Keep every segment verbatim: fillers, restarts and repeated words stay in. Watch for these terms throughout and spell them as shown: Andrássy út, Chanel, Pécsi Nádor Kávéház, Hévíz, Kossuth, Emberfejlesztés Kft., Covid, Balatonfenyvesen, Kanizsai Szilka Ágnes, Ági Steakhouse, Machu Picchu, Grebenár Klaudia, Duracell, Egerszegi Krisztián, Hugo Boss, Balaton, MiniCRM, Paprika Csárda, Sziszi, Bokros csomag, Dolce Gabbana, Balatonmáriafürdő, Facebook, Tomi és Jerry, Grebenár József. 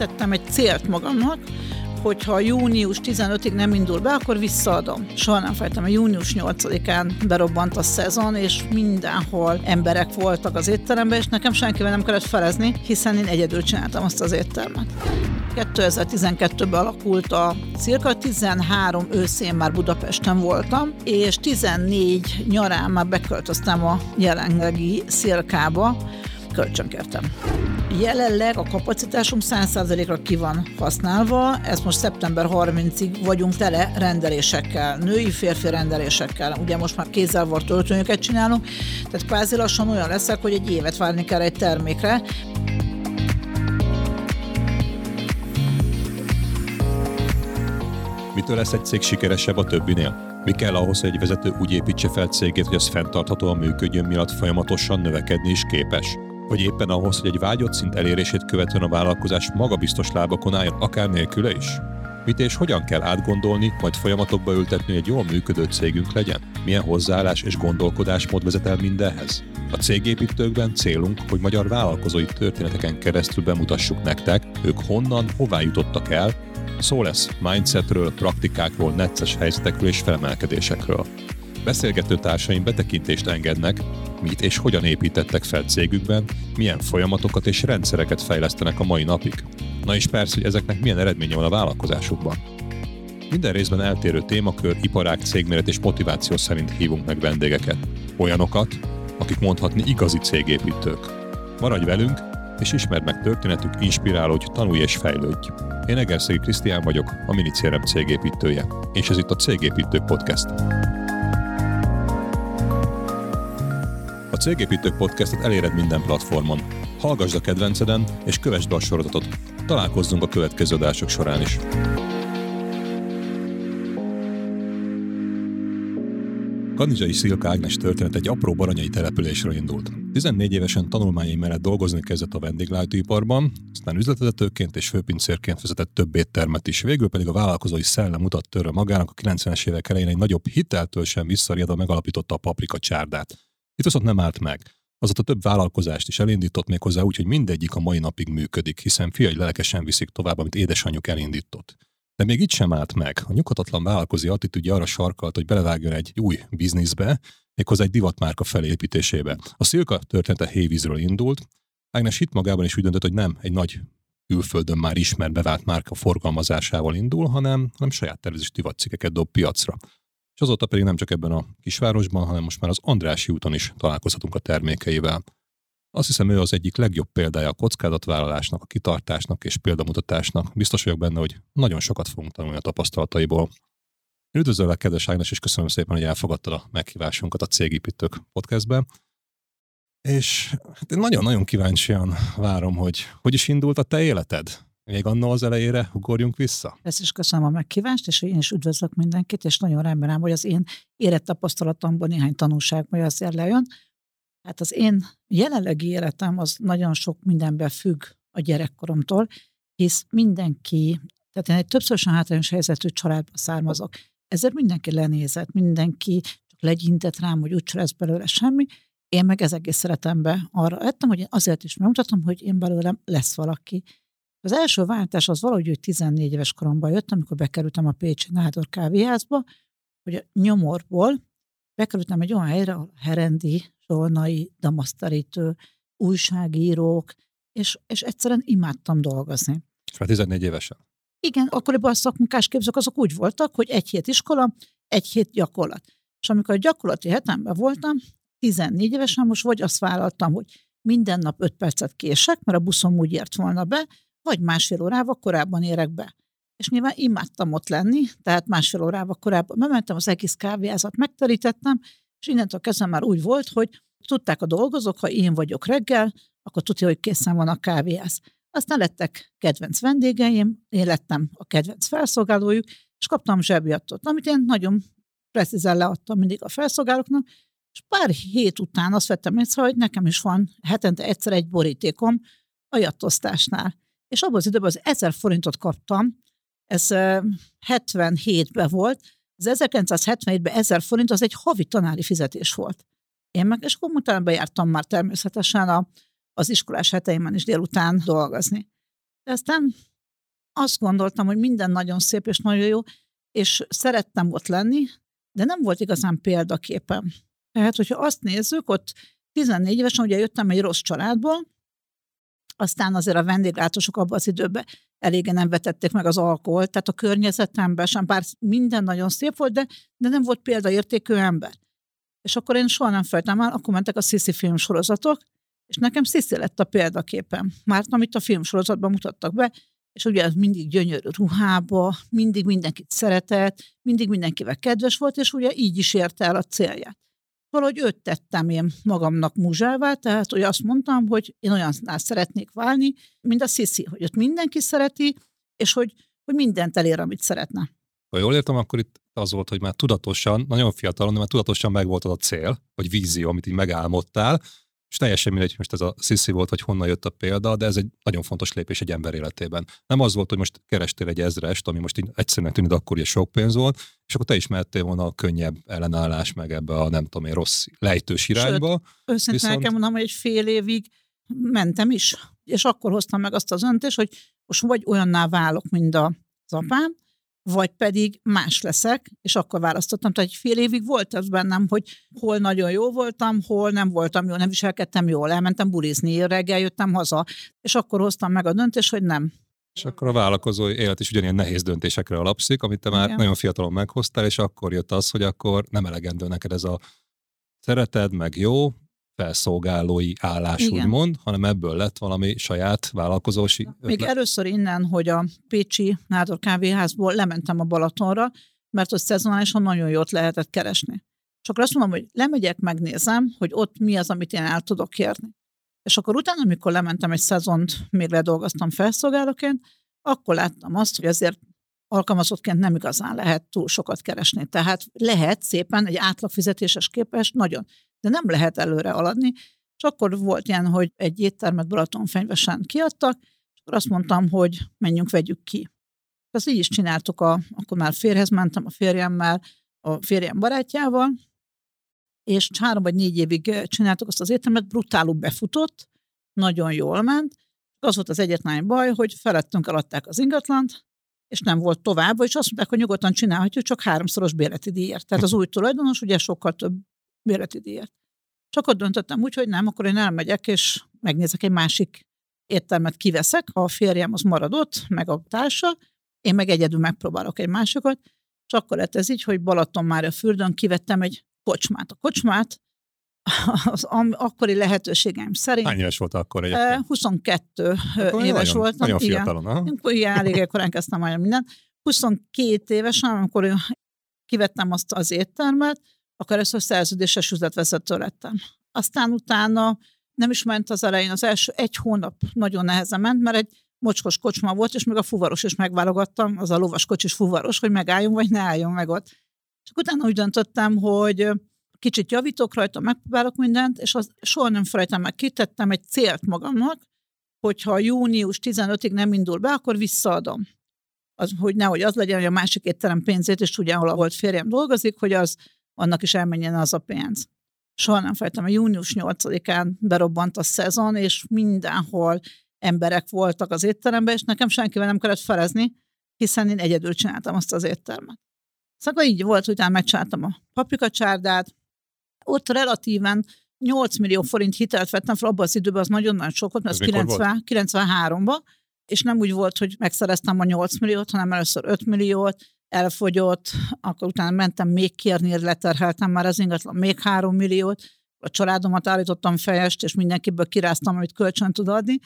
kitűztettem egy célt magamnak, hogyha június tizenötödikéig nem indul be, akkor visszaadom. Soha nem fejtem, hogy június nyolcadikán berobbant a szezon, és mindenhol emberek voltak az étteremben, és nekem senkivel nem kellett felezni, hiszen én egyedül csináltam azt az éttermet. kétezer-tizenkettőben alakult a Szilka, tizenhárom őszén már Budapesten voltam, és tizennégy nyarán már beköltöztem a jelenlegi Szilkába, kölcsönkértem. Jelenleg a kapacitásunk száz százalékra ki van használva, ez most szeptember harmincadikáig vagyunk tele rendelésekkel, női férfi rendelésekkel, ugye most már kézzelvart öltönyöket csinálunk, tehát kvázi lassan olyan leszek, hogy egy évet várni kell egy termékre. Mitől lesz egy cég sikeresebb a többinél? Mi kell ahhoz, hogy egy vezető úgy építse fel cégét, hogy az fenntarthatóan működjön, miatt folyamatosan növekedni is képes? Vagy éppen ahhoz, hogy egy vágyott szint elérését követően a vállalkozás magabiztos lábakon álljon, akár nélküle is? Mit és hogyan kell átgondolni, majd folyamatokba ültetni, hogy egy jól működő cégünk legyen? Milyen hozzáállás és gondolkodásmód vezet el mindenhez? A Cégépítőkben célunk, hogy magyar vállalkozói történeteken keresztül bemutassuk nektek, ők honnan, hová jutottak el. Szó lesz mindsetről, praktikákról, necces helyzetekről és felemelkedésekről. Beszélgető társaim betekintést engednek, mit és hogyan építettek fel cégükben, milyen folyamatokat és rendszereket fejlesztenek a mai napig. Na és persze, hogy ezeknek milyen eredménye van a vállalkozásukban. Minden részben eltérő témakör, iparág, cégméret és motiváció szerint hívunk meg vendégeket. Olyanokat, akik mondhatni igazi cégépítők. Maradj velünk, és ismerd meg történetük, inspirálódj, tanulj és fejlődj. Én Egerszegi Krisztián vagyok, a MiniCRM cégépítője, és ez itt a Cégépítők Podcast. A Cégépítők Podcastet eléred minden platformon. Hallgasd a kedvenceden, és kövesd be a sorozatot. Találkozzunk a következő adások során is. Kanizsai Szilka Ágnes történet egy apró baranyai településről indult. tizennégy évesen tanulmányai mellett dolgozni kezdett a vendéglátóiparban, aztán üzletvezetőként és főpincérként vezetett több éttermet is. Végül pedig a vállalkozói szellem mutat törre magának, a kilencvenes évek elején egy nagyobb hiteltől sem visszariadva megalapította a Paprika Csárdát. Itt viszont nem állt meg. Azóta több vállalkozást is elindított, méghozzá úgy, hogy mindegyik a mai napig működik, hiszen fiai lelkesen viszik tovább, amit édesanyjuk elindított. De még itt sem állt meg. A nyughatatlan vállalkozói attitűdje arra sarkalt, hogy belevágjon egy új bizniszbe, méghozzá egy divatmárka felépítésébe. A Szilka története Hévízről indult. Ágnes hitt magában is, úgy döntött, hogy nem egy nagy külföldön már ismert bevált márka forgalmazásával indul, hanem, hanem saját tervezésű divatcikkeket dob piacra. És azóta pedig nem csak ebben a kisvárosban, hanem most már az Andrássy úton is találkozhatunk a termékeivel. Azt hiszem, ő az egyik legjobb példája a kockázatvállalásnak, a kitartásnak és példamutatásnak. Biztos vagyok benne, hogy nagyon sokat fogunk tanulni a tapasztalataiból. Üdvözöllek, kedves Ágnes, és köszönöm szépen, hogy elfogadtad a meghívásunkat a Cégépítők Podcastbe. És hát én nagyon-nagyon kíváncsian várom, hogy hogy is indult a te életed? Még annó az elejére ugorjunk vissza. Ezt is köszönöm a megkívást, és én is üdvözlök mindenkit, és nagyon remélem, hogy az én érett tapasztalatomból néhány tanulság majd azért lejön. Hát az én jelenlegi életem az nagyon sok mindenben függ a gyerekkoromtól, hisz mindenki, tehát én egy többszörösen hátrányos helyzetű családban származok, ezért mindenki lenézett, mindenki csak legyintett rám, hogy úgyse lesz belőle semmi, én meg ez egész életemben arra ettem, hogy én azért is megmutatom, hogy én belőlem lesz valaki. Az első váltás az valahogy, hogy tizennégy éves koromban jött, amikor bekerültem a Pécsi Nádor Kávéházba, hogy a nyomorból bekerültem egy olyan helyre, ahol herendi, zsolnai, damaszterítő, újságírók, és, és egyszerűen imádtam dolgozni. És már tizennégy évesen? Igen, akkoriban a szakmunkásképzők azok úgy voltak, hogy egy hét iskola, egy hét gyakorlat. És amikor a gyakorlati hetemben voltam, tizennégy évesen most vagy azt vállaltam, hogy minden nap öt percet kések, mert a buszom úgy ért volna be, vagy másfél órával korábban érek be. És nyilván imádtam ott lenni, tehát másfél órával korábban bementem, az egész kávéházat megterítettem, és innentől kezdve már úgy volt, hogy tudták a dolgozók, ha én vagyok reggel, akkor tudja, hogy készen van a kávéház. Aztán lettek kedvenc vendégeim, én lettem a kedvenc felszolgálójuk, és kaptam zsebjattot, amit én nagyon precízen leadtam mindig a felszolgálóknak, és pár hét után azt vettem észre, hogy nekem is van hetente egyszer egy borítékom a jattosztásnál. És abban az időben az ezer forintot kaptam, ez hetvenhétben volt, az ezerkilencszázhetvenhétben ezer forint, az egy havi tanári fizetés volt. Én meg, és akkor utána bejártam már természetesen a, az iskolás heteimen is délután dolgozni. De aztán azt gondoltam, hogy minden nagyon szép és nagyon jó, és szerettem ott lenni, de nem volt igazán példaképem. Tehát, hogyha azt nézzük, ott tizennégy évesen ugye jöttem egy rossz családból, aztán azért a vendéglátosok abban az időben eléggé nem vetették meg az alkoholt, tehát a környezetemben sem, bár minden nagyon szép volt, de, de nem volt példaértékű ember. És akkor én soha nem felejtem el, akkor mentek a Sziszi filmsorozatok, és nekem Sziszi lett a példaképem. Már amit a filmsorozatban mutattak be, és ugye mindig gyönyörű ruhába, mindig mindenkit szeretett, mindig mindenkivel kedves volt, és ugye így is érte el a célját. Valahogy őt tettem én magamnak múzsává, tehát hogy azt mondtam, hogy én olyannál szeretnék válni, mint a Sziszi, hogy ott mindenki szereti, és hogy, hogy mindent elér, amit szeretne. Ha jól értem, akkor itt az volt, hogy már tudatosan, nagyon fiatalon, de már tudatosan megvolt az a cél, vagy vízió, amit így megálmodtál, és teljesen mindegy, most ez a Sziszi volt, hogy honnan jött a példa, de ez egy nagyon fontos lépés egy ember életében. Nem az volt, hogy most kerestél egy ezrest, ami most így egyszerűen tűnik, akkor ilyen sok pénz volt, és akkor te is mehettél volna a könnyebb ellenállás meg ebbe a nem tudom én rossz lejtős irányba. Sőt, őszintén viszont... nekem mondom, hogy egy fél évig mentem is, és akkor hoztam meg azt az öntést, hogy most vagy olyanná válok, mint az apám, vagy pedig más leszek, és akkor választottam. Tehát egy fél évig volt ez bennem, hogy hol nagyon jó voltam, hol nem voltam jó, nem viselkedtem jól, elmentem bulizni, reggel jöttem haza, és akkor hoztam meg a döntést, hogy nem. És akkor a vállalkozói élet is ugyanilyen nehéz döntésekre alapszik, amit te már igen, nagyon fiatalon meghoztál, és akkor jött az, hogy akkor nem elegendő neked ez a szereted, meg jó, felszolgálói állás, igen, úgymond, hanem ebből lett valami saját vállalkozósi ötlet. Még először innen, hogy a Pécsi Nádor Kávéházból lementem a Balatonra, mert ott szezonálisan nagyon jót lehetett keresni. És akkor azt mondom, hogy lemegyek, megnézem, hogy ott mi az, amit én el tudok kérni. És akkor utána, amikor lementem egy szezont, még ledolgoztam felszolgálóként, akkor láttam azt, hogy azért alkalmazottként nem igazán lehet túl sokat keresni. Tehát lehet szépen egy átlagfizetéses képest nagyon, de nem lehet előre aladni. És akkor volt ilyen, hogy egy éttermet Balatonfenyvesen kiadtak, és akkor azt mondtam, hogy menjünk, vegyük ki. Ezt így is csináltuk, a, akkor már férhez mentem a férjemmel, a férjem barátjával, és három vagy négy évig csináltuk azt az éttermet, brutálul befutott, nagyon jól ment. Az volt az egyetlen baj, hogy felettünk eladták az ingatlant, és nem volt tovább, és azt mondták, hogy nyugodtan csinálhatjuk, csak háromszoros bérleti díjért. Tehát az új tulajdonos ugye sokkal több bérleti díjért. Csak ott döntöttem úgy, hogy nem, akkor én elmegyek, és megnézek egy másik éttermet, kiveszek, a férjem az maradott, meg a társa, én meg egyedül megpróbálok egy másikat, és akkor lett ez így, hogy Balatonmáriafürdőn kivettem egy kocsmát. A kocsmát az akkori lehetőségeim szerint... Hány éves volt akkor egyébként? huszonkettő akkor éves nagyon, voltam. Nagyon fiatalon, aha. Igen, elég ekkorán kezdtem majdnem mindent. huszonkét évesen, amikor kivettem azt az éttermet, akkor először szerződéses üzletvezető lettem. Aztán utána nem is ment az elején, az első egy hónap nagyon nehezen ment, mert egy mocskos kocsma volt, és még a fuvaros is megválogattam, az a lovas kocsis fuvaros, hogy megálljon, vagy ne álljon meg ott. És utána úgy döntöttem, hogy kicsit javítok rajta, megpróbálok mindent, és az, soha nem felejtem meg, kitettem egy célt magamnak, hogyha június tizenötödikéig nem indul be, akkor visszaadom. Az, hogy nehogy az legyen, hogy a másik étterem pénzét, és ugye, ahol a volt férjem dolgozik, hogy az annak is elmenjen az a pénz. Soha nem felejtem, hogy június nyolcadikán berobbant a szezon, és mindenhol emberek voltak az étteremben, és nekem senkivel nem kellett felezni, hiszen én egyedül csináltam azt az éttermet. Szóval így volt, hogy utána megcsináltam a Paprika Csárdát, ott relatíven nyolc millió forint hitelt vettem fel, abban az időben az nagyon-nagyon sok volt, mert ez kilencvenháromban, és nem úgy volt, hogy megszereztem a nyolc milliót, hanem először öt milliót, elfogyott, akkor utána mentem még kérni, leterheltem már az ingatlan még három milliót, a családomat állítottam fejest, és mindenkiből kiráztam, amit kölcsön tud adni.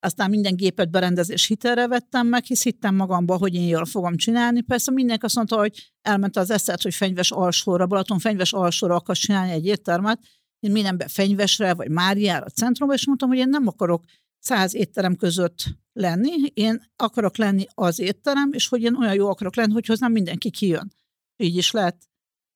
Aztán minden gépet berendezés hitelre vettem meg, hisz hittem magamba, hogy én jól fogom csinálni. Persze mindenki azt mondta, hogy elment az eszed, hogy Fenyves alsóra, Balaton Fenyves alsóra akarsz csinálni egy éttermet. Én mindenben Fenyvesre, vagy Máriára, a centrumba, és mondtam, hogy én nem akarok száz étterem között lenni, én akarok lenni az étterem, és hogy én olyan jó akarok lenni, hogy hozzám mindenki kijön. Így is lett.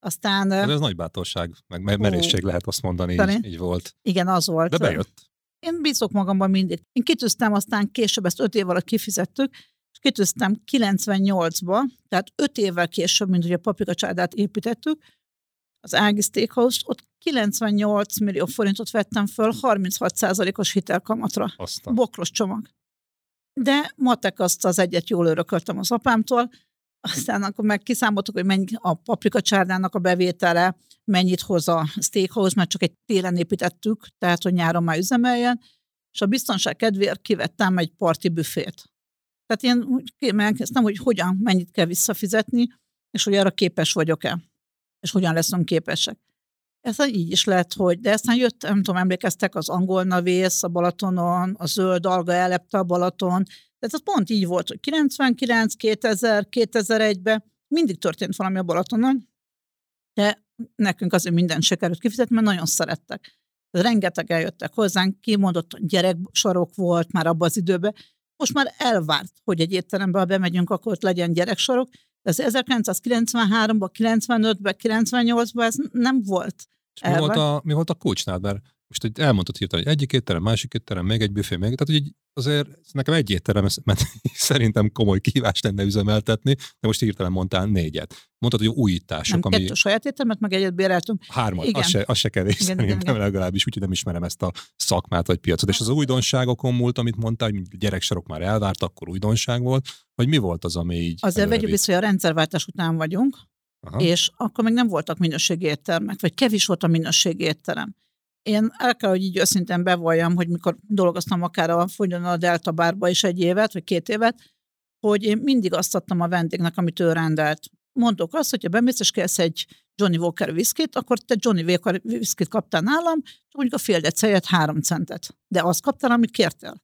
Aztán... De ez nagy bátorság, meg merészség lehet azt mondani, így, így volt. Igen, az volt. De bejött. Én bízok magamban mindig. Én kitűztem, aztán később, ezt öt év alatt kifizettük, és kitűztem kilencvennyolcba, tehát öt évvel később, mint hogy a Paprika Csárdát építettük, az Ági Steakhouse, ott kilencvennyolc millió forintot vettem föl harminchat százalékos hitelkamatra. Aztán. Bokros csomag. De matek azt az egyet jól örököltem az apámtól, aztán akkor meg kiszámoltuk, hogy mennyi a Paprika Csárdának a bevétele, mennyit hoz a Steakhouse, mert csak egy télen építettük, tehát hogy nyáron már üzemeljen, és a biztonság kedvéért kivettem egy parti büfét. Tehát én úgy kérdeztem, hogy hogyan, mennyit kell visszafizetni, és hogy arra képes vagyok-e, és hogyan leszünk képesek. Ez így is lett, hogy, de aztán jött, nem tudom, emlékeztek, az angol navész a Balatonon, a zöld alga ellepte a Balaton, tehát ez pont így volt, hogy kilencvenkilenc, kétezer, kétezer-egyben mindig történt valami a Balatonon, de nekünk azért mindent sikerült kifizetni, mert nagyon szerettek. Rengetegen jöttek hozzánk, kimondott gyereksarok volt már abban az időben. Most már elvárt, hogy egy étterembe, ha bemegyünk, akkor ott legyen gyereksarok. De az ezerkilencszázkilencvenháromban, kilencvenötben, kilencvennyolcban ez nem volt. Mi volt, a, mi volt a kulcsnád? Mert most így elmondtad hirtelen, hogy egyik étterem, másik étterem, még egy büfé, még. Tehát így azért nekem egy étterem, mert szerintem komoly kihívást lenne üzemeltetni, de most hirtelen mondtál négyet. Mondtad, hogy újítások. Nem, ami... kettő saját éttermet, meg egyet béreltünk. Hármat, igen. Az se, az se kevés, igen, szerintem igen, igen. Legalábbis, úgyhogy nem ismerem ezt a szakmát vagy piacot. És az újdonságokon múlt, amit mondtál, hogy gyereksarok már elvárt, akkor újdonság volt, vagy mi volt az, ami így... Azért vegyük vissza, hogy a rendszerváltás után vagyunk, aha. És akkor még nem voltak minőségi éttermek, vagy kevés volt a minőségi étterem. Én el kell, hogy így őszintén bevalljam, hogy mikor dolgoztam akár a Fogyon a Delta bárba is egy évet, vagy két évet, hogy én mindig azt adtam a vendégnek, amit ő rendelt. Mondok azt, hogyha bemész és kérsz egy Johnny Walker viszkit, akkor te Johnny Walker viszkit kaptál nálam, mondjuk a fél decelyet három centet. De azt kaptál, amit kértél.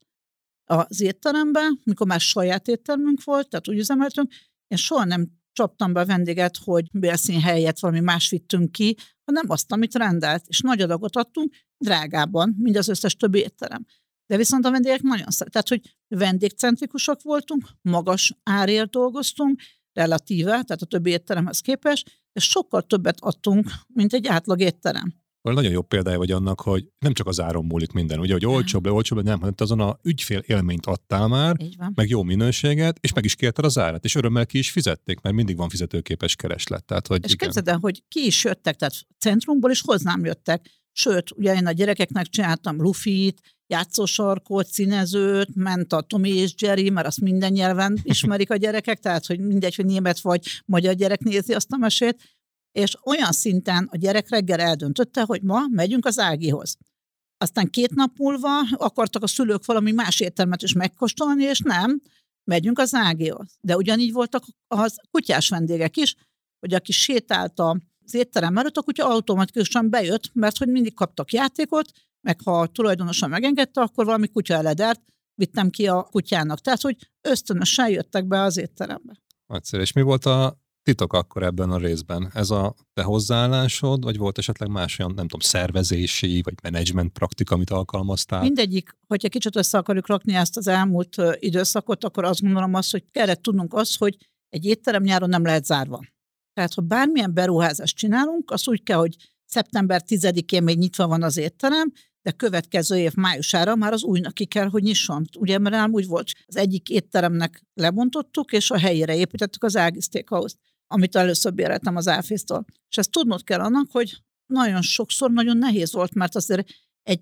Az étteremben, mikor már saját éttermünk volt, tehát úgy üzemeltünk, én soha nem csaptam be a vendéget, hogy bélszín helyett valami más vittünk ki, hanem azt, amit rendelt, és nagy adagot adtunk, drágában, mint az összes többi étterem. De viszont a vendégek nagyon szeretett, tehát hogy vendégcentrikusak voltunk, magas árért dolgoztunk, relatíve, tehát a többi étteremhez képest, és sokkal többet adtunk, mint egy átlag étterem. Nagyon jó példája vagy annak, hogy nem csak az áron múlik minden, ugye, hogy olcsóbb, le, olcsóbb, nem, hanem azon a ügyfél élményt adtál már, meg jó minőséget, és meg is kérted az árat, és örömmel ki is fizették, mert mindig van fizetőképes kereslet. Tehát, hogy és képzeld el, hogy ki is jöttek, tehát centrumból is hozzám jöttek, sőt, ugye én a gyerekeknek csináltam lufit, játszósarkot, színezőt, ment a Tomi és Jerry, mert azt minden nyelven ismerik a gyerekek, tehát, hogy mindegy, hogy német vagy magyar gyerek nézi azt a mesét. És olyan szinten a gyerek reggel eldöntötte, hogy ma megyünk az Ágihoz. Aztán két nap múlva akartak a szülők valami más éttermet is megkóstolni, és nem, megyünk az Ágihoz. De ugyanígy voltak az kutyás vendégek is, hogy aki sétált az étterem előtt, a kutya automatikusan bejött, mert hogy mindig kaptak játékot, meg ha tulajdonosan megengedte, akkor valami kutya eledert vittem ki a kutyának. Tehát, hogy ösztönösen jöttek be az étterembe. Nagyszerű, és mi volt a titok akkor ebben a részben? Ez a te hozzáállásod, vagy volt esetleg más olyan, nem tudom, szervezési, vagy menedzsment praktika, amit alkalmaztál? Mindegyik, hogyha kicsit össze akarjuk rakni ezt az elmúlt időszakot, akkor azt gondolom azt, hogy kellett tudnunk azt, hogy egy étterem nyáron nem lehet zárva. Tehát, ha bármilyen beruházást csinálunk, az úgy kell, hogy szeptember tizedikén még nyitva van az étterem, de következő év májusára már az újnak ki kell, hogy nyisson. Ugye, mert nem úgy volt, az egyik étteremnek lebontottuk, és a helyére építettük az Ági Steakhouse-t, amit először béreltem az Áfésztól. És ezt tudnod kell annak, hogy nagyon sokszor nagyon nehéz volt, mert azért egy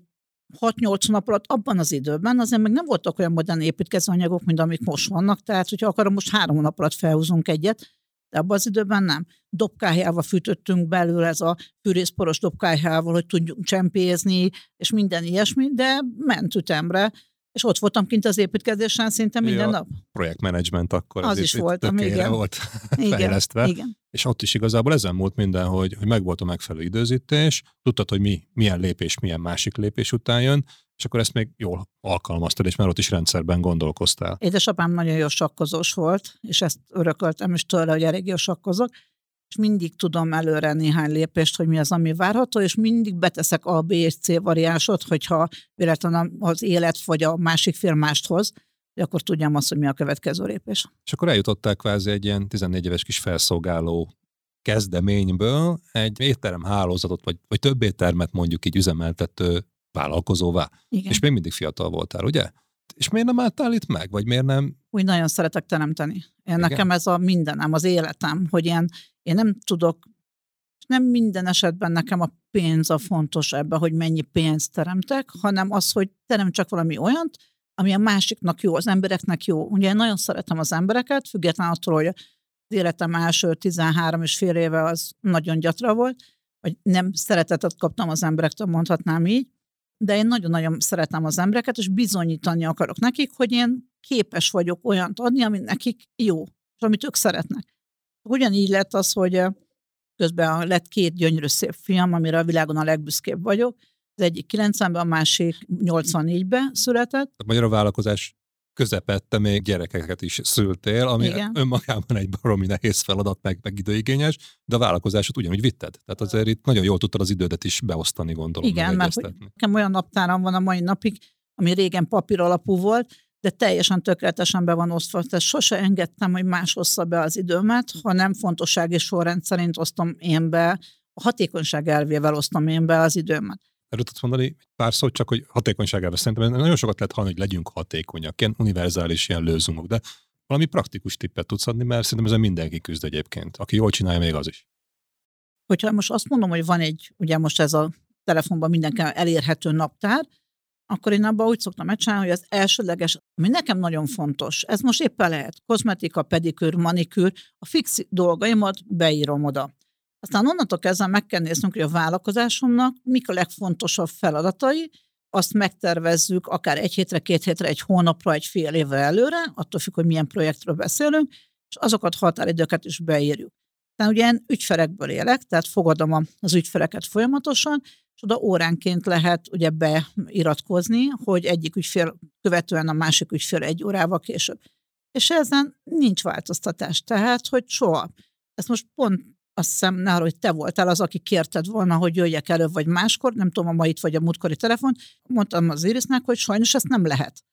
hat-nyolc nap alatt abban az időben azért még nem voltak olyan modern építkezőanyagok, mint amik most vannak, tehát hogyha akarom, most három hónap alatt felhúzunk egyet, de abban az időben nem. Dobkályhával fűtöttünk belőle, ez a fűrészporos dobkályhával, hogy tudjunk csempézni, és minden ilyesmi, de ment ütemre. És ott voltam kint az építkezésen szinte minden a nap. Projektmenedzsment akkor az is voltam, tökére volt fejlesztve. Igen, igen. És ott is igazából ezen múlt minden, hogy, hogy megvolt a megfelelő időzítés, tudtad, hogy mi, milyen lépés, milyen másik lépés után jön, és akkor ezt még jól alkalmaztad, és már ott is rendszerben gondolkoztál. Édesapám nagyon jó sakkozós volt, és ezt örököltem is tőle, hogy elég jó sakkozok, és mindig tudom előre néhány lépést, hogy mi az, ami várható, és mindig beteszek a B és C variánsot, hogyha véletlenül az élet vagy a másik fél mást hoz, hogy akkor tudjam azt, hogy mi a következő lépés. És akkor eljutották kvázi egy ilyen tizennégy éves kis felszolgáló kezdeményből egy étterem hálózatot, vagy, vagy több éttermet mondjuk így üzemeltető vállalkozóvá. Igen. És még mindig fiatal voltál, ugye? És miért nem álltál itt meg, vagy miért nem? Úgy nagyon szeretek teremteni. Én igen. Nekem ez a mindenem, az életem, hogy ilyen, én nem tudok, nem minden esetben nekem a pénz a fontos ebben, hogy mennyi pénzt teremtek, hanem az, hogy teremtsek valami olyant, ami a másiknak jó, az embereknek jó. Ugye én nagyon szeretem az embereket, függetlenül attól, hogy az életem első tizenhárom és fél éve az nagyon gyatra volt, hogy nem szeretetet kaptam az emberektől, mondhatnám így, de én nagyon-nagyon szeretem az embereket, és bizonyítani akarok nekik, hogy én képes vagyok olyant adni, ami nekik jó, és amit ők szeretnek. Ugyanígy lett az, hogy közben lett két gyönyörű szép fiam, amire a világon a legbüszkébb vagyok. Az egyik kilencvenben, a másik nyolcvannégyben született. A magyar vállalkozás közepette még gyerekeket is szültél, ami igen. önmagában egy baromi nehéz feladat, meg, meg időigényes, de a vállalkozásot ugyanúgy vitted. Tehát azért itt nagyon jól tudtad az idődet is beosztani, gondolom. Igen, mert hogy nekem olyan naptáram van a mai napig, ami régen papír alapú volt, de teljesen tökéletesen be van osztva. Tehát sose engedtem, hogy más ossza be az időmet, hanem fontossági sorrend szerint osztom én be, a hatékonyság elvével osztom én be az időmet. Erről tudsz mondani pár szót, csak hogy hatékonyságára szerintem nagyon sokat lehet hallani, hogy legyünk hatékonyak, ilyen univerzális ilyen lőzumok, de valami praktikus tippet tudsz adni, mert szerintem ezen mindenki küzd egyébként. Aki jól csinálja, még az is. Hogyha most azt mondom, hogy van egy, ugye most ez a telefonban mindenki elérhető naptár, akkor én abban úgy szoktam megcsinálni, hogy az elsődleges, ami nekem nagyon fontos, ez most éppen lehet kozmetika, pedikűr, manikűr, a fix dolgaimat beírom oda. Aztán onnantól kezdve meg kell néznünk, hogy a vállalkozásomnak mik a legfontosabb feladatai, azt megtervezzük akár egy hétre, két hétre, egy hónapra, egy fél évre előre, attól függ, hogy milyen projektről beszélünk, és azokat határidőket is beírjuk. Tehát ugye én ügyfelekből élek, tehát fogadom az ügyfeleket folyamatosan, és oda óránként lehet ugye beiratkozni, hogy egyik ügyfél követően a másik ügyfél egy órával később. És ezen nincs változtatás, tehát hogy soha. Ezt most pont azt hiszem, nála, hogy te voltál az, aki kérted volna, hogy jöjjek előbb, vagy máskor, nem tudom, a mait vagy a múltkori telefon, mondtam az Irisnek, hogy sajnos ezt nem lehet.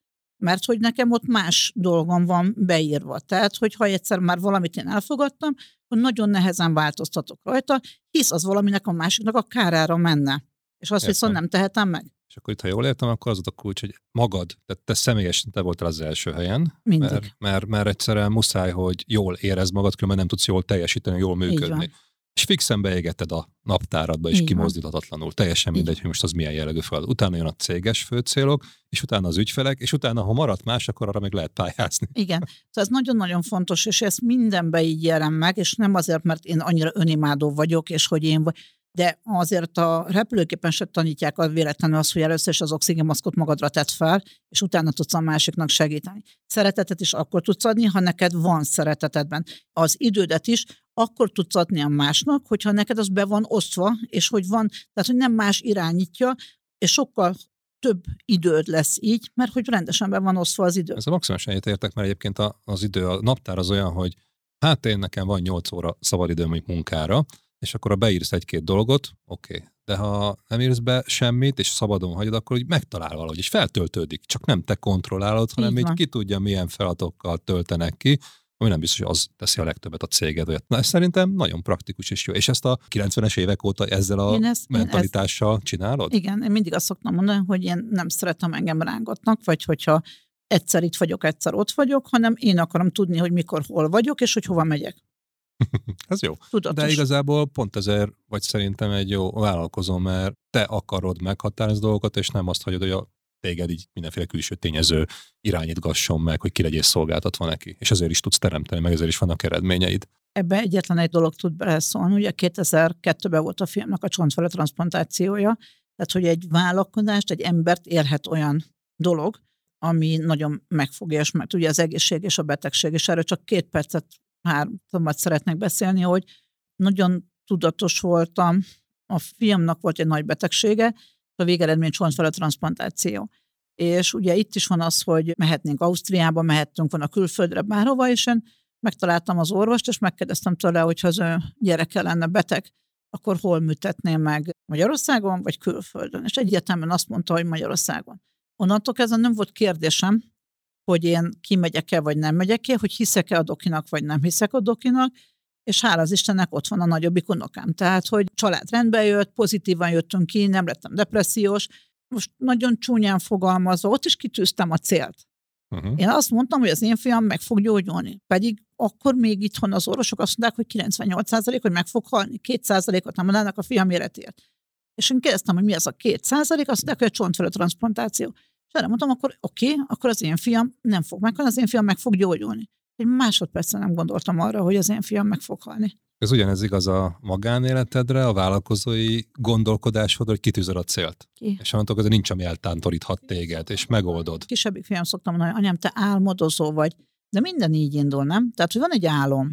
Mert hogy nekem ott más dolgom van beírva. Tehát, hogy ha egyszer már valamit én elfogadtam, akkor nagyon nehezen változtatok rajta, hisz az valaminek a másiknak a kárára menne. És azt viszont nem tehetem meg. És akkor itt, ha jól értem, akkor az ott a kulcs, hogy magad, tehát te személyesen te voltál az első helyen. Mindig. Mert, mert, mert egyszerűen muszáj, hogy jól érezd magad, különben nem tudsz jól teljesíteni, jól működni. És fixen beégeted a naptáradba, és kimozdíthatatlanul. Teljesen mindegy, így, hogy most az milyen jellegű feladat. Utána jön a céges főcélok, és utána az ügyfelek, és utána, ha maradt más, akkor arra még lehet pályázni. Igen. Szóval ez nagyon-nagyon fontos, és ezt mindenbe így jelen meg, és nem azért, mert én annyira önimádó vagyok, és hogy én vagy. De azért a repülőképpen se tanítják a véletlenül azt, hogy először is az oxigénmaszkot magadra tedd fel, és utána tudsz a másiknak segíteni. Szeretetet is akkor tudsz adni, ha neked van szeretetedben. Az idődet is akkor tudsz adni a másnak, hogyha neked az be van osztva, és hogy van, tehát hogy nem más irányítja, és sokkal több időd lesz így, mert hogy rendesen be van osztva az idő. Ez a maximális helyet értek, mert egyébként az idő, a naptár az olyan, hogy hát én nekem van nyolc óra szabadidőm munkára, és akkor ha beírsz egy-két dolgot, oké, okay. De ha nem írsz be semmit, és szabadon hagyod, akkor úgy megtalál valahogy, és feltöltődik, csak nem te kontrollálod, hanem így, így ki tudja, milyen feladatokkal töltenek ki, ami nem biztos, hogy az teszi a legtöbbet a céged. Olyat. Na, ez szerintem nagyon praktikus és jó. És ezt a kilencvenes évek óta ezzel a ezt, mentalitással ezt, csinálod? Igen, én mindig azt szoktam mondani, hogy én nem szeretem, engem rángatnak, vagy hogyha egyszer itt vagyok, egyszer ott vagyok, hanem én akarom tudni, hogy mikor hol vagyok, és hogy hova megyek. Ez jó. Tudatos. De igazából pont ezért vagy szerintem egy jó vállalkozó, mert te akarod meghatározni dolgokat, és nem azt hagyod, hogy a téged így mindenféle külső tényező irányítgasson meg, hogy ki legyél szolgáltatva neki. És ezért is tudsz teremteni, meg ezért is vannak eredményeid. Ebbe egyetlen egy dolog tud beleszólni. Ugye kétezer-kettőben volt a filmnek a csontvelő transzplantációja, tehát hogy egy vállalkozást, egy embert érhet olyan dolog, ami nagyon megfogja, és mert ugye az egészség és a betegség, és erről csak két percet hármat szeretnék beszélni, hogy nagyon tudatos voltam. A fiamnak volt egy nagy betegsége, a végeredmény csontvelő transzplantáció. És ugye itt is van az, hogy mehetnénk Ausztriába, mehettünk volna külföldre, bárhova, és én megtaláltam az orvost, és megkérdeztem tőle, hogyha az ő gyereke lenne beteg, akkor hol műtetném meg, Magyarországon, vagy külföldön. És egyértelműen azt mondta, hogy Magyarországon. Onnantól kezdve nem volt kérdésem, hogy én kimegyek-e, vagy nem megyek-e, hogy hiszek-e a dokinak, vagy nem hiszek a dokinak, és hála az Istennek ott van a nagyobbik unokám. Tehát, hogy család rendbe jött, pozitívan jöttünk ki, nem lettem depressziós. Most nagyon csúnyán fogalmazva, ott is kitűztem a célt. Uh-huh. Én azt mondtam, hogy az én fiam meg fog gyógyulni. Pedig akkor még itthon az orvosok azt mondták, hogy kilencvennyolc százalék, hogy meg fog halni, két százalékot nem mondanak a fiam életért. És én kérdeztem, hogy mi ez a két százalék, azt mondták, hogy a csontvelő transzplantáció. És erre mondtam, akkor oké, okay, akkor az én fiam nem fog meghalni, az én fiam meg fog gyógyulni. Egy másodpercen nem gondoltam arra, hogy az én fiam meg fog halni. Ez ugyanez igaz a magánéletedre, a vállalkozói gondolkodásod, hogy kitűzöd a célt. Ki? És onnantól közben nincs, ami eltántoríthat téged, és megoldod. Kisebbik fiam szoktam mondani, anyám, te álmodozó vagy. De minden így indul, nem? Tehát, hogy van egy álom.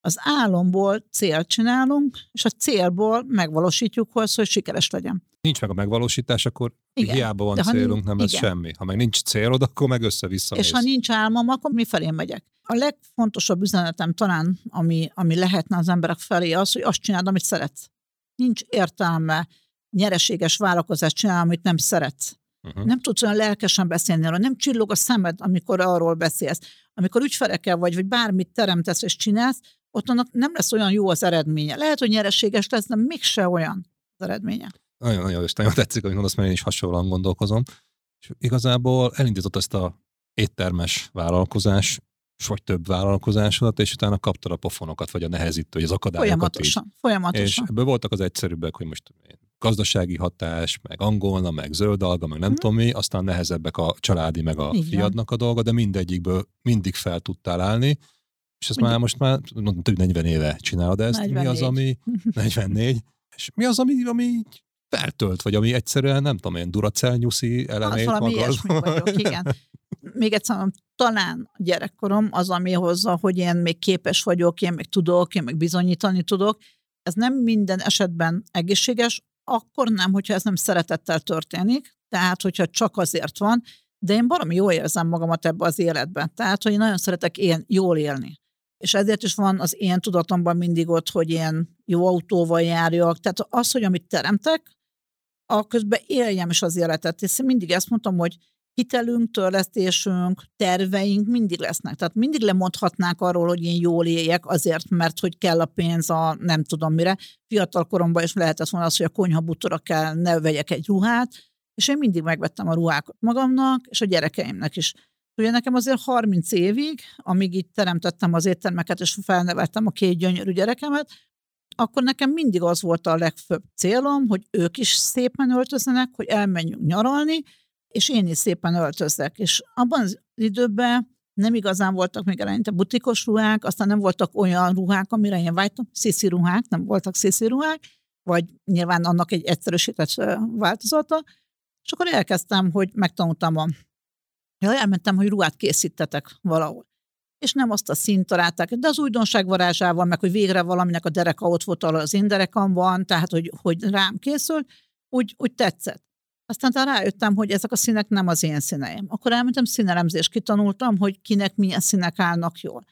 Az álomból célt csinálunk, és a célból megvalósítjuk hozzá, hogy sikeres legyen. Nincs meg a megvalósítás, akkor igen, hiába van célunk, nem lesz semmi. Ha meg nincs célod, akkor meg össze-vissza És mész. Ha nincs álmom, akkor mi felé megyek. A legfontosabb üzenetem talán, ami, ami lehetne az emberek felé, az, hogy azt csináld, amit szeretsz. Nincs értelme nyereséges vállalkozást csinálni, amit nem szeretsz. Uh-huh. Nem tudsz olyan lelkesen beszélni arra, nem csillog a szemed, amikor arról beszélsz. Amikor ügyfelekkel vagy, vagy bármit teremtesz és csinálsz, ott annak nem lesz olyan jó az eredménye. Lehet, hogy nyereséges lesz, de mégse olyan az eredménye. Nagyon-nagyon, és nagyon tetszik, amit mondasz, mert én is hasonlóan gondolkozom. És igazából elindított ezt a éttermes vállalkozás, vagy több vállalkozásodat, és utána kaptad a pofonokat, vagy a nehezítő, vagy az akadályokat. Folyamatosan, így. folyamatosan. És ebből voltak az egyszerűbbek, hogy most gazdasági hatás, meg angolna, meg zöld alga, meg nem hmm. tudom mi, aztán nehezebbek a családi, meg a így fiadnak van. A dolga, de mindegyikből mindig fel tudtál állni. És ezt már most már több negyven éve csinálod ezt. negyvennégy Mi az, ami... negyvennégy És mi az, ami, ami így feltölt, vagy ami egyszerűen, nem tudom, ilyen duracell-nyuszi elemét magadban. Valami ilyesmi vagyok, igen. Még egyszer mondom, talán a gyerekkorom az, ami hozza, hogy én még képes vagyok, én még tudok, én még bizonyítani tudok. Ez nem minden esetben egészséges, akkor nem, hogyha ez nem szeretettel történik, tehát hogyha csak azért van, de én baromi jól érzem magamat ebbe az életben. Tehát, hogy én nagyon szeretek én jól élni. És ezért is van az én tudatomban mindig ott, hogy én jó autóval járjak. Tehát az, hogy amit teremtek, aközben éljem is az életet. És mindig ezt mondtam, hogy hitelünk, törlesztésünk, terveink mindig lesznek. Tehát mindig lemondhatnák arról, hogy én jól éljek azért, mert hogy kell a pénz a nem tudom mire. Fiatal koromban is lehetett volna az, hogy a konyhabútorra kell, ne vegyek egy ruhát. És én mindig megvettem a ruhákat magamnak, és a gyerekeimnek is. Ugye nekem azért harminc évig, amíg így teremtettem az éttermeket, és felneveltem a két gyönyörű gyerekemet, akkor nekem mindig az volt a legfőbb célom, hogy ők is szépen öltözzenek, hogy elmenjünk nyaralni, és én is szépen öltözzek. És abban az időben nem igazán voltak még eleinte butikos ruhák, aztán nem voltak olyan ruhák, amire én vágytam, sziszi ruhák, nem voltak sziszi ruhák, vagy nyilván annak egy egyszerűsített változata, és akkor elkezdtem, hogy megtanultam a Ja, elmentem, hogy ruhát készítetek valahol. És nem azt a színt találták, de az újdonság varázsával, meg hogy végre valaminek a dereka ott volt, ahol az én derekam van, tehát hogy, hogy rám készül, úgy, úgy tetszett. Aztán rájöttem, hogy ezek a színek nem az én színeim. Akkor elmentem színelemzést, kitanultam, hogy kinek milyen színek állnak jól.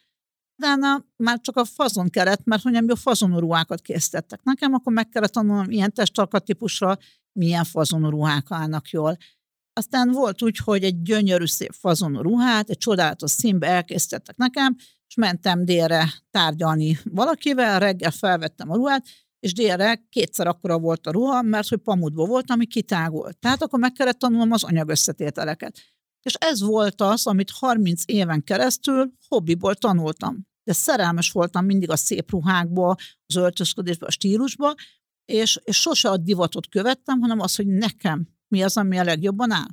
De na, már csak a fazon kellett, mert hogy a fazonú ruhákat készítettek nekem, akkor meg kellett tanulnom ilyen testalkattípusra, milyen fazonú ruhák állnak jól. Aztán volt úgy, hogy egy gyönyörű szép fazonú ruhát, egy csodálatos színbe elkészítettek nekem, és mentem délre tárgyalni valakivel, reggel felvettem a ruhát, és délre kétszer akkora volt a ruha, mert hogy pamutból volt, ami kitágult. Tehát akkor meg kellett tanulnom az anyagösszetételeket. És ez volt az, amit harminc éven keresztül hobbiból tanultam. De szerelmes voltam mindig a szép ruhákba, az öltözködésbe, a stílusba, és, és sose a divatot követtem, hanem az, hogy nekem mi az, ami a legjobban áll?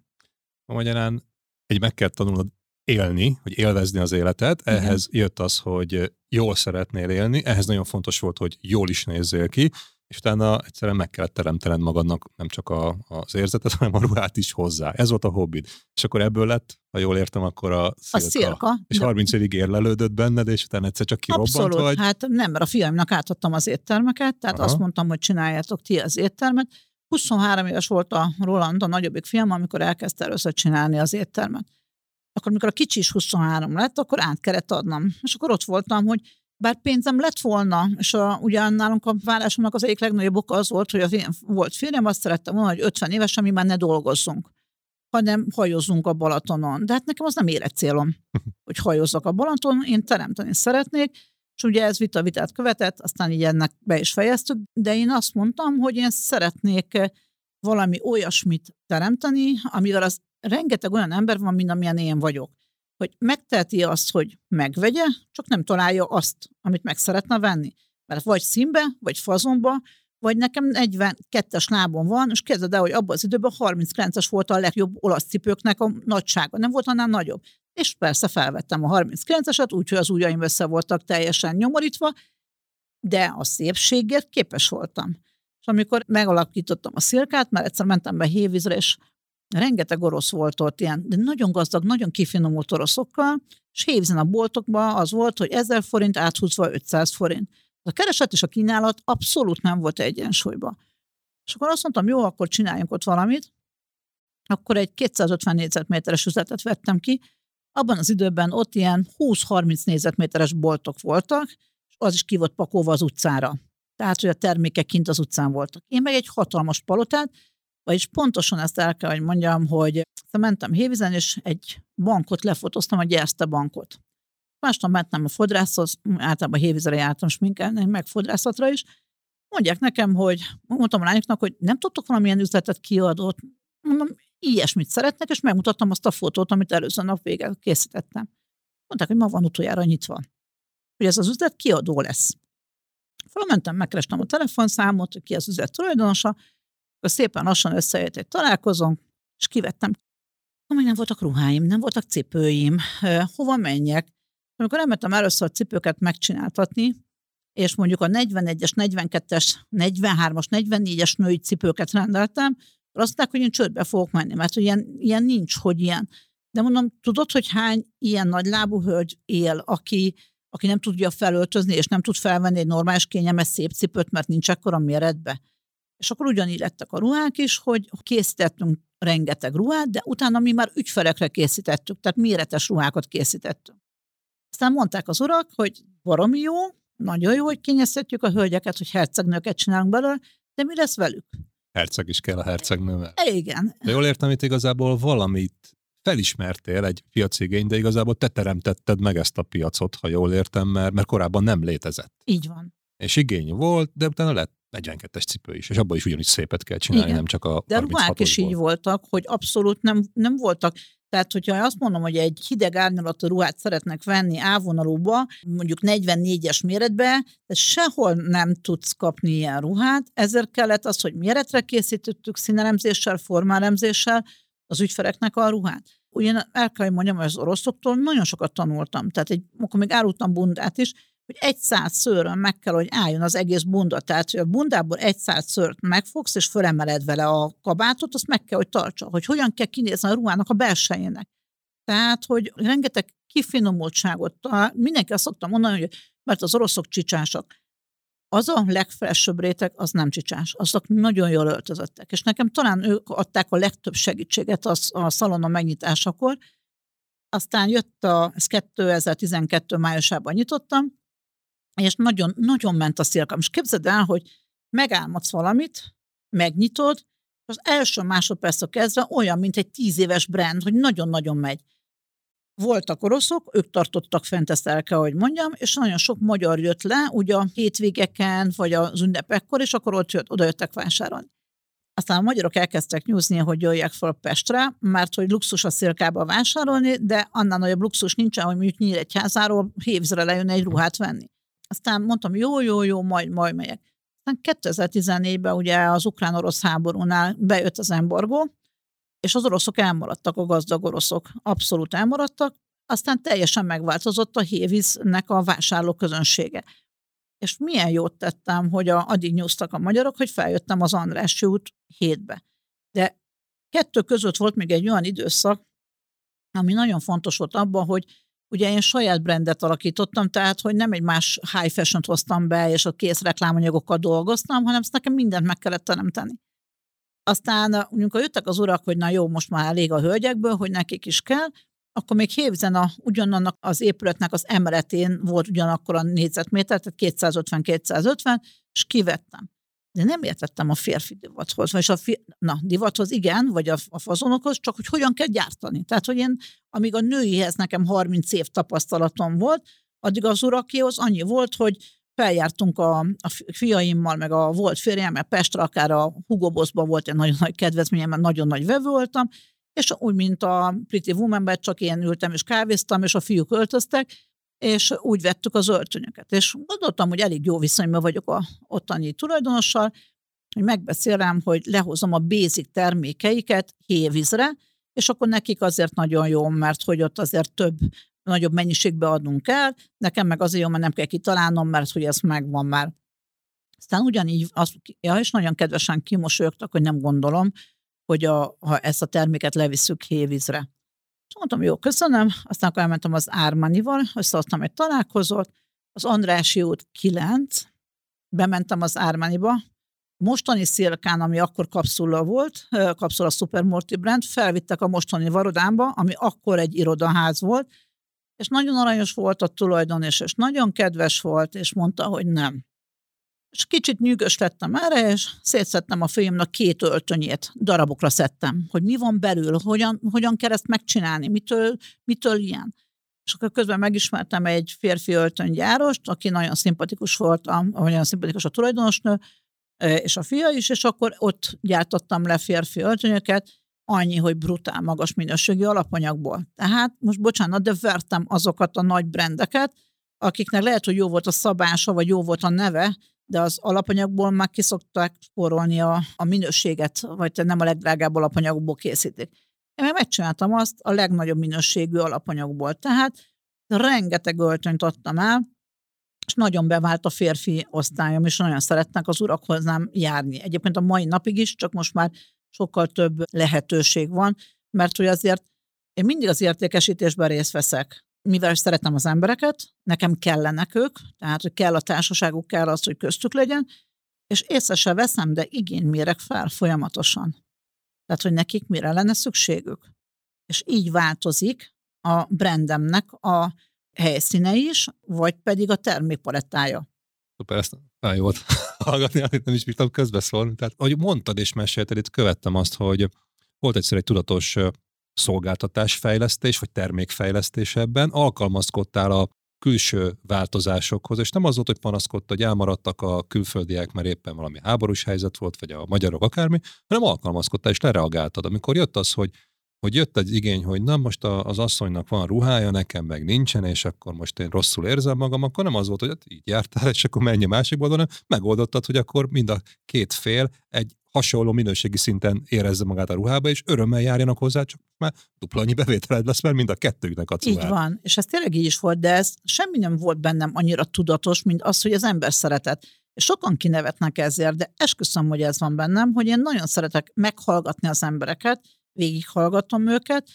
A magyarán egy meg kell tanulnod élni, hogy élvezni az életet. Ehhez igen. Jött az, hogy jól szeretnél élni, ehhez nagyon fontos volt, hogy jól is nézzél ki, és utána egyszerűen meg kellett teremtened magadnak nem csak a, az érzetet, hanem a ruhát is hozzá. Ez volt a hobbid. És akkor ebből lett, ha jól értem, akkor a szilka. A szilka. És de... harminc évig érlelődött benned, és utána egyszer csak kirobbant vagy. Abszolút, hát nem, mert a fiaimnak átadtam az éttermeket, tehát aha. Azt mondtam, hogy csináljátok ti az éttermet. huszonhárom éves volt a Roland, a nagyobbik fiam, amikor elkezdte először csinálni az éttermet. Akkor, amikor a kicsi is huszonhárom lett, akkor át kellett adnom. És akkor ott voltam, hogy bár pénzem lett volna, és a, ugyan nálunk a vállásomnak az egyik legnagyobb oka az volt, hogy a férjem, volt férjem, azt szerettem volna, hogy ötven éves, mi már ne dolgozzunk, hanem hajózzunk a Balatonon. De hát nekem az nem életcélom, hogy hajózzak a Balatonon, én teremteni szeretnék, és ugye ez vita-vitát követett, aztán így ennek be is fejeztük, de én azt mondtam, hogy én szeretnék valami olyasmit teremteni, amivel az rengeteg olyan ember van, mint amilyen én vagyok. Hogy megteheti azt, hogy megvegye, csak nem találja azt, amit meg szeretne venni. Mert vagy színbe, vagy fazonba, vagy nekem negyvenkettes lábom van, és kezded el, hogy abban az időben harminckilences volt a legjobb olasz cipőknek a nagysága, nem volt annál nagyobb. És persze felvettem a harminckilenceset, úgyhogy az ujjaim össze voltak teljesen nyomorítva, de a szépségért képes voltam. És amikor megalakítottam a Szilkát, mert egyszer mentem be Hévízre, és rengeteg orosz volt ott ilyen, de nagyon gazdag, nagyon kifinomult oroszokkal, és Hévízen a boltokban az volt, hogy ezer forint áthúzva ötszáz forint. A kereset és a kínálat abszolút nem volt egyensúlyban. És akkor azt mondtam, jó, akkor csináljunk ott valamit. Akkor egy kétszázötven négyzetméteres üzletet vettem ki. Abban az időben ott ilyen húsz-harminc négyzetméteres boltok voltak, és az is ki volt pakolva az utcára. Tehát, hogy a termékek kint az utcán voltak. Én meg egy hatalmas palotát, vagyis pontosan ezt el kell, hogy mondjam, hogy mentem Hévízen, és egy bankot lefotoztam, a Gyerszte bankot. Másnap mentem a fodrászhoz, általában Hévízre jártam sminkelni, meg fodrászatra is. Mondják nekem, hogy mondtam a lányoknak, hogy nem tudtok valamilyen üzletet kiadót. Mondom, ilyesmit szeretnek, és megmutattam azt a fotót, amit előző nap végén készítettem. Mondták, hogy ma van utoljára nyitva. Hogy ez az üzlet kiadó lesz. Fölmentem, megkerestem a telefonszámot, hogy ki az üzlet tulajdonosa, akkor szépen lassan összejött egy találkozón, és kivettem. Amíg nem voltak ruháim, nem voltak cipőim, hova menjek? Amikor elmentem először a cipőket megcsináltatni, és mondjuk a negyvenegyes, negyvenkettes, negyvenhármas, negyvennégyes női cipőket rendeltem, azt mondták, hogy én csődbe fogok menni, mert ilyen, ilyen nincs, hogy ilyen. De mondom, tudod, hogy hány ilyen nagylábú hölgy él, aki, aki nem tudja felöltözni, és nem tud felvenni egy normális kényelmes szép cipőt, mert nincs ekkora méretbe. És akkor ugyanígy lettek a ruhák is, hogy készítettünk rengeteg ruhát, de utána mi már ügyfelekre készítettük, tehát méretes ruhákat készítettünk. Aztán mondták az urak, hogy baromi jó, nagyon jó, hogy kényeztetjük a hölgyeket, hogy hercegnőket csinálunk belőle, de mi lesz velük? Herceg is kell a hercegnővel. Igen. De jól értem, itt igazából valamit felismertél, egy piacigény, de igazából te teremtetted meg ezt a piacot, ha jól értem, mert, mert korábban nem létezett. Így van. És igény volt, de utána lett negyvenkettes cipő is, és abban is ugyanis szépet kell csinálni, igen. Nem csak a de ruhák is így voltak, hogy abszolút nem, nem voltak. Tehát, hogyha azt mondom, hogy egy hideg árnyalatú ruhát szeretnek venni A-vonalúba, mondjuk negyvennégyes méretbe, de sehol nem tudsz kapni ilyen ruhát, ezért kellett az, hogy méretre készítettük színelemzéssel, formálemzéssel az ügyfeleknek a ruhát. Ugyan el kell mondjam, hogy az oroszoktól nagyon sokat tanultam, tehát egy, akkor még árultam bundát is, hogy egy száz szőrön meg kell, hogy álljon az egész bunda. Tehát, hogy a bundából egy száz szőrt megfogsz, és fölemeled vele a kabátot, azt meg kell, hogy tartsa. Hogy hogyan kell kinézni a ruhának a belsejének. Tehát, hogy rengeteg kifinomultságot talál. Mindenki azt szoktam mondani, hogy mert az oroszok csicsásak. Az a legfelsőbb réteg, az nem csicsás. Azok nagyon jól öltözöttek. És nekem talán ők adták a legtöbb segítséget a, a szalonon megnyitásakor. Aztán jött a, ez kétezer-tizenkettő májusában nyitottam, és nagyon, nagyon ment a Szilka. Most képzeld el, hogy megálmodsz valamit, megnyitod, és az első másodperctől kezdve olyan, mint egy tíz éves brand, hogy nagyon-nagyon megy. Voltak oroszok, ők tartottak fent, ezt el kell, hogy mondjam, és nagyon sok magyar jött le, ugye a hétvégeken, vagy az ünnepekkor, és akkor ott jött, oda jöttek vásárolni. Aztán a magyarok elkezdtek nyúzni, hogy jöjjek fel Pestre, mert hogy luxus a Szilkába vásárolni, de annál nagyobb luxus nincsen, hogy mondjuk Nyíregyházáról Hévízre lejön egy ruhát venni. Aztán mondtam, jó, jó, jó, majd, majd megyek. Aztán kétezer-tizennégyben ugye az ukrán-orosz háborúnál bejött az embargó, és az oroszok elmaradtak, a gazdag oroszok abszolút elmaradtak, aztán teljesen megváltozott a Hévíznek a vásárló közönsége. És milyen jót tettem, hogy a, addig nyúztak a magyarok, hogy feljöttem az Andrássy út hétbe. De kettő között volt még egy olyan időszak, ami nagyon fontos volt abban, hogy ugye én saját brandet alakítottam, tehát, hogy nem egy más high fashion-t hoztam be, és a kész reklámanyagokkal dolgoztam, hanem ezt nekem mindent meg kellett teremteni. Aztán, amikor jöttek az urak, hogy na jó, most már elég a hölgyekből, hogy nekik is kell, akkor még Hévízen a, ugyanannak az épületnek az emeletén volt ugyanakkor a négyzetméter, tehát kétszázötven-kétszázötven, és kivettem. De nem értettem a férfi divathoz, vagy a fi- na, divathoz igen, vagy a, a fazonokhoz, csak hogy hogyan kell gyártani. Tehát, hogy én, amíg a nőihez nekem harminc év tapasztalatom volt, addig az urakéhoz annyi volt, hogy feljártunk a, a fiaimmal, meg a volt férjemmel Pestre, akár a Hugo Bossban volt egy nagyon nagy kedvezményem, mert nagyon nagy vevő voltam, és úgy, mint a Pretty Womanben, csak én ültem és kávéztam, és a fiúk öltöztek, és úgy vettük az öltönyöket. És gondoltam, hogy elég jó viszonyban vagyok a ottani tulajdonossal, hogy megbeszélem, hogy lehozom a basic termékeiket Hévízre, és akkor nekik azért nagyon jó, mert hogy ott azért több, nagyobb mennyiségbe adnunk el, nekem meg azért jó, mert nem kell kitalálnom, mert hogy ez megvan már. Aztán ugyanígy, az, ja, és nagyon kedvesen kimosolyogtak, hogy nem gondolom, hogy a, ha ezt a terméket leviszük Hévízre. Mondtam, jó, köszönöm, aztán akkor elmentem az Ármanival, összeadtam egy találkozót, az Andrássy út kilenc, bementem az Ármaniba, mostani Szilkán, ami akkor kapszula volt, kapszula Supermorti brand, felvittek a mostani Varodámba, ami akkor egy irodaház volt, és nagyon aranyos volt a tulajdonos, és nagyon kedves volt, és mondta, hogy nem. És kicsit nyűgös lettem erre, és szétszedtem a főimnak két öltönyét, darabokra szedtem, hogy mi van belül, hogyan, hogyan kell ezt megcsinálni, mitől, mitől ilyen. És akkor közben megismertem egy férfi öltönygyárost, aki nagyon szimpatikus volt, a, nagyon szimpatikus a tulajdonosnő, és a fia is, és akkor ott gyártottam le férfi öltönyöket, annyi, hogy brutál magas minőségű alapanyagból. Tehát most bocsánat, de vertem azokat a nagy brendeket, akiknek lehet, hogy jó volt a szabása, vagy jó volt a neve, de az alapanyagból már ki szokták spórolni a, a minőséget, vagy nem a legdrágább alapanyagból készítik. Én meg megcsináltam azt a legnagyobb minőségű alapanyagból. Tehát rengeteg öltönyt adtam el, és nagyon bevált a férfi osztályom, és nagyon szeretnek az urak hozzám járni. Egyébként a mai napig is, csak most már sokkal több lehetőség van, mert hogy azért én mindig az értékesítésben részt veszek. Mivel szeretem az embereket, nekem kellenek ők, tehát hogy kell a társaságuk, kell az, hogy köztük legyen, és észre se veszem, de igény mérek fel folyamatosan. Tehát, hogy nekik mire lenne szükségük. És így változik a brandemnek a helyszíne is, vagy pedig a termékpalettája. Szuper, ezt nagyon jó volt hallgatni, amit nem is bírtam közbeszólni. Tehát, ahogy mondtad és mesélted, itt követtem azt, hogy volt egyszer egy tudatos szolgáltatásfejlesztés, vagy termékfejlesztés ebben, alkalmazkodtál a külső változásokhoz, és nem az volt, hogy panaszkodtál, hogy elmaradtak a külföldiek, mert éppen valami háborús helyzet volt, vagy a magyarok akármi, hanem alkalmazkodtál, és lereagáltad. Amikor jött az, hogy, hogy jött egy igény, hogy na most a, az asszonynak van ruhája, nekem meg nincsen, és akkor most én rosszul érzem magam, akkor nem az volt, hogy hát így jártál, és akkor menj a másik boldon, megoldottad, hogy akkor mind a két fél egy hasonló minőségi szinten érezze magát a ruhába, és örömmel járjanak hozzá, csak már dupla annyi bevételed lesz, mert mind a kettőjüknek adsz. Így van, és ez tényleg így is volt, de ez semmi nem volt bennem annyira tudatos, mint az, hogy az ember szeretet. És sokan kinevetnek ezért, de esküszöm, hogy ez van bennem, hogy én nagyon szeretek meghallgatni az embereket, végighallgatom őket,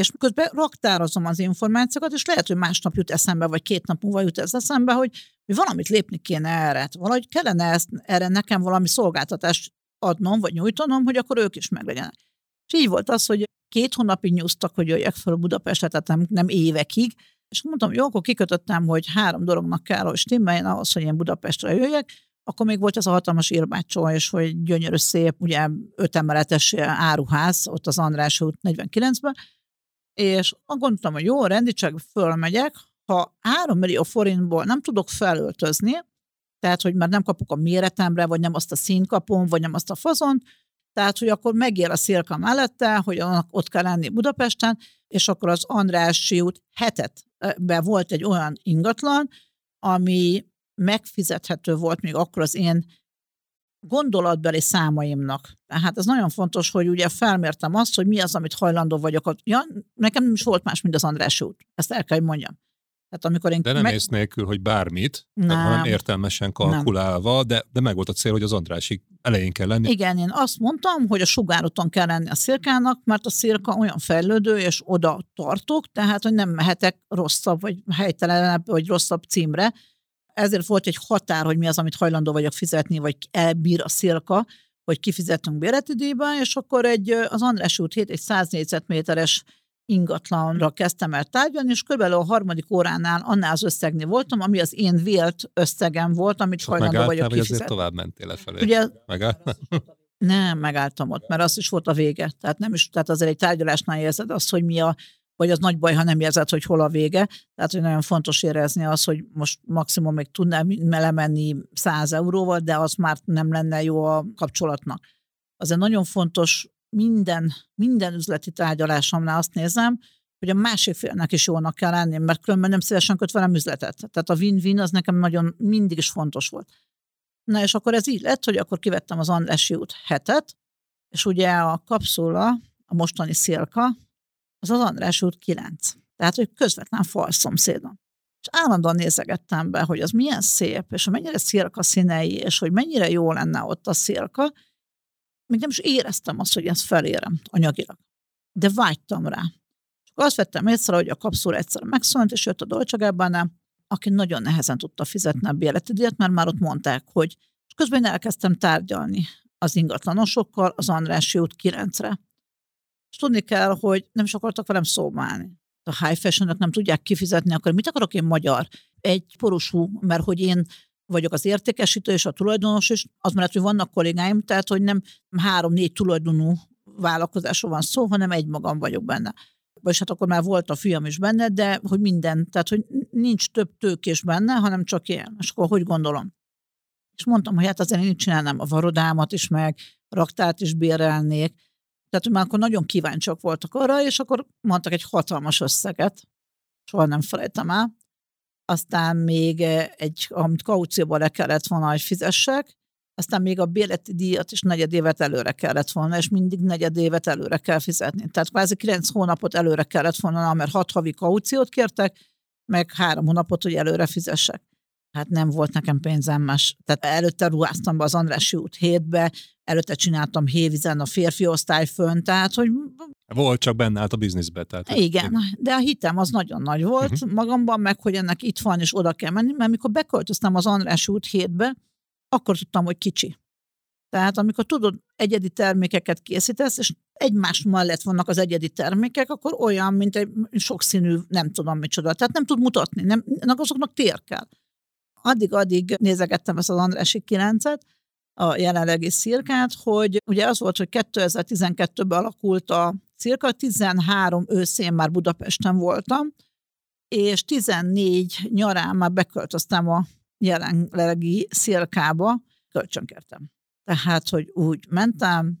és közben raktározom az információkat, és lehet, hogy másnap jut eszembe, vagy két nap múlva jut ez eszembe, hogy, hogy valamit lépni kéne erre, valahogy kellene ezt, erre nekem valami szolgáltatást adnom, vagy nyújtanom, hogy akkor ők is meglegyenek. És így volt az, hogy két hónapig nyúztak, hogy jöjjek fel Budapestre, tehát nem, nem évekig, és mondtam, jó, akkor kikötöttem, hogy három dolognak kell, hogy stimmeljen ahhoz, hogy én Budapestre jöjjek, akkor még volt ez a hatalmas Irbácsó, és hogy gyönyörű szép, ugye ötemeletes áruház, ott az Andrássy út negyvenkilencben, és gondoltam, hogy jó, rendítség, fölmegyek, ha három millió forintból nem tudok felöltözni, tehát, hogy már nem kapok a méretemre, vagy nem azt a színt kapom, vagy nem azt a fazont, tehát, hogy akkor megér a Szilka mellette, hogy ott kell lenni Budapesten, és akkor az Andrássy út hetedben volt egy olyan ingatlan, ami megfizethető volt még akkor az én gondolatbeli számaimnak. Tehát ez nagyon fontos, hogy ugye felmértem azt, hogy mi az, amit hajlandó vagyok. Ja, nekem nem is volt más, mint az Andrássy út. Ezt el kell, hogy mondjam. Hát amikor én de nem meg... ész nélkül, hogy bármit, nem, hanem értelmesen kalkulálva, nem. De, de meg volt a cél, hogy az Andrássy elején kell lenni. Igen, én azt mondtam, hogy a sugárúton kell lenni a Szilkának, mert a Szilka olyan fejlődő, és oda tartok, tehát, hogy nem mehetek rosszabb, vagy helytelenebb, vagy rosszabb címre. Ezért volt egy határ, hogy mi az, amit hajlandó vagyok fizetni, vagy elbír a Szilka, hogy kifizetünk bérleti díjban, és akkor egy, az Andrássy út hét egy száz négyzetméteres ingatlanra kezdtem el tárgyalni, és körülbelül a harmadik óránál annál az összegnél voltam, ami az én vélt összegem volt, amit hajlandó vagyok kifizetni. Vagy azért tovább mentél lefelé? Ugye, megálltál? Nem, megálltam ott, mert az is volt a vége. Tehát, nem is, tehát azért egy tárgyalásnál érzed azt, hogy mi a, vagy az nagy baj, ha nem érzed, hogy hol a vége. Tehát, hogy nagyon fontos érezni az, hogy most maximum még tudnám lemenni száz euróval, de az már nem lenne jó a kapcsolatnak. Azért nagyon fontos, Minden, minden üzleti tárgyalásomnál azt nézem, hogy a másik félnek is jónak kell lenni, mert különben nem szívesen köt velem üzletet. Tehát a win-win az nekem nagyon mindig is fontos volt. Na és akkor ez így lett, hogy akkor kivettem az Andrássy út hetet, és ugye a kapszula, a mostani Szilka, az az Andrássy út kilenc. Tehát, hogy közvetlen fal szomszédon. És állandóan nézegettem be, hogy az milyen szép, és hogy mennyire szilka színei, és hogy mennyire jó lenne ott a szilka. Még nem is éreztem azt, hogy ezt felérem anyagilag. De vágytam rá. És akkor azt vettem észre, hogy a kapszula egyszer megszűnt, és jött a Dolce Gabbana, aki nagyon nehezen tudta fizetni a bérleti díjat, mert már ott mondták, hogy és közben elkezdtem tárgyalni az ingatlanosokkal az Andrássy út kilencre. És tudni kell, hogy nem is akartak velem szóba állni. A high fashion-ök nem tudják kifizetni, akkor mit akarok én magyar? Egy porosú, mert hogy én vagyok az értékesítő és a tulajdonos, és az mellett, hogy vannak kollégáim, tehát hogy nem három-négy tulajdonú vállalkozásról van szó, hanem egy magam vagyok benne. Vagyis hát akkor már volt a fiam is benne, de hogy minden, tehát hogy nincs több tőkés benne, hanem csak én. És akkor hogy gondolom? És mondtam, hogy hát azért én csinálnám a varodámat is meg, raktárt is bérelnék. Tehát, hogy már akkor nagyon kíváncsiak voltak arra, és akkor mondtak egy hatalmas összeget. Soha nem felejtem el. Aztán még egy, amit kaucióban le kellett volna, hogy fizessek, aztán még a bérleti díjat is negyed évet előre kellett volna, és mindig negyed évet előre kell fizetni. Tehát kvázi kilenc hónapot előre kellett volna, mert hat havi kauciót kértek, meg három hónapot, hogy előre fizessek. Hát nem volt nekem pénzem más. Tehát előtte ruháztam be az Andrássy út hétbe, előtte csináltam Hévízen a férfi osztály fönn, tehát hogy... Volt, csak benne állt a bizniszbe. Tehát, igen, én... de a hitem az nagyon nagy volt uh-huh. magamban, meg hogy ennek itt van és oda kell menni, mert mikor beköltöztem az Andrássy út hétbe, akkor tudtam, hogy kicsi. Tehát amikor tudod, egyedi termékeket készítesz, és egymás mellett vannak az egyedi termékek, akkor olyan, mint egy sokszínű, nem tudom micsoda. Tehát nem tud mutatni, nem, azoknak tér kell. Addig-addig nézegettem ezt az Andrássy kilencet, a jelenlegi Szilkát, hogy ugye az volt, hogy kétezer-tizenkettőben alakult a Szilka, tizenhárom őszén már Budapesten voltam, és tizennégy nyarán már beköltöztem a jelenlegi Szilkába, kölcsönkértem. Tehát, hogy úgy mentem.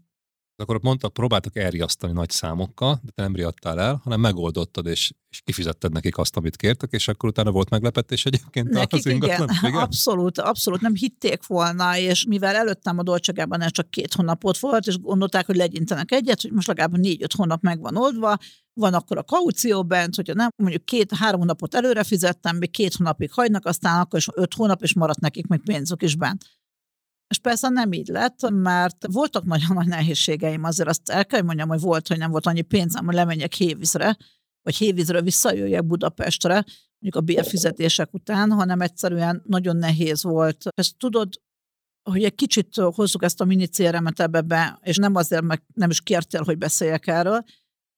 Akkor ott mondtak, próbáltak elriasztani nagy számokkal, de te nem riadtál el, hanem megoldottad, és, és kifizetted nekik azt, amit kértek, és akkor utána volt meglepetés egyébként nekik, az ingatlan. Igen, igen, abszolút, abszolút nem hitték volna, és mivel előttem a Dolce Gabbana csak két hónapot volt, és gondolták, hogy legyintenek egyet, hogy most legalább négy-öt hónap meg van oldva, van akkor a kaució bent, hogyha nem, mondjuk két-három hónapot előre fizettem, még két hónapig hagynak, aztán akkor is öt hónap, és maradt nekik még pénzük is bent. És persze nem így lett, mert voltak nagyon nagy nehézségeim, azért azt el kell mondjam, hogy volt, hogy nem volt annyi pénzem, hogy lemenjek Hévízre, vagy Hévízről visszajöjjek Budapestre, mondjuk a bérfizetések után, hanem egyszerűen nagyon nehéz volt. Ezt tudod, hogy egy kicsit hozzuk ezt a MiniCRM-et ebbe be, és nem azért, meg nem is kértél, hogy beszéljek erről,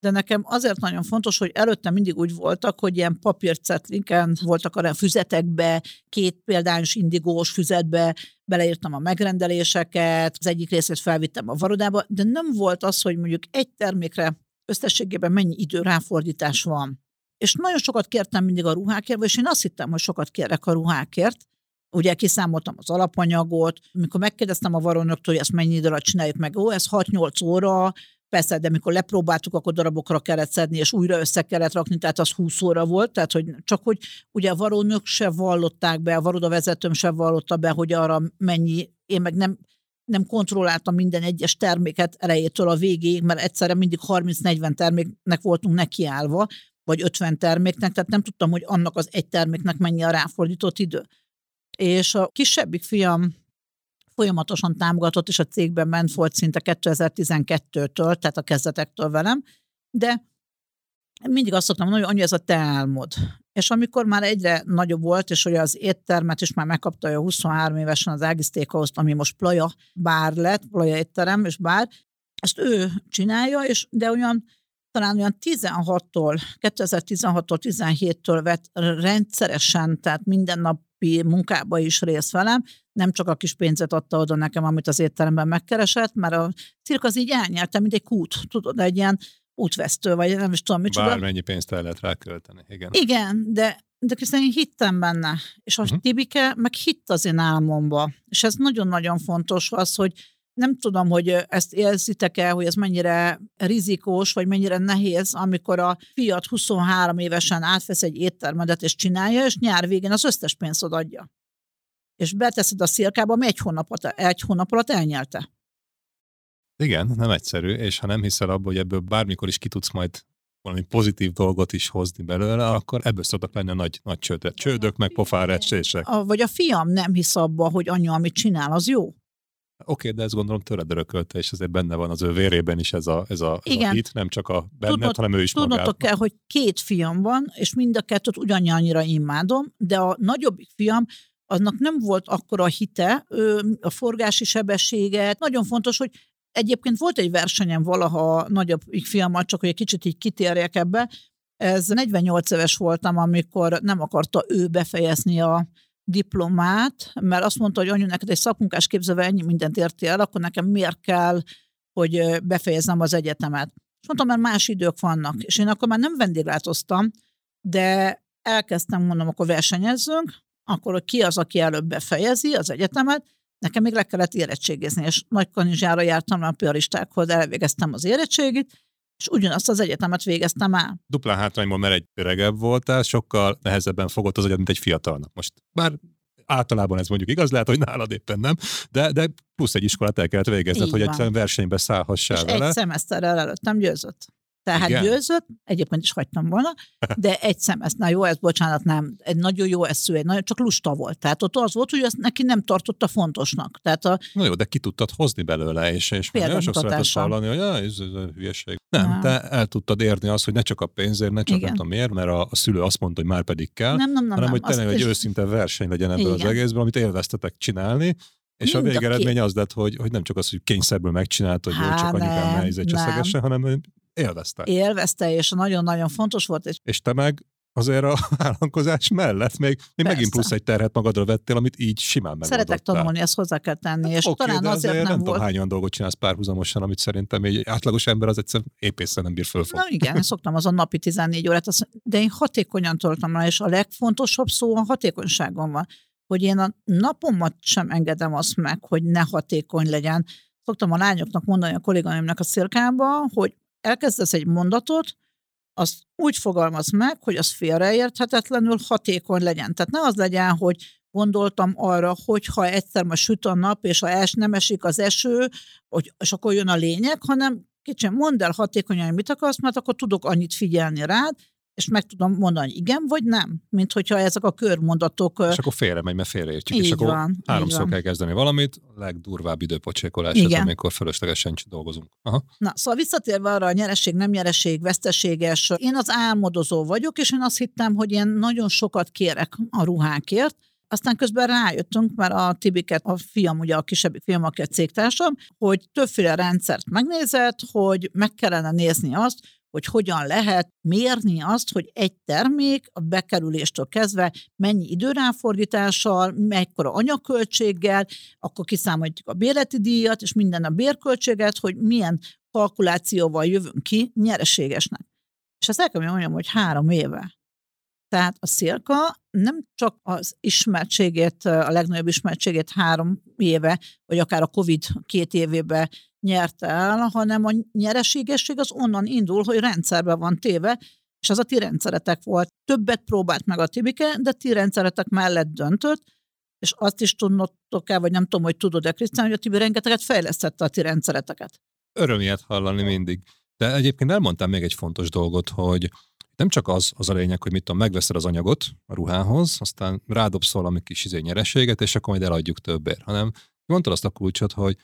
de nekem azért nagyon fontos, hogy előtte mindig úgy voltak, hogy ilyen papírcetlinken voltak a füzetekbe, két példányos indigós füzetbe, beleírtam a megrendeléseket, az egyik részét felvittem a varodába, de nem volt az, hogy mondjuk egy termékre összességében mennyi idő ráfordítás van. És nagyon sokat kértem mindig a ruhákért, és én azt hittem, hogy sokat kérek a ruhákért. Ugye kiszámoltam az alapanyagot, mikor megkérdeztem a varónöktől, hogy ezt mennyi idő alatt csináljuk meg, ó, ez hat-nyolc óra, persze, de mikor lepróbáltuk, akkor darabokra kellett szedni, és újra össze kellett rakni, tehát az húsz óra volt, tehát hogy csak hogy ugye a varónök se vallották be, a varodavezetőm se vallotta be, hogy arra mennyi, én meg nem, nem kontrolláltam minden egyes terméket elejétől a végéig, mert egyszerre mindig harminc-negyven terméknek voltunk nekiállva, vagy ötven terméknek, tehát nem tudtam, hogy annak az egy terméknek mennyi a ráfordított idő. És a kisebbik fiam folyamatosan támogatott, és a cégben ment volt szinte kétezer-tizenkettőtől, tehát a kezdetektől velem, de mindig azt szoktam mondani, hogy anyu, ez a te álmod. És amikor már egyre nagyobb volt, és ugye az éttermet is már megkapta a huszonhárom évesen az Ági Steakhouse-t, ami most Playa bár lett, Playa étterem és bár, ezt ő csinálja, és de olyan talán olyan tizenhattól, kétezer-tizenhattól, tizenhéttől vett rendszeresen, tehát minden nap munkába is részt velem, nem csak a kis pénzet adta oda nekem, amit az étteremben megkeresett, mert a Szilka az így elnyerte, mint egy kút, tudod, egy ilyen útvesztő, vagy nem is tudom micsoda. Bármennyi pénzt el lehet rákölteni, igen. Igen, de, de Krisztián, én hittem benne, és a uh-huh. Tibike meg hitt az én álmomba, és ez nagyon-nagyon fontos az, hogy Nem tudom, hogy ezt érzitek-e, hogy ez mennyire rizikós, vagy mennyire nehéz, amikor a fiat huszonhárom évesen átvesz egy éttermedet, és csinálja, és nyár végén az összes pénzt odadja. És beteszed a szirkába, ami egy hónap alatt, egy hónap alatt elnyelte. Igen, nem egyszerű, és ha nem hiszel abba, hogy ebből bármikor is ki tudsz majd valami pozitív dolgot is hozni belőle, akkor ebből szoktak lenni a nagy, nagy csődök, csődök meg pofárecsések. Vagy a fiam nem hisz abba, hogy anya, amit csinál, az jó. Oké, de ezt gondolom tőled örökölte, és azért benne van az ő vérében is ez a, ez a, ez a hit, nem csak a benned, Tudnod, hanem ő is magában. Tudnotok kell, hogy két fiam van, és mind a kettőt ugyanannyira imádom, de a nagyobbik fiam, annak nem volt akkora hite, a forgási sebességet. Nagyon fontos, hogy egyébként volt egy versenyem valaha a nagyobb fiammal, csak hogy egy kicsit így kitérjek ebbe. Ez negyvennyolc éves voltam, amikor nem akarta ő befejezni a diplomát, mert azt mondta, hogy anyu, neked egy szakmunkás képzővel ennyi mindent értél el, akkor nekem miért kell, hogy befejeznem az egyetemet. És mondtam, mert más idők vannak. És én akkor már nem vendéglátoztam, de elkezdtem, mondom, akkor versenyezzünk, akkor ki az, aki előbb befejezi az egyetemet. Nekem még le kellett érettségizni, és nagy Kanizsára jártam a piaristákhoz, elvégeztem az érettségit, és ugyanazt az egyetemet végeztem el. Duplán hátrányból, mert egy öregebb voltál, sokkal nehezebben fogott az agyad, mint egy fiatalnak. Most már általában ez mondjuk igaz, lehet, hogy nálad éppen nem, de, de plusz egy iskolát el kellett végezned, hogy egyszerűen versenybe szállhassál és vele. Egy szemeszterrel előttem győzött. Tehát igen. Győzött, egyébként is hagytam volna, de egy szemeszter, jó, ez bocsánat, nem, egy nagyon jó eszű, egy nagyon, csak lusta volt. Tehát ott az volt, hogy ezt neki nem tartotta fontosnak. Tehát a... Na jó, de ki tudtad hozni belőle, és, és nagyon sokszor lehetett hallani, hogy ja, ez, ez hülyeség. Nem, nem, te el tudtad érni azt, hogy ne csak a pénzért, ne csak igen. nem tudom miért, mert a, a szülő azt mondta, hogy már pedig kell, nem, nem, nem, hanem hogy tényleg egy és... őszinte verseny legyen ebből igen. az egészből, amit élveztetek csinálni. És mind a végeredmény az lett, hogy, hogy nem csak az, hogy kényszerből megcsinált, hogy Há, jó, csak anyukám ne ízét cseszegesse, hanem élvezte. Élvezte, és nagyon-nagyon fontos volt. És, és te meg azért a vállalkozás mellett még, még megint plusz egy terhet magadra vettél, amit így simán megadottál. Szeretek tanulni, ezt hozzá kell tenni, hát, és okay, talán azért, azért nem, nem volt. Tudom, hány olyan dolgot csinálsz párhuzamosan, amit szerintem egy átlagos ember az egyszerűen épészen nem bír fölfog. Na igen, szoktam azon napi tizennégy órát, de én hatékonyan töltöm rá, és a legfontosabb szó a hatékonyságon van. Hogy én a napomat sem engedem azt meg, hogy ne hatékony legyen. Szoktam a lányoknak mondani, a kolléganőmnek a Szirkába, hogy elkezdesz egy mondatot, azt úgy fogalmaz meg, hogy az félreérthetetlenül hatékony legyen. Tehát ne az legyen, hogy gondoltam arra, hogy ha egyszer ma süt a nap, és ha es, nem esik az eső, hogy, és akkor jön a lényeg, hanem kicsim mondd el hatékonyan, hogy mit akarsz, mert akkor tudok annyit figyelni rád, és meg tudom mondani, igen vagy nem, mint hogyha ezek a körmondatok... És akkor félre megy, mert félreértjük, és akkor háromszor kell kezdeni valamit, a legdurvább időpocsékolás ez, amikor fölöslegesen dolgozunk. Aha. Na, szóval visszatérve arra, a nyereség, nem nyereség, veszteséges, én az álmodozó vagyok, és én azt hittem, hogy én nagyon sokat kérek a ruhákért, aztán közben rájöttünk, mert a Tibiket, a fiam, ugye a kisebbik fiam, aki a cégtársam, hogy többféle rendszert megnézett, hogy meg kellene nézni azt, hogy hogyan lehet mérni azt, hogy egy termék a bekerüléstől kezdve mennyi időráfordítással, mekkora anyaköltséggel, akkor kiszámoljuk a bérleti díjat, és minden a bérköltséget, hogy milyen kalkulációval jövünk ki nyereségesnek. És ezt el kell mondjam, hogy három éve. Tehát a Szilka nem csak az ismertségét, a legnagyobb ismertségét három éve, vagy akár a Covid két évébe nyerte el, hanem a nyereségesség az onnan indul, hogy rendszerben van téve, és az a ti rendszeretek volt. Többet próbált meg a Tibike, de ti rendszeretek mellett döntött, és azt is tudnotok el, vagy nem tudom, hogy tudod-e, Krisztián, hogy a Tibi rengeteget fejlesztette a ti rendszereteket. Öröm ilyet hallani mindig. De egyébként elmondtam még egy fontos dolgot, hogy nem csak az, az a lényeg, hogy mit tudom, megveszed az anyagot a ruhához, aztán rádobsz valami kis izé nyereséget, és akkor majd eladjuk többért, hanem mondtad azt a kulcsot, hogy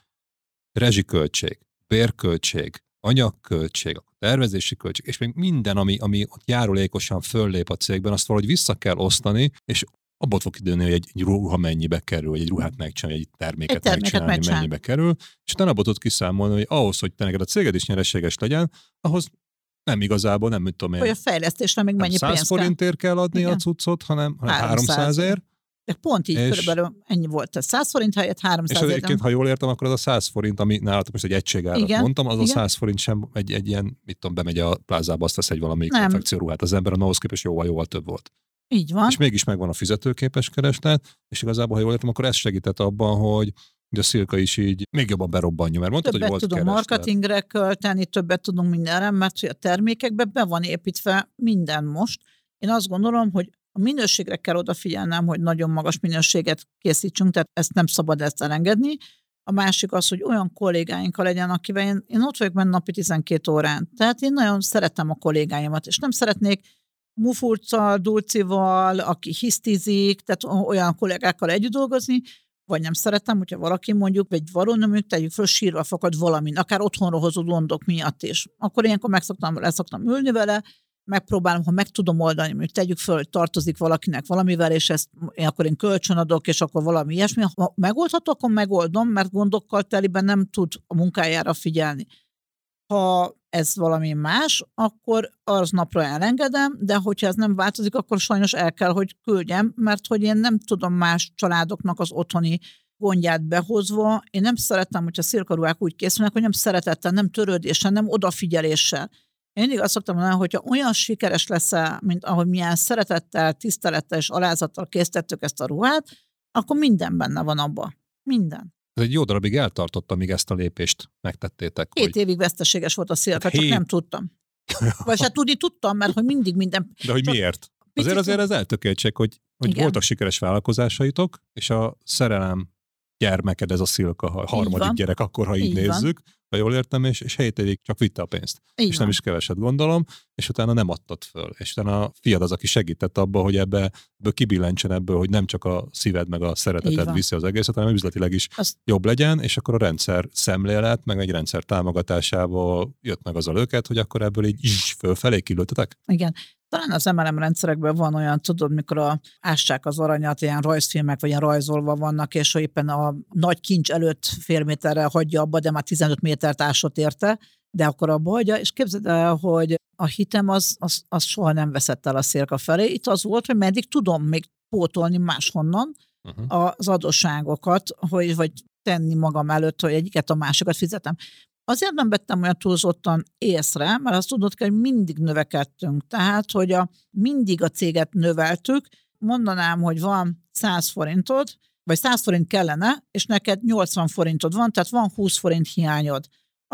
rezsiköltség, bérköltség, anyagköltség, tervezési költség, és még minden, ami, ami ott járulékosan föllép a cégben, azt valahogy vissza kell osztani, és abból fog időni, hogy egy ruha mennyibe kerül, hogy egy ruhát megcsinálni, egy terméket, egy terméket megcsinálni, megcsinálni, mennyibe kerül, és utána abból tudod kiszámolni, hogy ahhoz, hogy te neked a céged is nyereséges legyen, ahhoz nem igazából, nem mit tudom én. Hogy a fejlesztésre még mennyi pénz kell. száz forintért kell adni igen. a cuccot, hanem, hanem háromszázért. De pont így, és körülbelül ennyi volt. A száz forint helyett háromszáz. És egyébként, ha jól értem, akkor az a száz forint, ami nálatok most egy egységárat mondtam, az igen. a száz forint sem egy, egy ilyen, mit tudom, bemegy a plázába, azt tesz egy valamelyik konfekcióruhát az ember, a ahhoz képest jóval-jóval több volt. Így van. És mégis megvan a fizetőképes kereslet, és igazából, ha jól értem, akkor ez segített abban, hogy de a Szilka is így még jobban berobbanja, mert mondtad, többet hogy volt kereslet. Többet tudunk marketingre költeni, többet tudunk mindenre, mert a termékekben be van építve minden most. Én azt gondolom, hogy a minőségre kell odafigyelnem, hogy nagyon magas minőséget készítsünk, tehát ezt nem szabad ezt elengedni. A másik az, hogy olyan kollégáinkkal legyen, akivel én, én ott vagyok benne napi tizenkét órán. Tehát én nagyon szeretem a kollégáimat, és nem szeretnék mufurccal, dulcival, aki hisztizik, tehát olyan kollégákkal együtt dolgozni, vagy nem szeretem, hogyha valaki mondjuk, egy valónőműt tegyük föl, sírva fakad valamin, akár otthonról hozott gondok miatt is. Akkor ilyenkor meg szoktam, le szoktam ülni vele, megpróbálom, ha meg tudom oldani, hogy tegyük föl, hogy tartozik valakinek valamivel, és ezt én akkor én kölcsönadok, és akkor valami ilyesmi. Ha megoldható, akkor megoldom, mert gondokkal teliben nem tud a munkájára figyelni. Ha ez valami más, akkor az napra elengedem, de hogyha ez nem változik, akkor sajnos el kell, hogy küldjem, mert hogy én nem tudom más családoknak az otthoni gondját behozva. Én nem szeretem, hogyha szirkarúák úgy készülnek, hogy nem szeretettel, nem törődéssel, nem odafigyeléssel. Én mindig azt szoktam mondani, hogyha olyan sikeres leszel, mint ahogy milyen szeretettel, tisztelettel és alázattal készítettük ezt a ruhát, akkor minden benne van abban. Minden. Ez egy jó darabig eltartott, amíg ezt a lépést megtettétek. Két hogy... évig veszteséges volt a Szilka, hát csak hét... nem tudtam. Vagy se tudni tudtam, mert hogy mindig minden... De hogy csak miért? Picit... Azért azért ez eltökéltség, hogy, hogy voltak sikeres vállalkozásaitok, és a szerelem gyermeked, ez a Szilka, a harmadik gyerek, akkor, ha így, így nézzük, van. Ha jól értem, és, és hét évig csak vitte a pénzt. Így és van. Nem is keveset, gondolom, és utána nem adtad föl. És utána a fiad az, aki segített abba, hogy ebbe, ebből kibillentsen ebből, hogy nem csak a szíved meg a szereteted viszi az egészet, hanem üzletileg is azt... jobb legyen, és akkor a rendszer szemlélet, meg egy rendszer támogatásából jött meg az a löket, hogy akkor ebből így is fölfelé kilőttetek? Igen. Talán az em el em rendszerekben van olyan, tudod, mikor a, ássák az aranyat, ilyen rajzfilmek, vagy ilyen rajzolva vannak, és éppen a nagy kincs előtt fél méterrel hagyja abba, de már tizenöt métert ásott érte, de akkor abba hagyja, és képzeld el, hogy a hitem az, az, az soha nem veszett el a Szilka felé. Itt az volt, hogy meddig tudom még pótolni máshonnan uh-huh. az adósságokat, hogy, vagy tenni magam előtt, hogy egyiket a másikat fizetem. Azért nem vettem olyan túlzottan észre, mert azt tudod kell, hogy mindig növekedtünk. Tehát, hogy a, mindig a céget növeltük, mondanám, hogy van száz forintod, vagy száz forint kellene, és neked nyolcvan forintod van, tehát van húsz forint hiányod.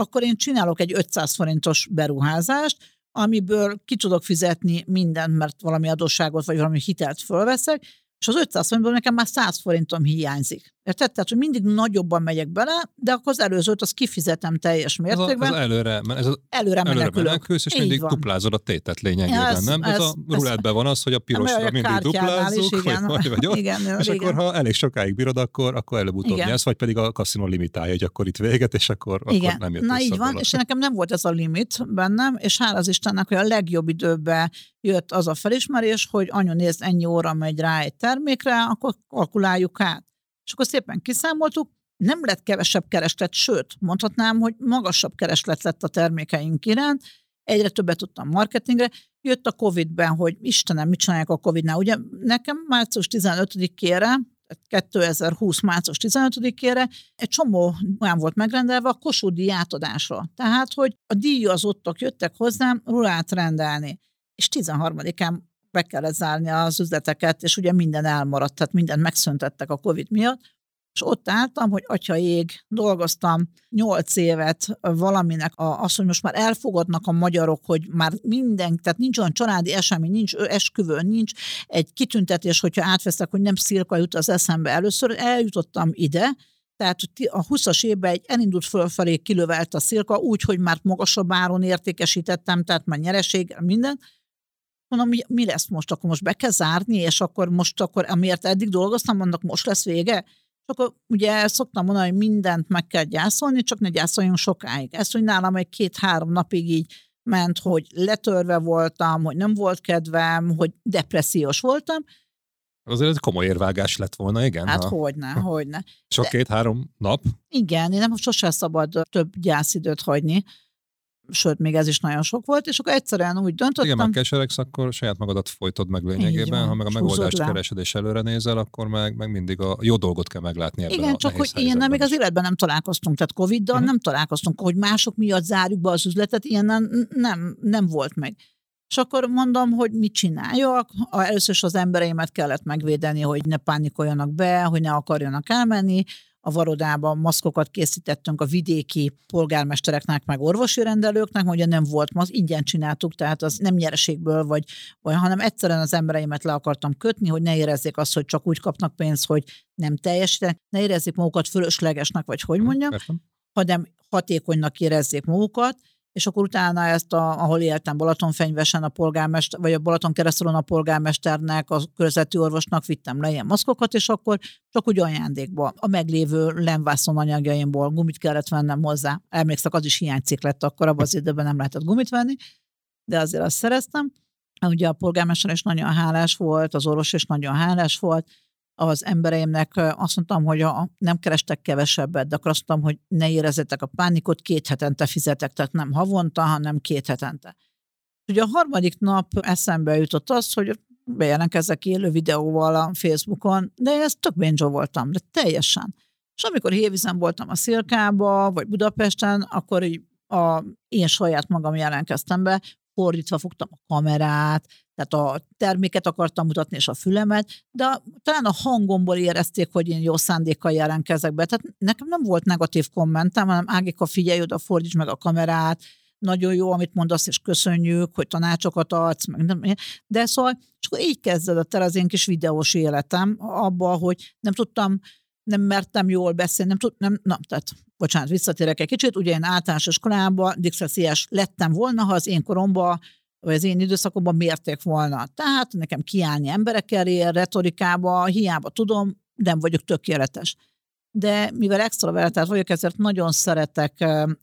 Akkor én csinálok egy ötszáz forintos beruházást, amiből ki tudok fizetni mindent, mert valami adósságot, vagy valami hitelt fölveszek, és az ötszáz forintból nekem már száz forintom hiányzik. Érted? Tehát, hogy mindig nagyobban megyek bele, de akkor az előzőt azt kifizetem teljes mértékben. Az, az előre, ez az előre menekülsz, és így mindig van. Duplázod a tétet lényegében, ez, nem? Ez, ez a rulettben van az, hogy a pirosra a mindig duplázzuk, is, igen. Vagy, vagy ott, igen, és igen. Akkor, ha elég sokáig bírod, akkor, akkor előbb-utóbb nyelsz, vagy pedig a kaszinó limitálja, hogy akkor itt véget, és akkor, igen. akkor nem jött. Na így van, valaki. És nekem nem volt ez a limit bennem, és hála az Istennek, hogy a legjobb időben jött az a felismerés, hogy anyu, nézd, ennyi óra megy rá egy termékre, akkor kalkuláljuk át. És akkor szépen kiszámoltuk, nem lett kevesebb kereslet, sőt, mondhatnám, hogy magasabb kereslet lett a termékeink iránt, egyre többet tudtam marketingre, jött a Covid-ben, hogy Istenem, mit csinálják a Covid-nál. Ugye nekem március tizenötödikére, kétezer-húsz március tizenötödikére egy csomó olyan volt megrendelve a Kossuth díj átadásra. Tehát, hogy a díjazottak jöttek hozzám rulát rendelni, és tizenharmadikán be kellett zárni az üzleteket, és ugye minden elmaradt, tehát mindent megszüntettek a Covid miatt, és ott álltam, hogy atya ég, dolgoztam nyolc évet valaminek, a, azt, hogy most már elfogadnak a magyarok, hogy már minden, tehát nincs olyan családi esemény, nincs esküvő, nincs egy kitüntetés, hogyha átveszek, hogy nem Szilka jut az eszembe először, eljutottam ide, tehát a huszas évben egy elindult fölfelé kilövelt a Szilka, úgy, hogy már magasabb áron értékesítettem, tehát már nyereség, minden. Mondom, mi, mi lesz most, akkor most be kell zárni, és akkor most, akkor, amiért eddig dolgoztam, annak most lesz vége. És akkor ugye szoktam mondani, hogy mindent meg kell gyászolni, csak ne gyászoljunk sokáig. Ez, hogy nálam egy két-három napig így ment, hogy letörve voltam, hogy nem volt kedvem, hogy depressziós voltam. Azért ez komoly érvágás lett volna, igen? Hát ha... hogyne, hogyne. Sok De... két-három nap? Igen, én nem sosem szabad több gyászidőt hagyni. Sőt, még ez is nagyon sok volt, és akkor egyszerűen úgy döntöttem. Igen, meg keseregsz, akkor saját magadat folytod meg lényegében, ha meg a megoldást keresed és előre nézel, akkor meg, meg mindig a jó dolgot kell meglátni ebben. Igen, a csak hogy ilyennel még az életben nem találkoztunk, tehát Covid-dal uh-huh. nem találkoztunk, hogy mások miatt zárjuk be az üzletet, ilyennel nem, nem volt meg. És akkor mondom, hogy mit csináljak, először is az embereimet kellett megvédeni, hogy ne pánikoljanak be, hogy ne akarjanak elmenni, a Varodában maszkokat készítettünk a vidéki polgármestereknek, meg orvosi rendelőknek, mert ugye nem volt maszk, ingyen csináltuk, tehát az nem nyereségből vagy olyan, hanem egyszerűen az embereimet le akartam kötni, hogy ne érezzék azt, hogy csak úgy kapnak pénzt, hogy nem teljesítenek, ne érezzék magukat fölöslegesnek, vagy hogy mondjam, hanem hatékonynak érezzék magukat, és akkor utána ezt, a, ahol éltem Balatonfenyvesen a polgármester, vagy a Balaton keresztülön a polgármesternek, a körzeti orvosnak vittem le ilyen maszkokat, és akkor csak úgy ajándékba. A meglévő lemvászon anyagjaimból gumit kellett vennem hozzá. Emlékszek, az is hiánycikk lett akkor, abban az időben nem lehetett gumit venni, de azért azt szereztem. Ugye a polgármester is nagyon hálás volt, az orvos is nagyon hálás volt. Az embereimnek azt mondtam, hogy a, nem kerestek kevesebbet, de akkor azt mondtam, hogy ne érezzetek a pánikot, két hetente fizetek, tehát nem havonta, hanem két hetente. Ugye a harmadik nap eszembe jutott az, hogy bejelentkezzek élő videóval a Facebookon, de én ezt tök bénzsó voltam, de teljesen. És amikor Hévízen voltam a Szilkába, vagy Budapesten, akkor így a, én saját magam jelentkeztem be, fordítva fogtam a kamerát, tehát a terméket akartam mutatni, és a fülemet, de talán a hangomból érezték, hogy én jó szándékkal jelentkezek be. Tehát nekem nem volt negatív kommentem, hanem Ágika, figyelj oda, fordíts meg a kamerát, nagyon jó, amit mondasz, és köszönjük, hogy tanácsokat adsz, meg nem, de szóval csak így kezdődött el az én kis videós életem, abban, hogy nem tudtam, nem mertem jól beszélni, nem tudtam, nem, na, tehát bocsánat, visszatérek egy kicsit, ugye én általános iskolában diszlexiás lettem volna, ha az én koromban vagy az én időszakomban mérték volna. Tehát nekem kiállni emberek elé, retorikába, hiába tudom, nem vagyok tökéletes. De mivel extravertált vagyok, ezért nagyon szeretek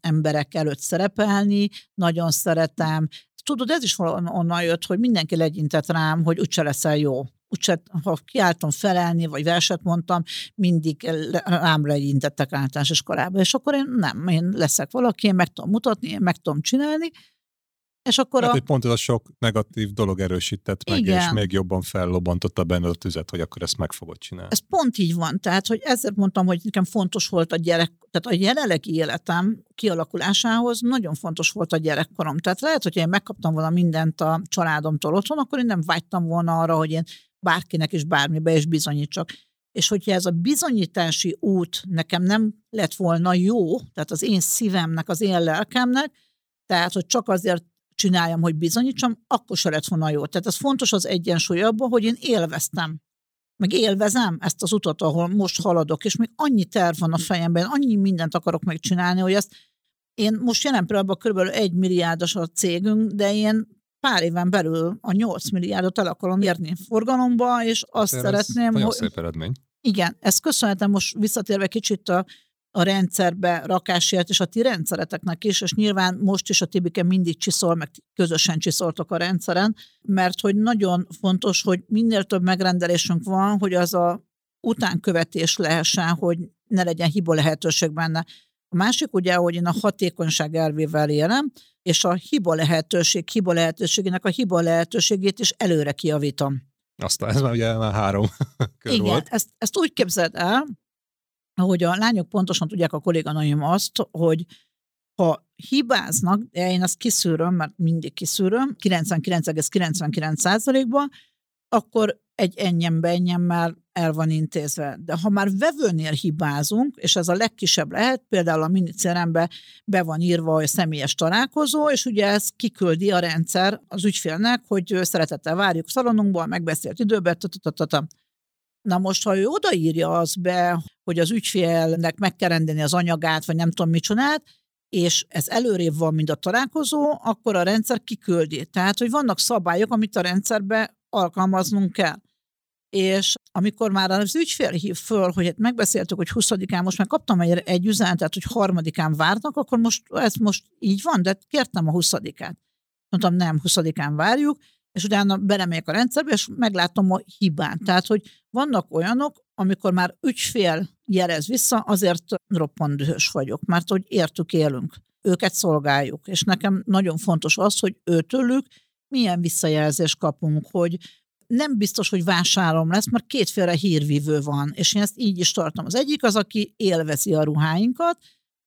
emberek előtt szerepelni, nagyon szeretem. Tudod, ez is onnan jött, hogy mindenki legyintett rám, hogy úgyse leszel jó. Úgyse, ha kiálltam felelni, vagy verset mondtam, mindig rám legyintettek általános iskolába. És akkor én nem, én leszek valaki, én meg tudom mutatni, én meg tudom csinálni. És akkor hát, a... hogy pont ez a sok negatív dolog erősített meg, igen, és még jobban fellobbantotta benne a tüzet, hogy akkor ezt meg fogod csinálni. Ez pont így van, tehát, hogy ezért mondtam, hogy nekem fontos volt a gyerek, tehát a jelenlegi életem kialakulásához nagyon fontos volt a gyerekkorom. Tehát lehet, hogyha én megkaptam volna mindent a családomtól otthon, akkor én nem vágytam volna arra, hogy én bárkinek is bármibe is bizonyítsak. És hogyha ez a bizonyítási út nekem nem lett volna jó, tehát az én szívemnek, az én lelkemnek, tehát, hogy csak azért csináljam, hogy bizonyítsam, akkor se lett volna jó. Tehát ez fontos az egyensúly abban, hogy én élveztem, meg élvezem ezt az utat, ahol most haladok, és még annyi terv van a fejemben, annyi mindent akarok megcsinálni, hogy ezt én most jelen pillanatban körülbelül egy milliárdos a cégünk, de én pár éven belül a nyolc milliárdot el akarom érni forgalomba, és azt Te szeretném, hogy... szép eredmény. Igen, ezt köszönhetem most visszatérve kicsit a a rendszerbe rakásért, és a ti rendszereteknek is, és nyilván most is a Tibike mindig csiszol, meg közösen csiszoltok a rendszeren, mert hogy nagyon fontos, hogy minél több megrendelésünk van, hogy az a utánkövetés lehessen, hogy ne legyen hiba lehetőség benne. A másik ugye, hogy én a hatékonyság elvével élem, és a hiba lehetőség, hiba lehetőségének a hiba lehetőségét is előre kijavítom. Aztán ez már ugye már három kör volt. Igen, ezt, ezt úgy képzeld el, ahogy a lányok pontosan tudják, a kolléganőim azt, hogy ha hibáznak, én azt kiszűröm, mert mindig kiszűröm, kilencvenkilenc egész kilencvenkilenc százalékban, akkor egy ennyembe ennyem már el van intézve. De ha már vevőnél hibázunk, és ez a legkisebb lehet, például a MiniCRM-be be van írva, hogy személyes találkozó, és ugye ez kiküldi a rendszer az ügyfélnek, hogy szeretettel várjuk szalonunkból, megbeszélt időben, tatatatatam. Na most, ha ő odaírja azt be, hogy az ügyfélnek meg kell rendelni az anyagát, vagy nem tudom mit csinált, és ez előrébb van, mint a találkozó, akkor a rendszer kiküldi. Tehát, hogy vannak szabályok, amit a rendszerbe alkalmaznunk kell. És amikor már az ügyfél hív föl, hogy hát megbeszéltük, hogy huszadikán, most már kaptam egy, egy üzenetet, hogy harmadikán várnak, akkor most ez most így van, de kértem a huszadikát. Mondtam, nem, huszadikán várjuk, és utána belemegyek a rendszerbe, és meglátom a hibát. Tehát, hogy vannak olyanok, amikor már ügyfél jelez vissza, azért roppant dühös vagyok, mert hogy értük, élünk, őket szolgáljuk, és nekem nagyon fontos az, hogy őtőlük milyen visszajelzést kapunk, hogy nem biztos, hogy vásárlom lesz, mert kétféle hírvívő van, és én ezt így is tartom. Az egyik az, aki élvezi a ruháinkat,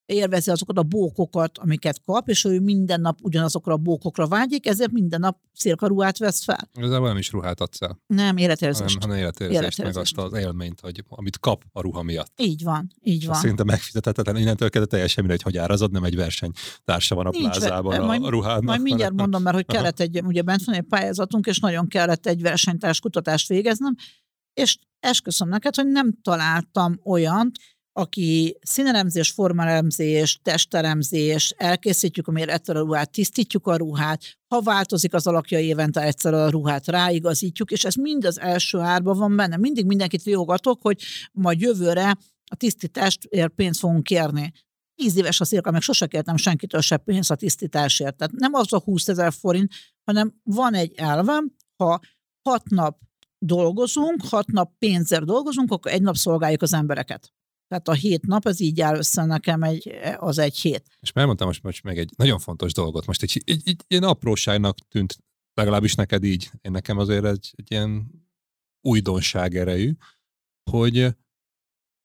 élvezi azokat a bókokat, amiket kap, és ő minden nap ugyanazokra a bókokra vágyik, ezért minden nap szirkaruhát vesz fel. Igazából nem is ruhát adsz el. Nem, életérzést. Hanem életérzést, meg azt az élményt, hogy, amit kap a ruha miatt. Így van, így van. Azt szerintem megfizethetetlen, innentől kezdve teljesen mindegy, hogy árazod, nem egy versenytársa van a nincs plázában ve- a ruhának. Majd mindjárt hanem... mondom, mert hogy kellett egy, ugye bent van egy pályázatunk, és nagyon kellett egy versenytárs kutatást végeznem, és esküszöm neked, hogy nem találtam olyan, aki színelemzés, formalemzés, testelemzés, elkészítjük a mérettől a ruhát, tisztítjuk a ruhát, ha változik az alakja évente egyszer a ruhát, ráigazítjuk, és ez mind az első árban van benne. Mindig mindenkit riogatok, hogy majd jövőre a tisztításért pénzt fogunk kérni. Tíz éves a Szilka, meg sose kértem senkitől se pénzt a tisztításért. Tehát nem az a húszezer forint, hanem van egy elvem, ha hat nap dolgozunk, hat nap pénzért dolgozunk, akkor egy nap szolgáljuk az embereket. Tehát a hét nap, ez így áll össze nekem egy, az egy hét. És elmondtam most, most meg egy nagyon fontos dolgot. Most egy, egy, egy ilyen apróságnak tűnt, legalábbis neked így. Én nekem azért egy, egy ilyen újdonság erejű, hogy,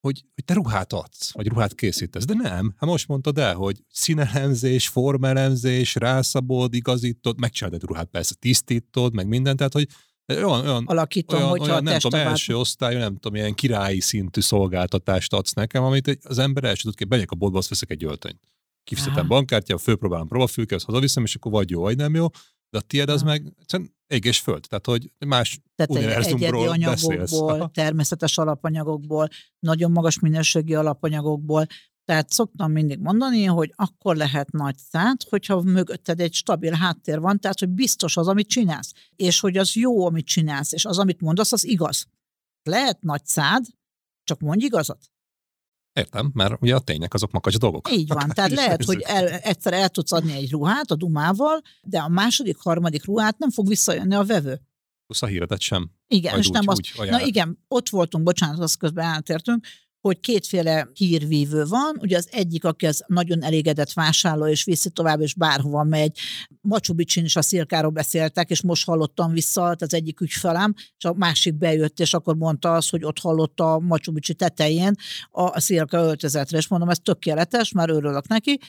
hogy, hogy te ruhát adsz, vagy ruhát készítesz. De nem, hát most mondtad el, hogy színelemzés, formelemzés, rászabod, igazítod, megcsinálod egy ruhát, persze tisztítod, meg mindent, tehát hogy Olyan, olyan, alakítom, olyan, hogyha olyan nem tudom, első osztályú, nem tudom, ilyen királyi szintű szolgáltatást adsz nekem, amit az ember első tud, hogy begyek a boltba, azt veszek egy öltönyt. Kifizetem bankkártyával, fölpróbálom próbafülkehez, hazaviszem, és akkor vagy jó, vagy nem jó, de a tiéd az meg ég és föld, tehát hogy más univerzumról beszélsz. Természetes alapanyagokból, nagyon magas minőségi alapanyagokból, tehát szoktam mindig mondani, hogy akkor lehet nagy szánt, hogyha mögötted egy stabil háttér van, tehát hogy biztos az, amit csinálsz, és hogy az jó, amit csinálsz, és az, amit mondasz, az igaz. Lehet nagy szád, csak mondj igazat. Értem, mert ugye a tények azok makacs dolgok. Így van, tehát lehet, hogy el, egyszer el tudsz adni egy ruhát a dumával, de a második, harmadik ruhát nem fog visszajönni a vevő. Plusz a híredet sem. Igen, és úgy, nem azt. Na igen, ott voltunk, bocsánat, azt közben eltértünk, hogy kétféle hírvívő van, ugye az egyik, aki az nagyon elégedett vásárló, és viszi tovább, és bárhova megy. Machu Picchun is a Szilkáról beszéltek, és most hallottam vissza az egyik ügyfelem, és a másik bejött, és akkor mondta azt, hogy ott hallotta a Machu Picchu tetején a Szilka öltözetre, és mondom, ez tökéletes, már örülök neki.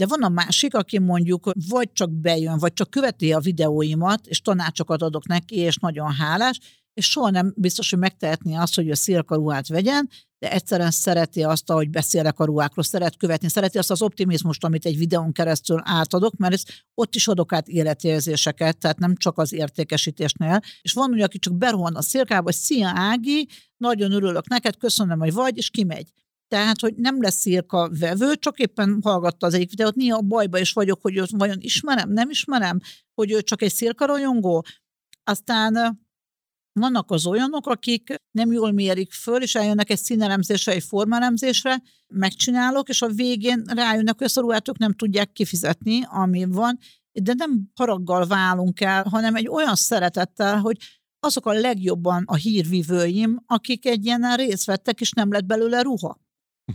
De van a másik, aki mondjuk vagy csak bejön, vagy csak követi a videóimat, és tanácsokat adok neki, és nagyon hálás, és soha nem biztos, hogy megtehetné azt, hogy a Szilka ruhát vegyen, de egyszerűen szereti azt, ahogy beszélek a ruhákról, szeret követni, szereti azt az optimizmust, amit egy videón keresztül átadok, mert ezt ott is adok át életérzéseket, tehát nem csak az értékesítésnél. És van ugye, aki csak berohan a Szilkába, hogy szia Ági, nagyon örülök neked, köszönöm, hogy vagy, és kimegy. Tehát, hogy nem lesz Szilka vevő, csak éppen hallgatta az egyik videót, néha bajba is vagyok, hogy őt vajon ismerem, nem ismerem, hogy ő csak egy Szilka rajongó. Aztán vannak az olyanok, akik nem jól mérik föl, és eljönnek egy színelemzésre, egy formalemzésre, megcsinálok, és a végén rájönnek, hogy ezt a ruhát ők nem tudják kifizetni, ami van, de nem haraggal válunk el, hanem egy olyan szeretettel, hogy azok a legjobban a hírvívőim, akik egy ilyennel részt vettek, és nem lett belőle ruha.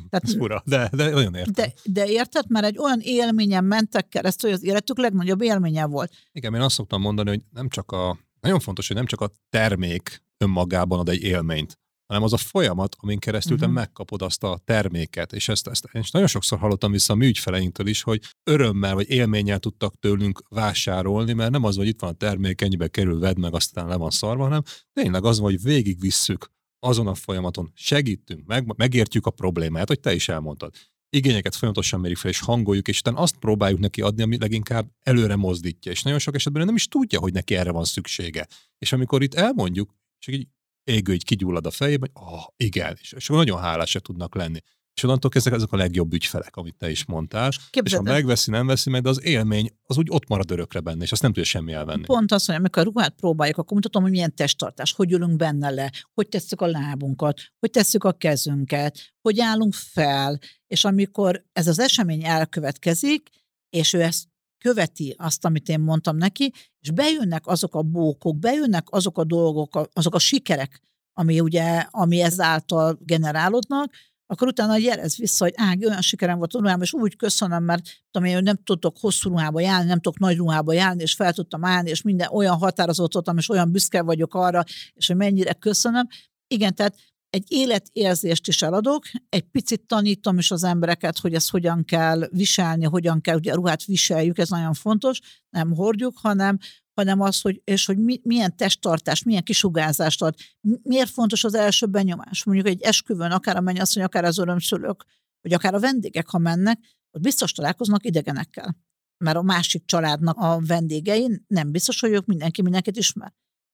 Tehát, fura, de, de olyan értem. De, de érted, mert egy olyan élményen mentek keresztül, hogy az életük legnagyobb élménye volt. Igen, én azt szoktam mondani, hogy nem csak a Nagyon fontos, hogy nem csak a termék önmagában ad egy élményt, hanem az a folyamat, amin keresztül uh-huh. te megkapod azt a terméket. És ezt, ezt én nagyon sokszor hallottam vissza a mi ügyfeleinktől is, hogy örömmel vagy élménnyel tudtak tőlünk vásárolni, mert nem az, hogy itt van a termék, ennyibe kerül, vedd meg, aztán le van szarva, hanem tényleg az, hogy végigvisszük azon a folyamaton, segítünk, meg, megértjük a problémát, hogy te is elmondtad. Igényeket folyamatosan mérjük fel, és hangoljuk, és utána azt próbáljuk neki adni, ami leginkább előre mozdítja. És nagyon sok esetben nem is tudja, hogy neki erre van szüksége. És amikor itt elmondjuk, csak így égő, így kigyullad a fejében, hogy ah, igen, és, és nagyon hálásak tudnak lenni. És onnantól kezdek ezek a legjobb ügyfelek, amit te is mondtál. Képzeld, és ha megveszi, nem veszi meg, de az élmény az úgy ott marad örökre benne, és azt nem tudja semmi elvenni. Pont azt mondja, amikor a ruhát próbáljuk, akkor mutatom, hogy milyen testtartás, hogy ülünk benne le, hogy tesszük a lábunkat, hogy tesszük a kezünket, hogy állunk fel, és amikor ez az esemény elkövetkezik, és ő ezt követi azt, amit én mondtam neki, és bejönnek azok a bókok, bejönnek azok a dolgok, azok a sikerek, ami, ugye, ami ezáltal generálódnak, akkor utána jelez vissza, hogy Ági, olyan sikerem volt a ruhában, és úgy köszönöm, mert tudom én, hogy nem tudtok hosszú ruhába járni, nem tudok nagy ruhába járni, és fel tudtam állni, és minden olyan határozott voltam, és olyan büszke vagyok arra, és hogy mennyire köszönöm. Igen, tehát egy életérzést is eladok, egy picit tanítom is az embereket, hogy ezt hogyan kell viselni, hogyan kell, ugye a ruhát viseljük, ez nagyon fontos, nem hordjuk, hanem, hanem az, hogy, és hogy mi, milyen testtartást, milyen kisugárzást ad. Miért fontos az első benyomás? Mondjuk egy esküvőn, akár a mennyasszony, akár az örömszülők, vagy akár a vendégek, ha mennek, ott biztos találkoznak idegenekkel. Mert a másik családnak a vendégei nem biztos, hogy ők mindenki mindenkit ismer.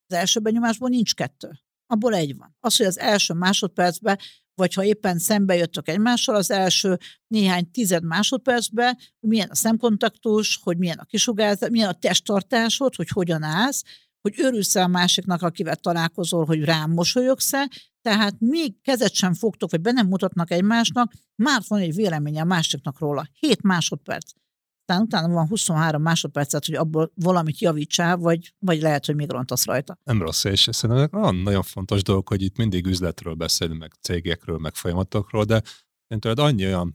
Az első benyomásból nincs kettő. Abból egy van. Az, hogy az első másodpercben, vagy ha éppen szembe jöttök egymással, az első néhány tized másodpercben, hogy milyen a szemkontaktus, hogy milyen a kisugárzás, milyen a testtartásod, hogy hogyan állsz, hogy örülsz-e a másiknak, akivel találkozol, hogy rám mosolyogsz-e, tehát még kezet sem fogtok, vagy be nem mutatnak egymásnak, már van egy véleménye a másiknak róla. hét másodperc. Aztán utána van huszonhárom másodpercet, hogy abból valamit javítsál, vagy, vagy lehet, hogy még rontasz rajta. Nem rossz, és szerintem olyan nagyon fontos dolog, hogy itt mindig üzletről beszélünk, meg cégekről, meg folyamatokról, de én tőled annyi olyan,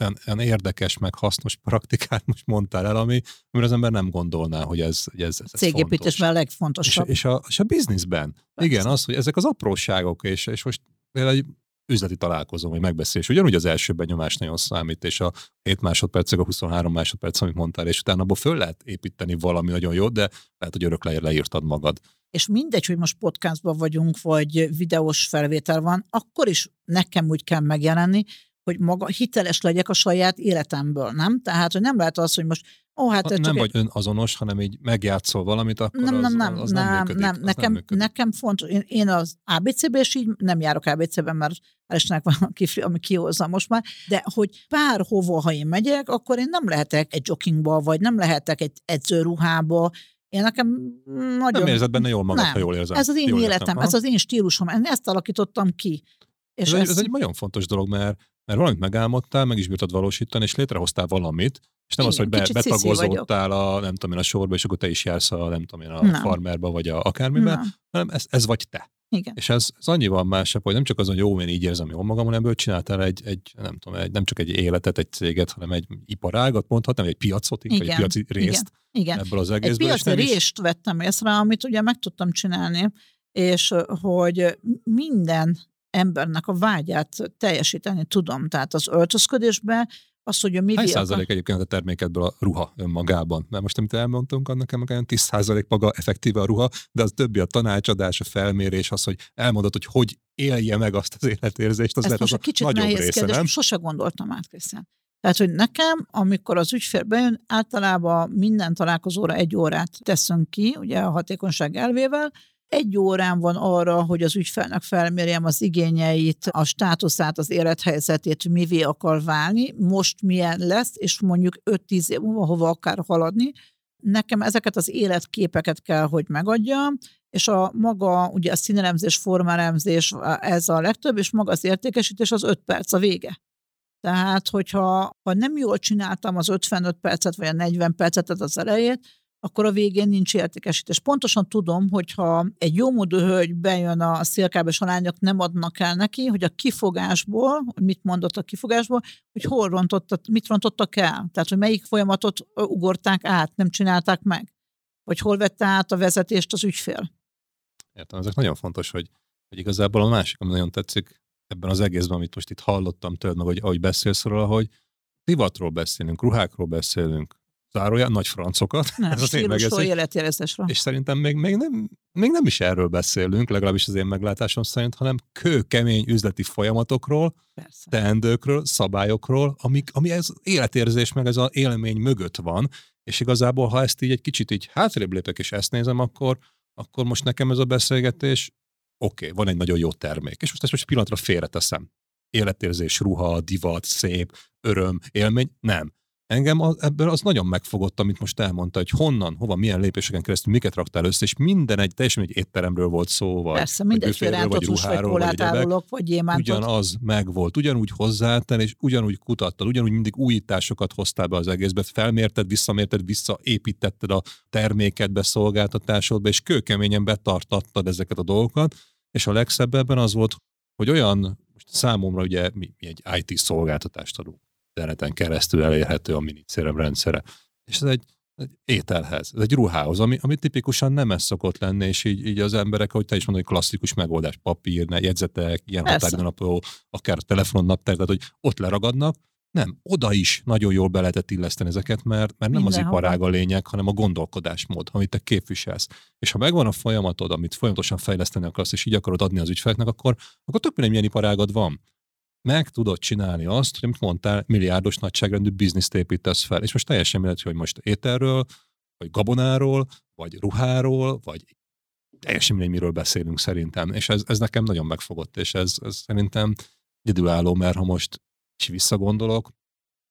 olyan, olyan érdekes, meg hasznos praktikát most mondtál el, ami, amire az ember nem gondolná, hogy ez, hogy ez, ez fontos. Cégépítésben a legfontosabb. És, és, a, és a bizniszben. Persze. Igen, az, hogy ezek az apróságok, és, és most egy üzleti találkozó, vagy megbeszélés. Ugyanúgy az első benyomás nagyon számít, és a hét másodpercig a huszonhárom másodperc, amit mondtál, és utána abból föl lehet építeni valami nagyon jót, de lehet, hogy örökre leírtad magad. És mindegy, hogy most podcastban vagyunk, vagy videós felvétel van, akkor is nekem úgy kell megjelenni, hogy maga hiteles legyek a saját életemből, nem? Tehát, hogy nem lehet az, hogy most ó, hát ha, nem vagy egy... önazonos, hanem így megjátszol valamit, akkor nem, nem, az, nem, az nem, nem működik. Nem, nekem, nem nekem fontos. Én, én az á bé cé-ben, és így nem járok á bé cé-ben, mert Árisnak van kifli, ami kihozza most már, de hogy bárhova, ha én megyek, akkor én nem lehetek egy joggingba, vagy nem lehetek egy edzőruhába. Én nekem nagyon... Nem érzed benne jól magad, nem. Ha jól érzem. Ez az én jól életem, ha? Ez az én stílusom, én ezt alakítottam ki. És ez, ez, egy, ez egy nagyon fontos dolog, mert mert valamit megálmodtál, meg is bírtad valósítani, és létrehoztál valamit, és nem igen, az, hogy be, betagozódtál a, nem tudom én, a sorba, és akkor te is jársz a, nem tudom én, a nem. farmerba, vagy a akármiben, nem. hanem ez, ez vagy te. Igen. És ez, ez annyival másabb, hogy nem csak az, hogy jó, én így érzem jól magam, hanem ebből csináltál egy, egy, nem tudom, egy, nem csak egy életet, egy céget, hanem egy iparágat, mondhatnám, egy piacot, vagy egy piaci részt igen. ebből az egészből. Egy piaci részt is... vettem észre, amit ugye meg tudtam csinálni, és hogy minden embernek a vágyát teljesíteni tudom. Tehát az öltözködésben az, hogy a mi... Hány százalék egyébként a termékedből a ruha önmagában? Mert most, amit elmondtunk, annak emlékezően tíz százalék maga effektíve a ruha, de az többi a tanácsadás, a felmérés, az, hogy elmondod, hogy hogy élje meg azt az életérzést, az ez lehet az a nagyobb része, nem? Sose gondoltam át, Krisztián. Tehát, hogy nekem, amikor az ügyfél bejön, általában minden találkozóra egy órát teszünk ki, ugye a hatékonyság elvével. Egy órán van arra, hogy az ügyfelnek felmérjem az igényeit, a státuszát, az élethelyzetét, mivé akar válni, most milyen lesz, és mondjuk öt-tíz év múlva hova akar haladni. Nekem ezeket az életképeket kell, hogy megadjam, és a maga, ugye a színelemzés, formalemzés, ez a legtöbb, és maga az értékesítés az öt perc a vége. Tehát, hogyha ha nem jól csináltam az ötvenöt percet, vagy a negyven percet az elejét, akkor a végén nincs értékesítés. Pontosan tudom, hogyha egy jómódú hölgy bejön a szirkába, és a lányok nem adnak el neki, hogy a kifogásból, mit mondott a kifogásból, hogy hol rontottak, mit rontottak el. Tehát, hogy melyik folyamatot ugorták át, nem csinálták meg. Vagy hol vette át a vezetést az ügyfél. Értem, ezek nagyon fontos, hogy, hogy igazából a másik, ami nagyon tetszik ebben az egészben, amit most itt hallottam tőled, meg, hogy ahogy beszélsz róla, hogy divatról beszélünk, ruhákról beszélünk, zárójel, nagy francokat. Nem, stílusról, életjelezésről. És szerintem még, még, nem, még nem is erről beszélünk, legalábbis az én meglátásom szerint, hanem kőkemény üzleti folyamatokról, persze, teendőkről, szabályokról, amik, ami ez életérzés, meg ez az élmény mögött van, és igazából, ha ezt így egy kicsit így hátrébb lépek, és ezt nézem, akkor, akkor most nekem ez a beszélgetés, oké, okay, van egy nagyon jó termék, és most ezt most pillanatra félreteszem. Életérzés, ruha, divat, szép, öröm, élmény, nem. Engem az, ebből az nagyon megfogott, amit most elmondta, hogy honnan, hova, milyen lépéseken keresztül, miket raktál össze, és minden egy, teljesen egy étteremről volt szó, vagy persze, mindegy, büféről, vagy ruháról, vagy egyebek, ugyanaz megvolt, ugyanúgy hozzáálltál, és ugyanúgy kutattad, ugyanúgy mindig újításokat hoztál be az egészbe, felmérted, visszamérted, visszaépítetted a termékedbe, szolgáltatásodba, és kőkeményen betartattad ezeket a dolgokat, és a legszebb ebben az volt, hogy olyan, most számomra ugye mi, mi egy í té szolgáltatást adunk, interneten keresztül elérhető a MiniCRM rendszere. És ez egy, egy ételhez, egy ruhához, ami, ami tipikusan nem ez szokott lenni, és így, így az emberek, ahogy te is mondod, klasszikus megoldás, papír, ne, jegyzetek, ilyen határnapról, akár telefonnaptár, tehát hogy ott leragadnak. Nem, oda is nagyon jól be lehetett illeszteni ezeket, mert, mert nem Mindenhol. Az iparág a lényeg, hanem a gondolkodásmód, amit te képviselsz. És ha megvan a folyamatod, amit folyamatosan fejleszteni akarsz, és így akarod adni az ügyfeleknek, akkor, akkor tök mindegy, milyen iparágod van. Meg tudod csinálni azt, hogy amit mondtál, milliárdos nagyságrendű bizniszt építesz fel. És most teljesen mindegy, hogy most ételről, vagy gabonáról, vagy ruháról, vagy teljesen mindegy, miről beszélünk szerintem. És ez, ez nekem nagyon megfogott, és ez, ez szerintem egyedülálló, mert ha most és visszagondolok.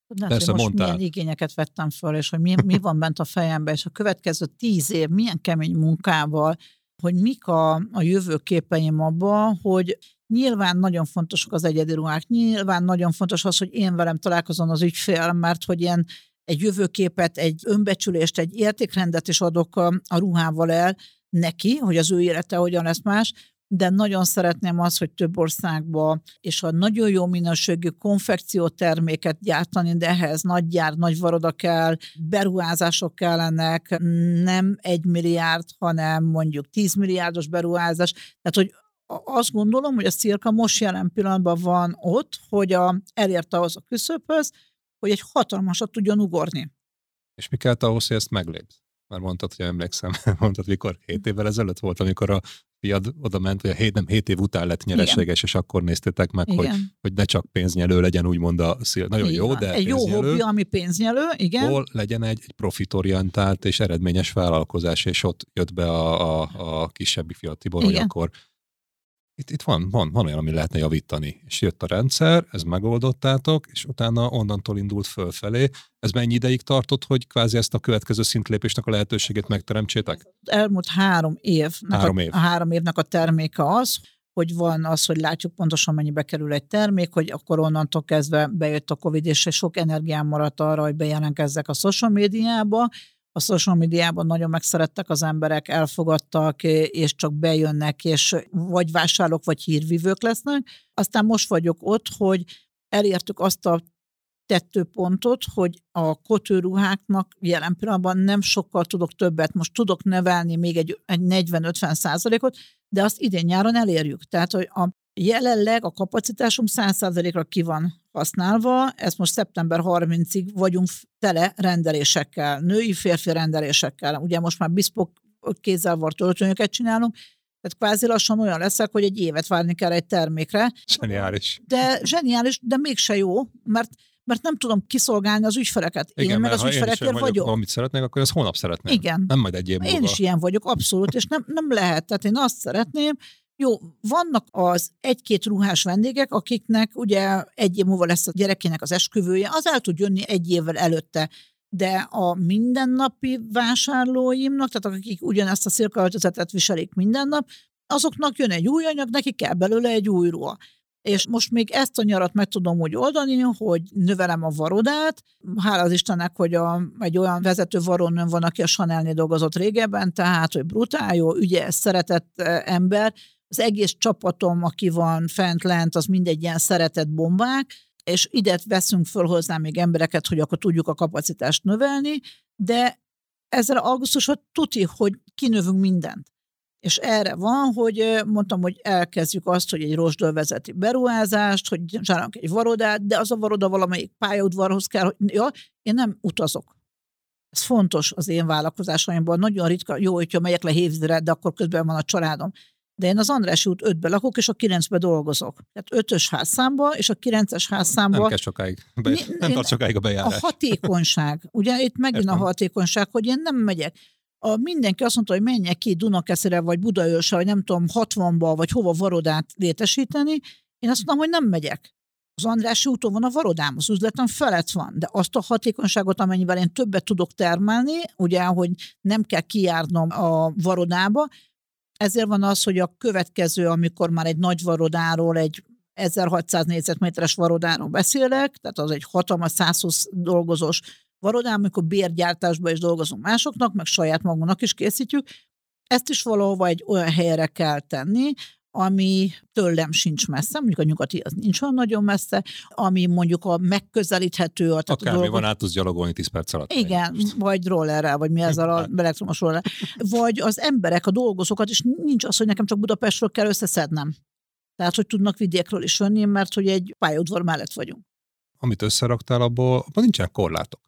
Tudnád, persze, hogy most mondtál, milyen igényeket vettem föl, és hogy mi, mi van bent a fejemben, és a következő tíz év milyen kemény munkával, hogy mik a, a jövőképeim abban, hogy nyilván nagyon fontosak az egyedi ruhák, nyilván nagyon fontos az, hogy én velem találkozom az ügyfél, mert hogy ilyen egy jövőképet, egy önbecsülést, egy értékrendet is adok a, a ruhával el neki, hogy az ő élete hogyan lesz más, de nagyon szeretném azt, hogy több országban, és a nagyon jó minőségű konfekcióterméket gyártani, de ehhez nagy gyár, nagy varoda kell, beruházások kellenek, nem egy milliárd, hanem mondjuk tíz milliárdos beruházás. Tehát, hogy azt gondolom, hogy a Szilka most jelen pillanatban van ott, hogy a, elérte ahhoz a küszöbhöz, hogy egy hatalmasat tudjon ugorni. És mi kellett ahhoz, hogy ezt meglépsz? Már mondtad, hogy emlékszem, mondtad, mikor hét évvel ezelőtt volt, amikor a fiad oda ment, hogy a hét, nem, hét év után lett nyereséges, igen. És akkor néztétek meg, hogy, hogy ne csak pénznyelő legyen, úgymond a Szil. Nagyon igen. Jó, de egy jó hobbi, ami pénznyelő, igen. Hol legyen egy, egy profitorientált és eredményes vállalkozás, és ott jött be a, a, a kisebbi fiat Tibor, hogy akkor itt, itt van, van, van olyan, ami lehetne javítani. És jött a rendszer, ez megoldottátok, és utána onnantól indult fölfelé. Ez mennyi ideig tartott, hogy kvázi ezt a következő szintlépésnek a lehetőségét megteremtsétek? Elmúlt három évnek, három év. a, a három évnek a terméke az, hogy van az, hogy látjuk pontosan mennyibe kerül egy termék, hogy akkor onnantól kezdve bejött a Covid, és sok energiám maradt arra, hogy bejelentkezzek a social médiába. A social médiában nagyon megszerettek az emberek, elfogadtak, és csak bejönnek, és vagy vásárlók, vagy hírvívők lesznek. Aztán most vagyok ott, hogy elértük azt a tettőpontot, hogy a kotőruháknak jelen pillanatban nem sokkal tudok többet. Most tudok növelni még egy, egy negyven-ötven százalékot, de azt idén nyáron elérjük. Tehát, hogy a jelenleg a kapacitásunk száz százalékra ki van használva, ezt most szeptember harmincadikáig vagyunk tele rendelésekkel, női, férfi rendelésekkel. Ugye most már bespoke kézzel vart öltönyöket csinálunk, tehát kvázi lassan olyan leszek, hogy egy évet várni kell egy termékre. Zseniális. De zseniális, de mégse jó, mert, mert nem tudom kiszolgálni az ügyfeleket. Igen, én meg az ügyfelekért vagyok. Amit szeretnék, akkor az holnap szeretném. Igen. Nem majd egy év múlva. Én is ilyen vagyok, abszolút, és nem, nem lehet. Tehát én azt szeretném. Jó, vannak az egy-két ruhás vendégek, akiknek ugye egy év múlva lesz a gyerekének az esküvője, az el tud jönni egy évvel előtte, de a mindennapi vásárlóimnak, tehát akik ugyanezt a szilkaöltözetet viselik minden nap, azoknak jön egy új anyag, neki kell belőle egy új ruha. És most még ezt a nyarat meg tudom úgy oldani, hogy növelem a varodát. Hála az Istennek, hogy a, egy olyan vezető varónőm van, aki a Chanelnél dolgozott régebben, tehát, hogy brutál jó, ügyes, szeretett ember. Az egész csapatom, aki van fent, lent, az mindegy ilyen szeretett bombák, és ide veszünk föl hozzá még embereket, hogy akkor tudjuk a kapacitást növelni, de ezzel augusztusban tuti, hogy kinövünk mindent. És erre van, hogy mondtam, hogy elkezdjük azt, hogy egy rozsdővezeti beruházást, hogy zsárunk egy varodát, de az a varoda valamelyik pályaudvarhoz kell, hogy ja, én nem utazok. Ez fontos az én vállalkozásaimban. Nagyon ritka, jó, hogyha megyek le Hévízre, de akkor közben van a családom. De én az Andrássy út ötbe lakok, és a kilencbe dolgozok. Tehát ötös házszámba, és a kilences házszámba... Nem kell sokáig. Be, né, nem tart sokáig a bejárás. A hatékonyság. Ugye itt megint Értem. A hatékonyság, hogy én nem megyek. A, mindenki azt mondta, hogy menjek ki Dunakeszire, vagy Budaörsre, vagy nem tudom, hatvanba, vagy hova varodát létesíteni. Én azt mondtam, hogy nem megyek. Az Andrássy úton van a varodám, az üzletem felett van, de azt a hatékonyságot, amennyivel én többet tudok termelni, ugye, hogy nem kell kijárnom a varodába. Ezért van az, hogy a következő, amikor már egy nagy varodáról, egy ezerhatszáz négyzetméteres varodáról beszélek, tehát az egy hatalmas százhúsz dolgozós varodá, amikor bérgyártásban is dolgozunk másoknak, meg saját magunknak is készítjük, ezt is valahova egy olyan helyre kell tenni, ami tőlem sincs messze, mondjuk a nyugati az nincs olyan nagyon messze, ami mondjuk a megközelíthető. A akármi van, át tudsz gyalogolni tíz perc alatt. Igen, meg. Vagy rollerrel, vagy mi ez a elektromos roller. Vagy az emberek, a dolgozókat is nincs az, hogy nekem csak Budapestről kell összeszednem. Tehát, hogy tudnak vidékről is jönni, mert hogy egy pályaudvar mellett vagyunk. Amit összeraktál, abból, abban nincsenek korlátok.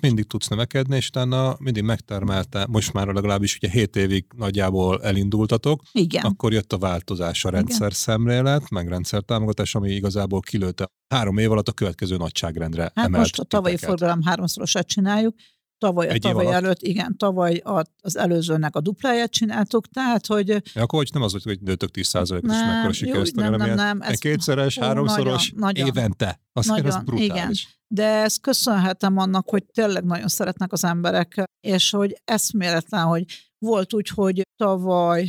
Mindig tudsz növekedni, és utána mindig megtermelte, most már legalábbis ugye hét évig nagyjából elindultatok, igen. Akkor jött a változás, a rendszer szemlélet, meg rendszertámogatás, ami igazából kilőtte. Három év alatt a következő nagyságrendre hát emelt most a tavalyi titeket. Forgalom háromszorosát csináljuk, tavaly, a tavaly előtt, igen, tavaly az előzőnek a dupláját csináltuk, tehát, hogy... Ja, akkor hogy nem az, hogy nőtök tíz százalékos és mekkora sikeresztő, hanem egy kétszeres, ó, háromszoros nagyon, évente. Azt nagyon, kérdez, brutális. Igen. De ezt köszönhetem annak, hogy tényleg nagyon szeretnek az emberek, és hogy eszméletlen, hogy volt úgy, hogy tavaly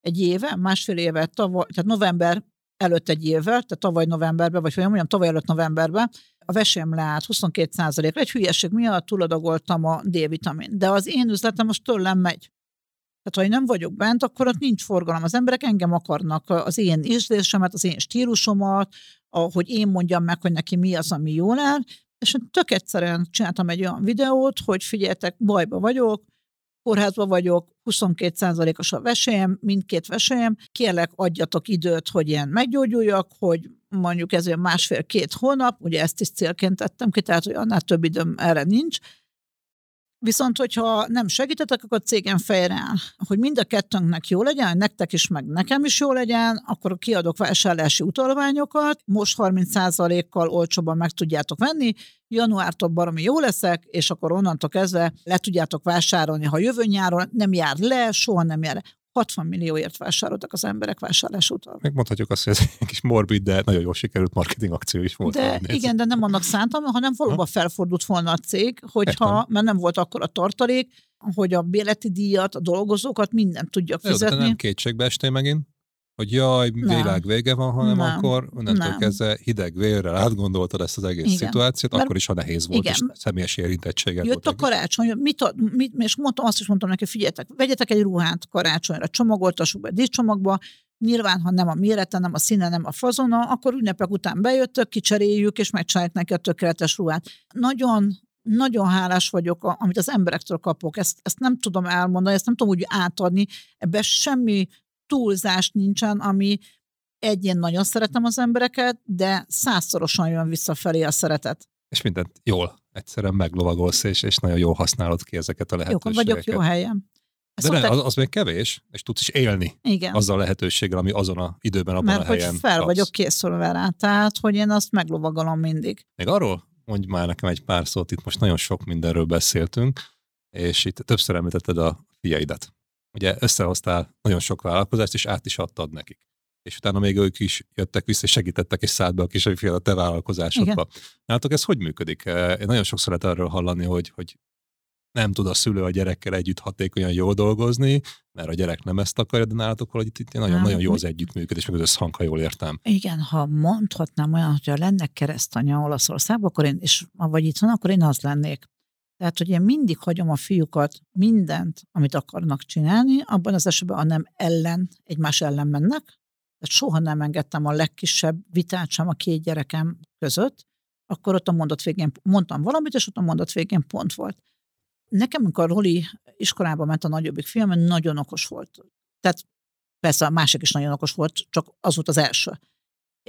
egy éve, másfél éve, tavaly, tehát november előtt egy évvel, tehát tavaly novemberben, vagy hogy mondjam, tavaly előtt novemberben, a vesém leállt huszonkét százalékra, egy hülyeség miatt túladagoltam a D-vitamin. De az én üzletem most tőlem megy. Tehát, ha én nem vagyok bent, akkor ott nincs forgalom. Az emberek engem akarnak, az én ízlésemet, az én stílusomat, hogy én mondjam meg, hogy neki mi az, ami jól áll. És én tök egyszerűen csináltam egy olyan videót, hogy figyeljetek, bajba vagyok, kórházba vagyok, huszonkét százalékos a vesélyem, mindkét vesélyem, kérlek adjatok időt, hogy én meggyógyuljak, hogy mondjuk ez olyan másfél-két hónap, ugye ezt is célként tettem ki, tehát hogy annál több időm erre nincs. Viszont, hogyha nem segítetek, akkor a cégem fejre áll. Hogy mind a kettőnknek jó legyen, nektek is, meg nekem is jó legyen, akkor kiadok vásárlási utalványokat, most harminc százalékkal olcsóban meg tudjátok venni, januártól baromi jó leszek, és akkor onnantól kezdve le tudjátok vásárolni, ha jövő nyáron nem jár le, soha nem jár le. hatvan millióért vásároltak az emberek vásárlás után. Megmondhatjuk azt, hogy ez egy kis morbid, de nagyon jól sikerült marketing akció is volt. De igen, de nem annak szántam, hanem valóban felfordult volna a cég, hogyha, mert nem volt akkor a tartalék, hogy a béleti díjat, a dolgozókat, mindent tudjak fizetni. Nem kétségbe estél megint, hogy jaj, világ vége van, hanem nem. Akkor onnantól kezdve hideg vérrel átgondoltad ezt az egész igen. szituációt, mert akkor is, ha nehéz volt, igen. és személyes érintettséget jött volt. Jött a karácsony, mit ad, mit, és mondtam, azt is mondtam neki, figyeljetek, vegyetek egy ruhát karácsonyra, csomagoltassuk be díszcsomagba, nyilván, ha nem a mérete, nem a színe, nem a fazona, akkor ünnepek után bejöttök, kicseréljük, és megcsináljuk neki a tökéletes ruhát. Nagyon, nagyon hálás vagyok, amit az emberektől kapok. Ezt, ezt nem tudom elmondani, ezt nem tudom úgy átadni. Ebben semmi túlzás nincsen, ami egy, én nagyon szeretem az embereket, de százszorosan jön visszafelé a szeretet. És mindent jól egyszerűen meglovagolsz, és, és nagyon jól használod ki ezeket a lehetőségeket. Jó, vagyok jó helyen. De szokták... ne, az, az még kevés, és tudsz is élni igen. azzal a lehetőséggel, ami azon a időben, abban mert a helyen. Mert hogy fel kapsz. Vagyok készülve rá, tehát, hogy én azt meglovagolom mindig. Még arról mondj már nekem egy pár szót, itt most nagyon sok mindenről beszéltünk, és itt többször említetted a fiaidat. Ugye összehoztál nagyon sok vállalkozást, és át is adtad nekik. És utána még ők is jöttek vissza, és segítettek, és szállt be a kis a te vállalkozásodba. Nálatok ez hogy működik? Én nagyon sokszor lehet erről hallani, hogy, hogy nem tud a szülő a gyerekkel együtt hatékonyan jól dolgozni, mert a gyerek nem ezt akarja, de nálatok valahogy itt nagyon-nagyon jó az együttműködés, meg az összhang, ha jól értem. Igen, ha mondhatnám olyan, hogyha lennek keresztanya Olaszországban, akkor én, és, vagy itt van, akkor én az lennék. Tehát, hogy én mindig hagyom a fiúkat mindent, amit akarnak csinálni, abban az esetben, ha nem ellen, egymás ellen mennek. Tehát soha nem engedtem a legkisebb vitát sem a két gyerekem között, akkor ott a mondat végén mondtam valamit, és ott a mondat végén pont volt. Nekem, amikor Roli iskolába ment a nagyobbik fiam, nagyon okos volt. Tehát persze a másik is nagyon okos volt, csak az volt az első.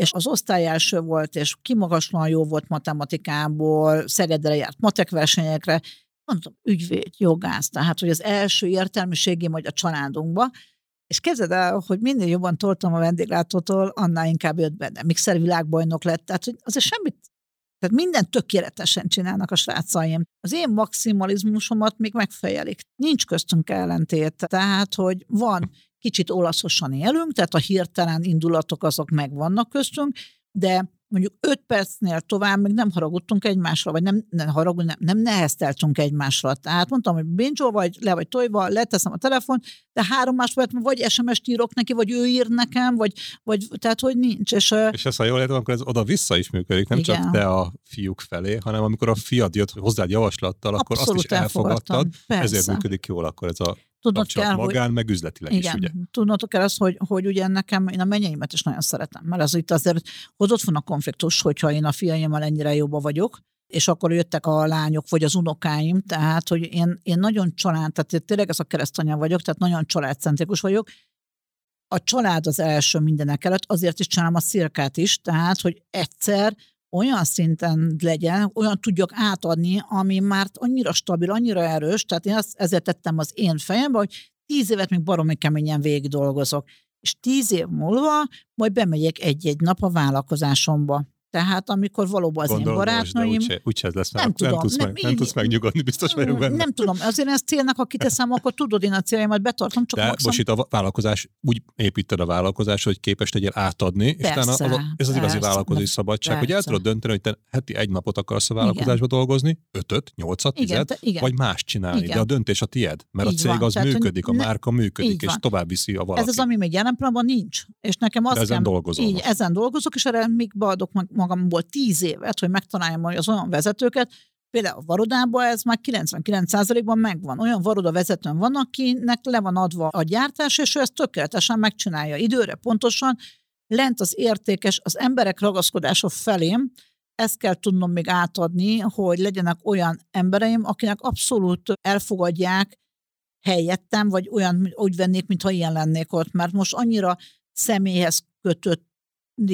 És az osztály első volt, és kimagaslan jó volt matematikából, Szegedre járt matek versenyekre, mondtam, ügyvéd, jogász, tehát, hogy az első értelmiségém, vagy a családunkba, és kezded el, hogy minél jobban toltam a vendéglátótól, annál inkább jött benne. Mixer világbajnok lett, tehát hogy azért semmit, tehát mindent tökéletesen csinálnak a srácaim. Az én maximalizmusomat még megfejelik. Nincs köztünk ellentét, tehát, hogy van... Kicsit olaszosan élünk, tehát a hirtelen indulatok azok megvannak köztünk, de mondjuk öt percnél tovább még nem haragudtunk egymásra, vagy nem, nem haragudunk, nem, nem nehezteltünk egymásra. Tehát mondtam, hogy bincsol, vagy le vagy tojva, leteszem a telefont, de három másfél, vagy es em es-t írok neki, vagy ő ír nekem, vagy, vagy tehát, hogy nincs. És, és ezt, ha jól értem, akkor ez oda-vissza is működik, nem igen. csak te a fiúk felé, hanem amikor a fiad jött hozzád javaslattal, akkor abszolút azt is elfogadtad. Persze. Ezért működik jól akkor ez a tudnod kell, magán, hogy... meg üzletileg igen, is, ugye? Tudnotok kell azt, hogy, hogy ugye nekem, én a menyeimet is nagyon szeretem, mert az itt azért, hogy ott van a konfliktus, hogyha én a fiaimmal ennyire jobban vagyok, és akkor jöttek a lányok, vagy az unokáim, tehát, hogy én, én nagyon család, tehát én tényleg ez a keresztanyám vagyok, tehát nagyon családcentrikus vagyok. A család az első mindenek előtt, azért is csinálom a szirkát is, tehát, hogy egyszer olyan szinten legyen, olyan tudjak átadni, ami már annyira stabil, annyira erős, tehát én azt, ezért tettem az én fejembe, hogy tíz évet még baromi keményen végig dolgozok, és tíz év múlva majd bemegyek egy-egy nap a vállalkozásomba. Tehát amikor valóban az gondolom én barátnőim... Most, de úgyse, úgyse ez lesz, nem, tudom, nem, tudsz, nem, meg, nem így, tudsz megnyugodni, biztos vagyok benne. Nem tudom, azért ezt célnak, ha kiteszem, akkor tudod, én a céljaimat betartom, csak de maximum... most itt a vállalkozás, úgy építed a vállalkozás, hogy képes legyél átadni, persze, és utána az, ez az persze, igazi vállalkozói szabadság, persze. Hogy el tudod dönteni, hogy te heti egy napot akarsz a vállalkozásba igen. dolgozni, ötöt, nyolcat, tizet, igen, vagy más csinálni, igen. de a döntés a tied, mert így a cég van, az működik, a márka működik, és tovább viszi a valaki. Ez az, ami még jelen pillanatban nincs, és nekem azt így ezen dolgozok, és erre még beadok magamból tíz évet, hogy megtaláljam az olyan vezetőket, például a Varodában ez már kilencvenkilenc százalékban megvan. Olyan Varoda vezetőn van, akinek le van adva a gyártás, és ő ezt tökéletesen megcsinálja időre, pontosan. Lent az értékes, az emberek ragaszkodása felém, ezt kell tudnom még átadni, hogy legyenek olyan embereim, akinek abszolút elfogadják helyettem, vagy olyan úgy vennék, mintha ilyen lennék ott, mert most annyira személyhez kötött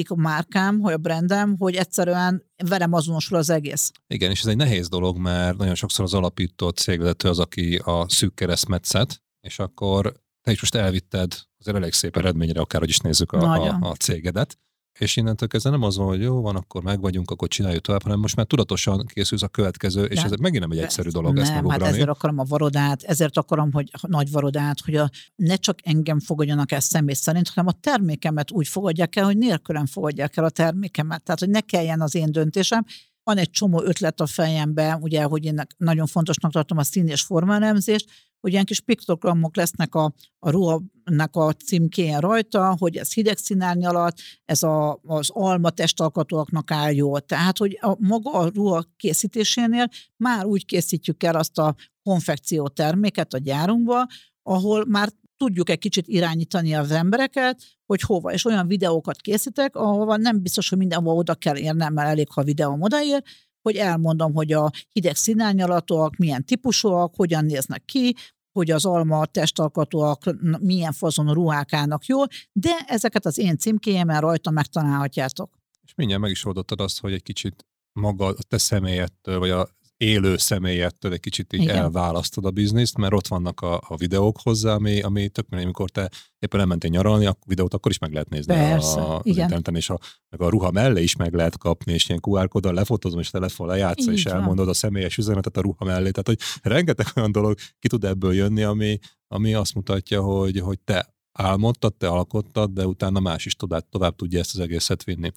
a márkám, hogy a brandem, hogy egyszerűen velem azonosul az egész. Igen, és ez egy nehéz dolog, mert nagyon sokszor az alapító cégvezető az, aki a szűk keresztmetszet, és akkor te is most elvitted azért elég szép eredményre, akárhogy is nézzük a, a, a cégedet, és innentől kezdve nem az van, hogy jó van, akkor megvagyunk, akkor csináljuk tovább, hanem most már tudatosan készülsz a következő, és de, ez megint nem egy egyszerű dolog. Nem, ezt hát ezért akarom a Varodát, ezért akarom, hogy a Nagy Varodát, hogy a, ne csak engem fogadjanak el személy szerint, hanem a termékemet úgy fogadják el, hogy nélkülem fogadják el a termékemet. Tehát, hogy ne kelljen az én döntésem. Van egy csomó ötlet a fejemben, ugye, hogy én nagyon fontosnak tartom a szín- és formaelemzést, hogy ilyen kis piktogramok lesznek a, a ruhának a címkéjén rajta, hogy ez hideg színárnyalat, ez a, az alma testalkatóaknak áll jól. Tehát, hogy a, maga a ruha készítésénél már úgy készítjük el azt a konfekció terméket a gyárunkba, ahol már tudjuk egy kicsit irányítani az embereket, hogy hova, és olyan videókat készítek, ahova nem biztos, hogy mindenhol oda kell érnem, mert elég, ha a videóm odaér, hogy elmondom, hogy a hideg színárnyalatok milyen típusúak, hogyan néznek ki, hogy az alma testalkatóak milyen fazon ruhák állnak jól, de ezeket az én címkéjemmel rajta megtalálhatjátok. És mindjárt meg is oldottad azt, hogy egy kicsit maga a te személyettől, vagy a élő személyettől egy kicsit így igen. elválasztod a bizniszt, mert ott vannak a, a videók hozzá, ami, ami tök mindegy, amikor te éppen elmentél nyaralni, a videót akkor is meg lehet nézni persze, a, az interneten, és a, meg a ruha mellé is meg lehet kapni, és ilyen kú ár kóddal lefotozom, és telefon lejátsz, és van. Elmondod a személyes üzenetet a ruha mellé, tehát hogy rengeteg olyan dolog ki tud ebből jönni, ami, ami azt mutatja, hogy, hogy te álmodtad, te alkottad, de utána más is tovább, tovább tudja ezt az egészet vinni.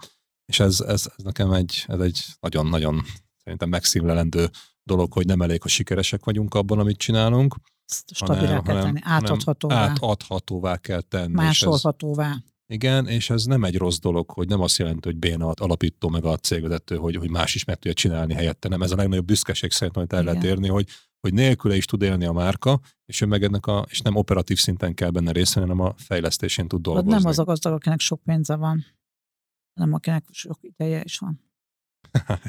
És ez, ez, ez nekem egy, ez egy nagyon-nagyon szerintem megszívlelendő dolog, hogy nem elég, ha sikeresek vagyunk abban, amit csinálunk. Stabilá kell tenni, átadhatóvá. Átadhatóvá kell tenni. Másolhatóvá. Ez, igen, és ez nem egy rossz dolog, hogy nem azt jelenti, hogy béna alapító meg a cégvezető, hogy, hogy más is meg tudja csinálni helyette. Nem, ez a legnagyobb büszkeség szerintem, amit el igen. lehet érni, hogy, hogy nélküle is tud élni a márka, és ő meg ennek a, és nem operatív szinten kell benne részt venni, hanem a fejlesztésén tud dolgozni. Hát nem az a gazdag, akinek sok pénze van, hanem akinek sok ideje is van.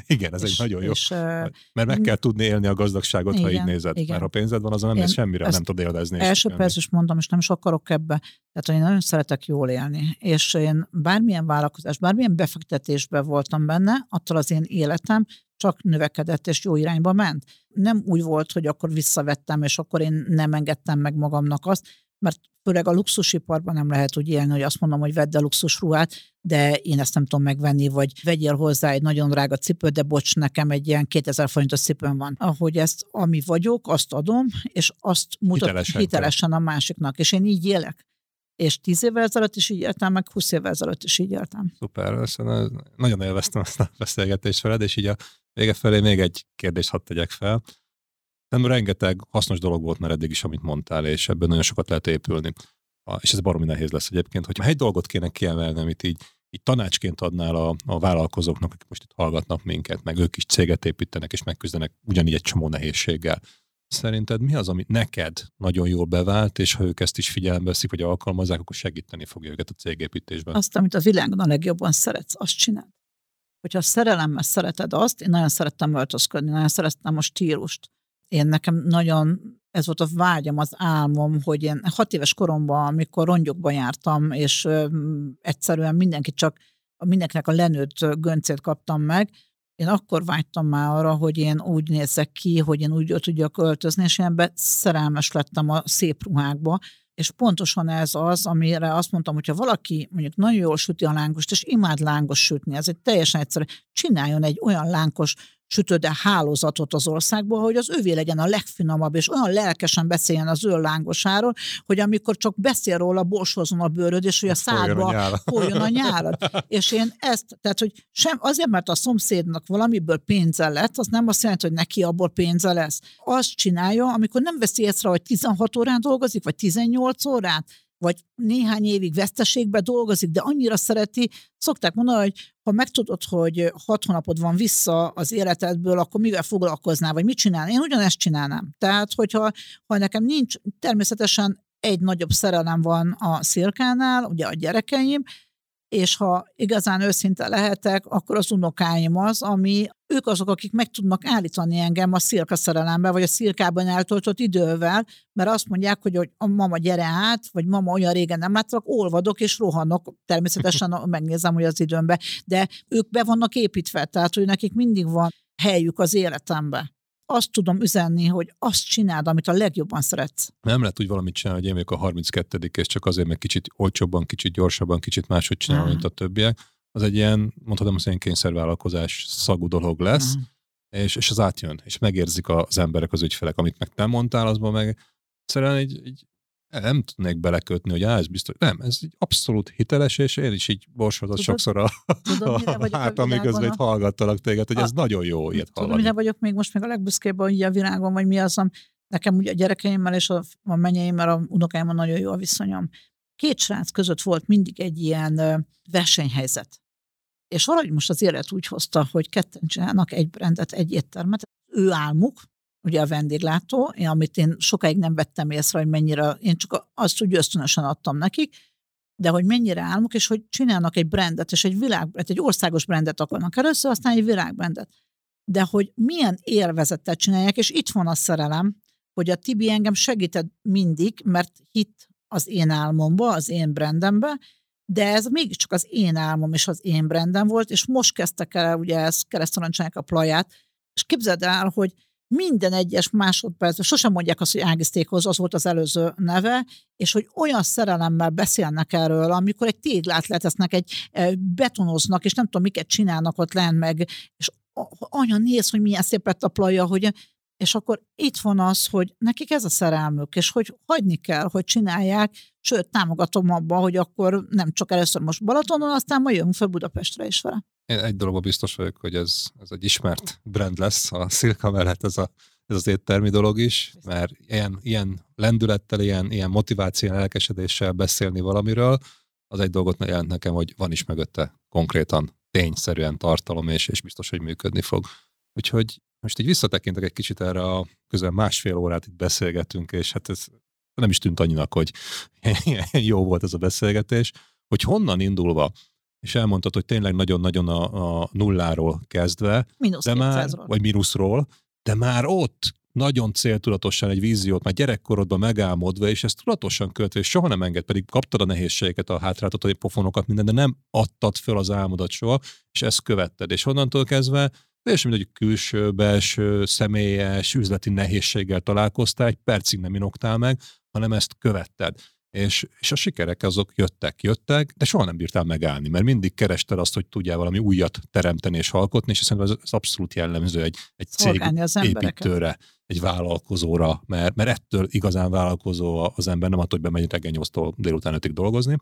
Igen, ez és, egy nagyon jó, és, mert meg kell tudni élni a gazdagságot, igen, ha így nézed, igen. mert ha pénzed van, azon nem lesz semmire, nem tud éldezni. Első perc is mondom, és nem is akarok ebbe, tehát én nagyon szeretek jól élni, és én bármilyen vállalkozás, bármilyen befektetésben voltam benne, attól az én életem csak növekedett és jó irányba ment. Nem úgy volt, hogy akkor visszavettem, és akkor én nem engedtem meg magamnak azt, mert főleg a luxusiparban nem lehet úgy élni, hogy azt mondom, hogy vedd a luxusruhát, de én ezt nem tudom megvenni, vagy vegyél hozzá egy nagyon drága cipőt, de bocs, nekem egy ilyen kétezer forintos cipőm van. Ahogy ezt, ami vagyok, azt adom, és azt mutatom hitelesen, hitelesen a másiknak, és én így élek. És tíz évvel ezelőtt is így éltem, meg húsz évvel ezelőtt is így éltem. Szuper, nagyon élveztem ezt a beszélgetést veled, és így a vége felé még egy kérdést hadd tegyek fel. Nem, rengeteg hasznos dolog volt már eddig is, amit mondtál, és ebből nagyon sokat lehet épülni. És ez baromi nehéz lesz egyébként, hogyha egy dolgot kéne kiemelni, amit így, így tanácsként adnál a, a vállalkozóknak, akik most itt hallgatnak minket, meg ők is céget építenek, és megküzdenek ugyanígy egy csomó nehézséggel. Szerinted mi az, ami neked nagyon jól bevált, és ha ők ezt is figyelembe veszik, hogy alkalmazzák, akkor segíteni fogja őket a cégépítésben? Azt, amit a világon a legjobban szeretsz, azt csináld. Hogyha szerelemmel szereted azt, én nagyon szerettem öltözködni, nagyon szerettem a stílust. Én nekem nagyon, ez volt a vágyam, az álmom, hogy én hat éves koromban, amikor rongyokban jártam, és ö, egyszerűen mindenki csak, mindenkinek a lenőtt göncét kaptam meg, én akkor vágytam már arra, hogy én úgy nézzek ki, hogy én úgy tudjak öltözni, és én szerelmes lettem a szép ruhákba, és pontosan ez az, amire azt mondtam, hogyha valaki mondjuk nagyon jól süti a lángost, és imád lángos sütni, ez egy teljesen egyszerű, csináljon egy olyan lángos sütőde hálózatot az országból, hogy az övé legyen a legfinomabb, és olyan lelkesen beszéljen az ő lángosáról, hogy amikor csak beszél róla, borsozzon a bőröd, és hogy a szádba folyjon a nyárad. És én ezt, tehát, hogy sem azért, mert a szomszédnak valamiből pénze lett, az nem azt jelenti, hogy neki abból pénze lesz. Azt csinálja, amikor nem veszi észre, hogy tizenhat órán dolgozik, vagy tizennyolc órán, vagy néhány évig veszteségbe dolgozik, de annyira szereti, szokták mondani, hogy ha megtudod, hogy hat hónapod van vissza az életedből, akkor mivel foglalkoznál, vagy mit csinálnál? Én ugyanezt csinálnám. Tehát, hogyha ha nekem nincs, természetesen egy nagyobb szerelem van a Szilkánál, ugye a gyerekeim, és ha igazán őszinte lehetek, akkor az unokáim az, ami ők azok, akik meg tudnak állítani engem a Szilka szerelemben, vagy a Szilkában eltöltött idővel, mert azt mondják, hogy, hogy a mama gyere át, vagy mama olyan régen nem láttak, olvadok és rohanok, természetesen megnézem, hogy az időmbe, de ők be vannak építve, tehát hogy nekik mindig van helyük az életemben. Azt tudom üzenni, hogy azt csináld, amit a legjobban szeretsz. Nem lehet úgy valamit csinálni, hogy én vagyok a harminckettedik és csak azért, mert kicsit olcsóbban, kicsit gyorsabban, kicsit máshogy csinálom, mm. mint a többiek. Az egy ilyen, mondhatom, az ilyen kényszervállalkozás szagú dolog lesz, mm. és, és az átjön, és megérzik az emberek, az ügyfelek, amit meg te mondtál, azban meg egyszerűen így, így nem tudnék belekötni, hogy á, ez biztos, nem, ez így abszolút hiteles, és én is így borsodott sokszor a, tudom, a hátam, miközben itt hallgattalak téged, hogy a, ez nagyon jó ilyet hallani. Tudom, mire vagyok még most még a legbüszkébb, hogy a világon, vagy mi az, am, nekem ugye a gyerekeimmel és a, a menyeimmel, a unokáimmal nagyon jó a viszonyom. Két srác között volt mindig egy ilyen versenyhelyzet. És valahogy most az élet úgy hozta, hogy ketten csinálnak egy brandet, egy éttermet. Ő álmuk, ugye a vendéglátó, én, amit én sokáig nem vettem észre, hogy mennyire, én csak azt úgy ösztönösen adtam nekik, de hogy mennyire álmuk, és hogy csinálnak egy brandet, és egy világbrandet, egy országos brandet akarnak először, aztán egy világbrandet. De hogy milyen élvezettel csinálják, és itt van a szerelem, hogy a Tibi engem segített mindig, mert hitt az én álmomba, az én brandembe, de ez mégiscsak az én álmom és az én brandem volt, és most kezdtek el, ugye ezt keresztarancsának a plaját, és képzeld el, hogy minden egyes másodpercben, sosem mondják azt, hogy Ági Steakhouse, az volt az előző neve, és hogy olyan szerelemmel beszélnek erről, amikor egy téglát letesznek, egy betonoznak, és nem tudom, miket csinálnak ott lenn meg, és anya néz, hogy milyen szép lett a plaja, hogy, és akkor itt van az, hogy nekik ez a szerelmük, és hogy hagyni kell, hogy csinálják, sőt, támogatom abba, hogy akkor nem csak először most Balatonon, aztán majd jövünk fel Budapestre is vele. Én egy dologban biztos vagyok, hogy ez, ez egy ismert brand lesz, a Szilka mellett ez, a, ez az éttermi dolog is, mert ilyen, ilyen lendülettel, ilyen, ilyen motiváció, elkesedéssel beszélni valamiről, az egy dolgot jelent nekem, hogy van is mögötte konkrétan, tényszerűen tartalom, és, és biztos, hogy működni fog. Úgyhogy most így visszatekintek egy kicsit erre, a közel másfél órát itt beszélgetünk, és hát ez nem is tűnt annyinak, hogy jó volt ez a beszélgetés, hogy honnan indulva, és elmondtad, hogy tényleg nagyon-nagyon a, a nulláról kezdve, de már, vagy mínuszról, de már ott nagyon céltudatosan egy víziót, már gyerekkorodban megálmodva, és ezt tudatosan követve, és soha nem enged, pedig kaptad a nehézségeket, a hátráltató pofonokat, minden, de nem adtad föl az álmodat soha, és ezt követted. És onnantól kezdve, és mint egy külső, belső, személyes, üzleti nehézséggel találkoztál, egy percig nem inoktál meg, hanem ezt követted. És, és a sikerek azok jöttek, jöttek, de soha nem bírtál megállni, mert mindig kerested azt, hogy tudjál valami újat teremteni és alkotni, és szerintem ez, ez abszolút jellemző egy, egy cég építőre, egy vállalkozóra, mert, mert ettől igazán vállalkozó az ember, nem attól, hogy bemegy reggel nyolctól délután ötig dolgozni,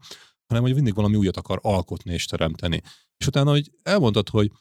hanem hogy mindig valami újat akar alkotni és teremteni. És utána, hogy elmondtad, hogy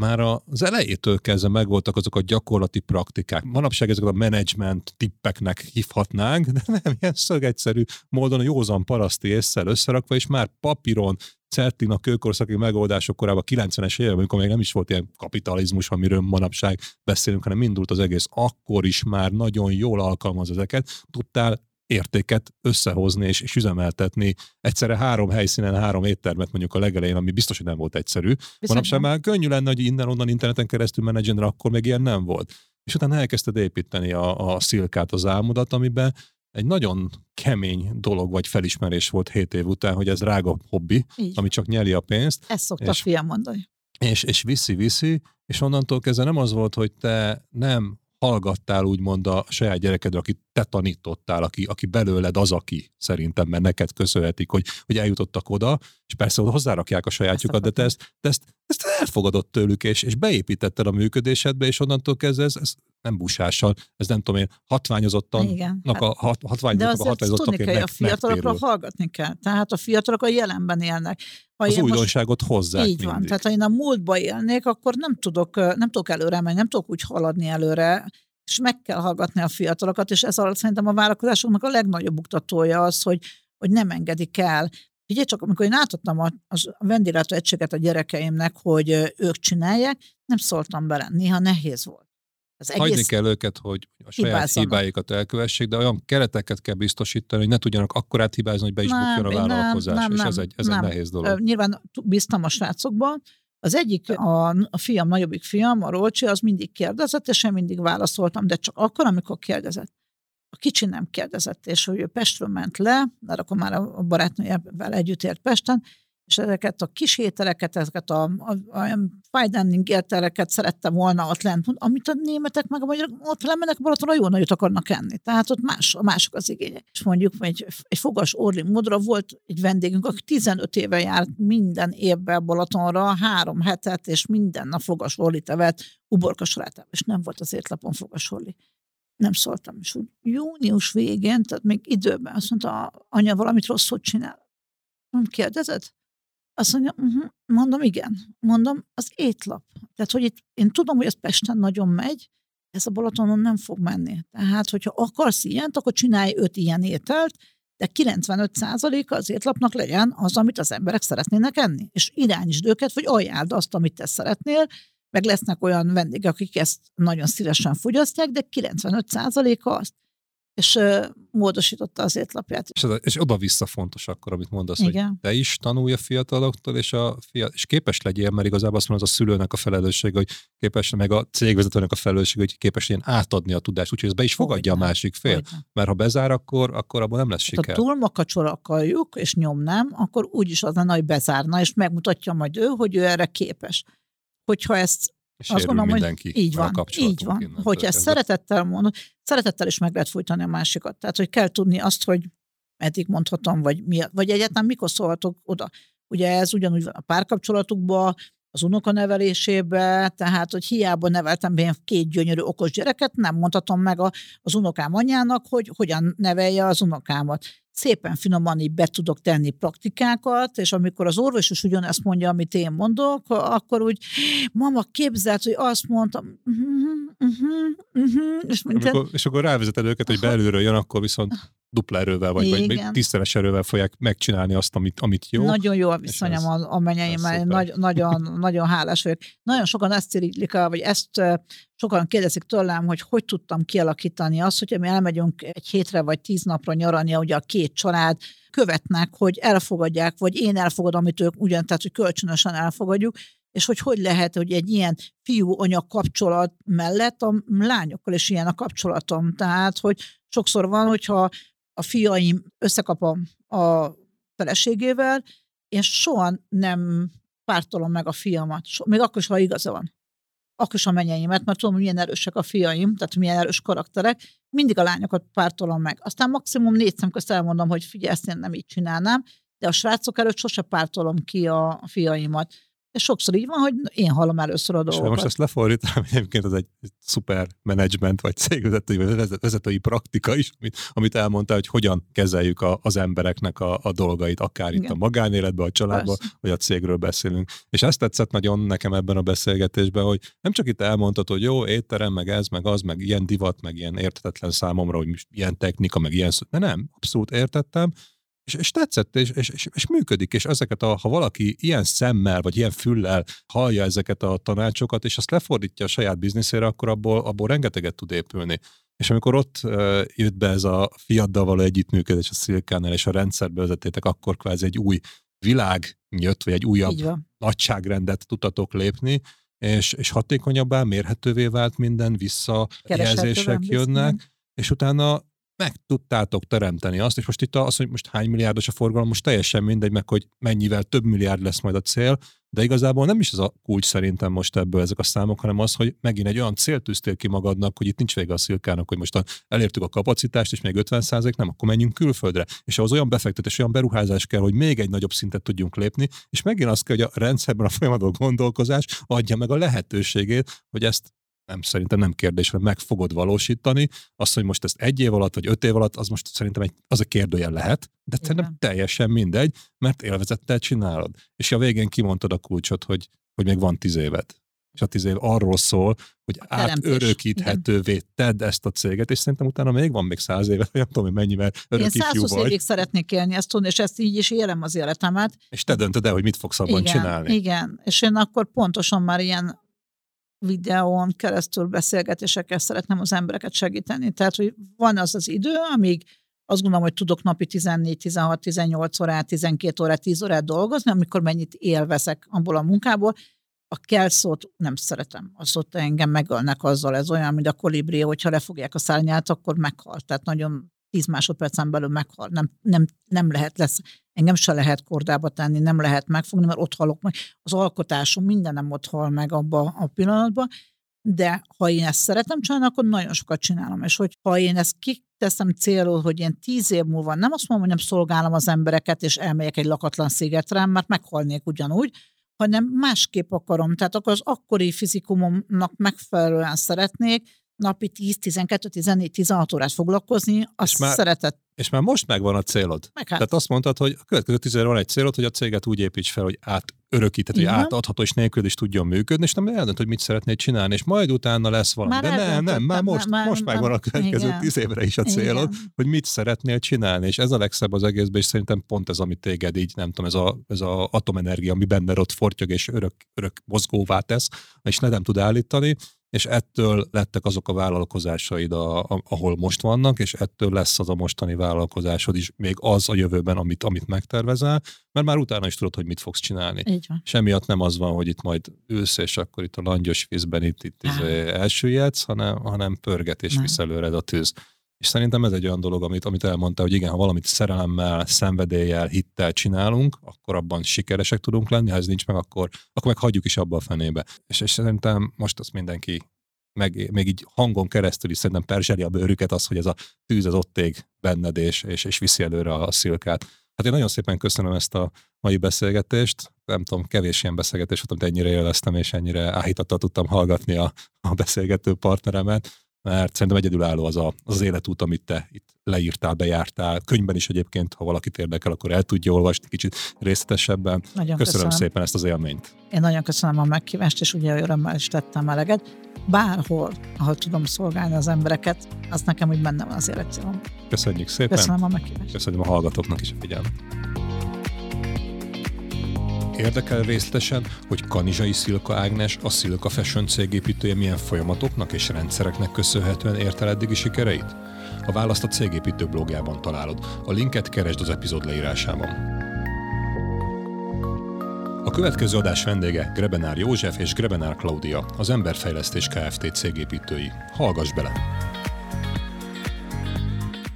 már az elejétől kezdve megvoltak azok a gyakorlati praktikák. Manapság ezeket a menedzsment tippeknek hívhatnánk, de nem ilyen szögegyszerű módon a józan paraszti ésszel összerakva, és már papíron Certina kőkorszaki megoldások korában kilencvenes években, amikor még nem is volt ilyen kapitalizmus, amiről manapság beszélünk, hanem indult az egész, akkor is már nagyon jól alkalmaz ezeket, tudtál értéket összehozni és, és üzemeltetni. Egyszerre három helyszínen, három éttermet mondjuk a legelején, ami biztos, hogy nem volt egyszerű. Manapság már könnyű lenne, hogy innen-onnan interneten keresztül menedzselni, akkor még ilyen nem volt. És utána elkezdted építeni a, a Szilkát, az álmodat, amiben egy nagyon kemény dolog vagy felismerés volt hét év után, hogy ez rága hobbi, így, ami csak nyeli a pénzt. Ezt szokta és, a fiam mondani. És, és viszi-viszi, és onnantól kezdve nem az volt, hogy te nem hallgattál úgymond a saját gyerekedre, akit te tanítottál, aki, aki belőled az, aki szerintem, mert neked köszönhetik, hogy, hogy eljutottak oda, és persze hozzárakják a sajátjukat, de te ezt, te ezt, ezt elfogadod tőlük, és, és beépítetted a működésedbe, és onnantól kezdve ez, ez nem busással, ez nem tudom én, hatványozottan, igen, hát, a hat, hatványozottak a hatványozottak. De azért a fiatalokról hallgatni kell. Tehát a fiatalok a jelenben élnek. Ha az újdonságot most hozzák. Így mindig van. Tehát ha én a múltba élnék, akkor nem tudok, nem tudok előre menni, nem tudok úgy haladni előre, és meg kell hallgatni a fiatalokat, és ez alatt szerintem a vállalkozásoknak a legnagyobb buktatója az, hogy, hogy nem engedik el. Figyelj csak, amikor én átadtam a, a vendéglátóegységet a gyerekeimnek, hogy ők csinálják, nem szóltam bele. Néha nehéz volt. Hagyni kell őket, hogy a saját hibázzanak. Hibáikat elkövessék, de olyan kereteket kell biztosítani, hogy ne tudjanak akkorát hibázni, hogy be is bukjon a vállalkozás, nem, nem, és nem, ez egy, ez egy nehéz dolog. Nyilván bíztam a srácokban. Az egyik, a, a fiam, nagyobbik fiam, a Rolcsi, az mindig kérdezett, és én mindig válaszoltam, de csak akkor, amikor kérdezett. A kicsi nem kérdezett, és hogy ő Pestről ment le, mert akkor már a barátnőjével együtt ért Pesten, és ezeket a kis ételeket, ezeket a, a, a fine dining ételeket szerette volna ott lent, amit a németek meg a magyarok ott lemennek a Balatonra, jó nagyot akarnak enni. Tehát ott más, mások az igények. És mondjuk egy, egy fogas orli modra volt egy vendégünk, aki tizenöt éve járt minden évben Balatonra, három hetet, és minden nap fogas orlit evett, uborka salátával, és nem volt az étlapon fogas orli. Nem szóltam. És úgy június végén, tehát még időben azt mondta, anya, valamit rosszul csinál. Nem kérdezed? Azt mondja, uh-huh. Mondom, igen. Mondom, az étlap. Tehát, hogy itt, én tudom, hogy ez Pesten nagyon megy, ez a Balatonon nem fog menni. Tehát, hogyha akarsz ilyent, akkor csinálj öt ilyen ételt, de kilencvenöt százaléka az étlapnak legyen az, amit az emberek szeretnének enni. És irányítsd őket, vagy ajánld azt, amit te szeretnél, meg lesznek olyan vendégek, akik ezt nagyon szívesen fogyasztják, de kilencvenöt százaléka azt. És uh, módosította az étlapját. És, és oda-vissza fontos akkor, amit mondasz, igen, hogy te is tanulj a fiataloktól, és, a fiatal, és képes legyél, mert igazából azt mondod, az a szülőnek a felelőssége, hogy képes, meg a cégvezetőnek a felelőssége, hogy képes legyen átadni a tudást, úgyhogy ez be is fogadja olyan, a másik fél. Olyan. Mert ha bezár, akkor, akkor abban nem lesz siker. Ha túl makacsora akarjuk, és nyomnám, akkor úgyis az lenne, hogy bezárna, és megmutatja majd ő, hogy ő erre képes. Hogyha ezt azt gondolom, hogy így van, így van. Hogyha ezt szeretettel mondod, szeretettel is meg lehet fújtani a másikat. Tehát, hogy kell tudni azt, hogy eddig mondhatom, vagy, mi, vagy egyáltalán mikor szólhatok oda. Ugye ez ugyanúgy van a párkapcsolatukban, az unoka nevelésében, tehát, hogy hiába neveltem be két gyönyörű okos gyereket, nem mondhatom meg a, az unokám anyának, hogy hogyan nevelje az unokámat. Szépen finoman így be tudok tenni praktikákat, és amikor az orvos is ugyanezt mondja, amit én mondok, akkor úgy, mama, képzelt, hogy azt mondtam, uh-huh, uh-huh, uh-huh, és, minden... amikor, és akkor rávezeted őket, hogy belülről jön, akkor viszont dupla erővel vagy, igen, vagy tízszeres erővel fogják megcsinálni azt, amit, amit jó. Nagyon jó a viszonyom az, a mennyeimben, nagy, nagyon, nagyon hálás vagyok. Nagyon sokan ezt irigylik, vagy ezt sokan kérdezik tőlem, hogy hogy tudtam kialakítani azt, hogyha mi elmegyünk egy hétre vagy tíz napra nyaralni, ugye a két család követnek, hogy elfogadják, vagy én elfogadom, amit ők ugyan, tehát, hogy kölcsönösen elfogadjuk, és hogy hogy lehet, hogy egy ilyen fiú-anya kapcsolat mellett a lányokkal is ilyen a kapcsolatom. Tehát, hogy sokszor van, hogyha a fiaim összekapom a feleségével, én soha nem pártolom meg a fiamat. So, még akkor is, ha igaza van. Akkor is a menyeimet, mert tudom, hogy milyen erősek a fiaim, tehát milyen erős karakterek. Mindig a lányokat pártolom meg. Aztán maximum négy szem közt elmondom, hogy figyelj, ezt én nem így csinálnám, de a srácok előtt sose pártolom ki a fiaimat. És sokszor így van, hogy én hallom először a dolgokat. És most ezt lefordítom, egyébként ez egy szuper menedzsment, vagy cégvezetői, vagy vezetői praktika is, amit, amit elmondtál, hogy hogyan kezeljük a, az embereknek a, a dolgait, akár igen, itt a magánéletben, a családban, persze, vagy a cégről beszélünk. És ezt tetszett nagyon nekem ebben a beszélgetésben, hogy nem csak itt elmondtad, hogy jó, étterem, meg ez, meg az, meg ilyen divat, meg ilyen érthetetlen számomra, hogy ilyen technika, meg ilyen szó. De nem, abszolút értettem. És, és tetszett, és, és, és működik, és ezeket a, ha valaki ilyen szemmel, vagy ilyen füllel hallja ezeket a tanácsokat, és azt lefordítja a saját bizniszére, akkor abból, abból rengeteget tud épülni. És amikor ott uh, jött be ez a fiatdal való együttműködés a Szilkánál, és a rendszerbe vezetétek, akkor kvázi egy új világ jött, vagy egy újabb nagyságrendet tudtatok lépni, és, és hatékonyabbá, mérhetővé vált minden, visszajelzések jönnek, viszont. És utána meg tudtátok teremteni azt, és most itt az, hogy most hány milliárdos a forgalom, most teljesen mindegy, meg hogy mennyivel több milliárd lesz majd a cél, de igazából nem is ez a kulcs szerintem most ebből ezek a számok, hanem az, hogy megint egy olyan célt tűztél ki magadnak, hogy itt nincs vége a Szilkának, hogy most elértük a kapacitást, és még ötven százalék nem, akkor menjünk külföldre. És ahhoz olyan befektetés, olyan beruházás kell, hogy még egy nagyobb szintet tudjunk lépni, és megint az kell, hogy a rendszerben a folyamatban gondolkozás adja meg a lehetőségét, hogy ezt nem, szerintem nem kérdés, hogy meg fogod valósítani. Azt, hogy most ezt egy év alatt, vagy öt év alatt, az most szerintem egy, az a kérdőjel lehet, de szerintem teljesen mindegy, mert élvezettel csinálod. És a végén kimondtad a kulcsot, hogy, hogy még van tíz éved. És a tíz év arról szól, hogy átörökíthetővé tedd ezt a céget, és szerintem utána még van még száz évet, nem tudom, hogy mennyi, mert örök ifjú vagy. Én százhúsz évig szeretnék élni, ezt tudni, és ezt így is élem az életemet. És te döntöd el, hogy mit fogsz abban igen, csinálni. Igen, és én akkor pontosan már ilyen videón keresztül beszélgetésekkel szeretném az embereket segíteni. Tehát, hogy van az az idő, amíg azt gondolom, hogy tudok napi tizennégy, tizenhat, tizennyolc órát, tizenkét órát, tíz órát dolgozni, amikor mennyit élvezek abból a munkából. A kell szót nem szeretem. Azt ott engem megölnek azzal, ez olyan, mint a kolibri, hogyha lefogják a szárnyát, akkor meghal. Tehát nagyon tíz másodpercen belül meghal. Nem, nem, nem lehet lesz. Engem se lehet kordába tenni, nem lehet megfogni, mert ott halok meg. Az alkotásom mindenem ott hal meg abban a pillanatban, de ha én ezt szeretem csinálni, akkor nagyon sokat csinálom. És hogy ha én ezt kiteszem célul, hogy én tíz év múlva nem azt mondom, hogy nem szolgálom az embereket, és elmegyek egy lakatlan szigetre, mert meghalnék ugyanúgy, hanem másképp akarom. Tehát akkor az akkori fizikumomnak megfelelően szeretnék napi tíz, tizenkettő, tizennégy, tizenhat órát foglalkozni, azt szeretett. És már most megvan a célod. Meg hát. Tehát azt mondtad, hogy a következő tíz évre van egy célod, hogy a céget úgy építs fel, hogy átörökíthető, hogy átadható, és nélkül is tudjon működni, és nem eldönt, hogy mit szeretnéd csinálni, és majd utána lesz valami. Már de nem, nem, már most, már, most megvan nem, a következő igen. tíz évre is a célod, igen. hogy mit szeretnél csinálni, és ez a legszebb az egészben, és szerintem pont ez, ami téged így, nem tudom, ez a, ez a atomenergia, ami benned ott fortyog, és örök, örök mozgóvá tesz, és ne nem tud állítani, és ettől lettek azok a vállalkozásaid, a, a, ahol most vannak, és ettől lesz az a mostani vállalkozásod is, még az a jövőben, amit, amit megtervezel, mert már utána is tudod, hogy mit fogsz csinálni. Így van. És emiatt nem az van, hogy itt majd ülsz, és akkor itt a langyos vízben itt, itt elsüllyedsz, hanem, hanem pörget, és visz előred a tűz. És szerintem ez egy olyan dolog, amit, amit elmondtál, hogy igen, ha valamit szerelemmel, szenvedéllyel, hittel csinálunk, akkor abban sikeresek tudunk lenni, ha ez nincs meg, akkor, akkor meg hagyjuk is abba a fenébe. És, és szerintem most azt mindenki, meg, még így hangon keresztül is szerintem perzseli a bőrüket az, hogy ez a tűz az ott ég benned, és, és, és viszi előre a Szilkát. Hát én nagyon szépen köszönöm ezt a mai beszélgetést. Nem tudom, kevés ilyen beszélgetés volt, amit ennyire élveztem, és ennyire áhítattal tudtam hallgatni a, a beszélgető partneremet. Mert szerintem egyedülálló az, a, az az életút, amit te itt leírtál, bejártál. Könyvben is egyébként, ha valakit érdekel, akkor el tudja olvasni kicsit részletesebben. Nagyon köszönöm, köszönöm szépen ezt az élményt. Én nagyon köszönöm a meghívást, és ugye örömmel is tettem eleget. Bárhol, ahol tudom szolgálni az embereket, az nekem úgy benne van az életcélom. Köszönjük szépen. Köszönöm a meghívást. Köszönöm a hallgatóknak is a figyelmet. Érdekel részletesen, hogy Kanizsai Szilka Ágnes, a Szilka Fashion cégépítője milyen folyamatoknak és rendszereknek köszönhetően ért el eddigi sikereit? A választ a Cégépítő blogjában találod. A linket keresd az epizód leírásában. A következő adás vendége Grebenár József és Grebenár Klaudia, az Emberfejlesztés Kft. Cégépítői. Hallgass bele!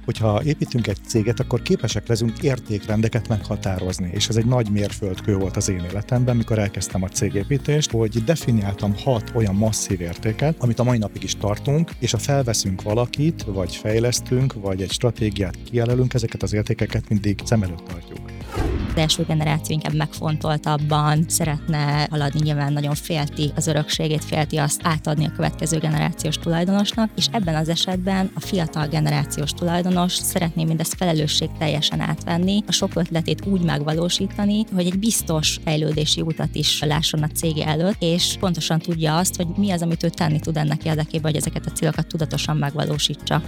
Hogyha építünk egy céget, akkor képesek leszünk értékrendeket meghatározni, és ez egy nagy mérföldkő volt az én életemben, mikor elkezdtem a cégépítést, hogy definiáltam hat olyan masszív értéket, amit a mai napig is tartunk, és ha felveszünk valakit, vagy fejlesztünk, vagy egy stratégiát kijelölünk, ezeket az értékeket mindig szem előtt tartjuk. az első generáció inkább megfontoltabban szeretne haladni, nyilván nagyon félti az örökségét, félti azt átadni a következő generációs tulajdonosnak, és ebben az esetben a fiatal generációs tulajdonos szeretné mindezt felelősség teljesen átvenni, a sok ötletét úgy megvalósítani, hogy egy biztos fejlődési utat is lásson a cége előtt, és pontosan tudja azt, hogy mi az, amit ő tenni tud ennek érdekében, hogy ezeket a célokat tudatosan megvalósítsa.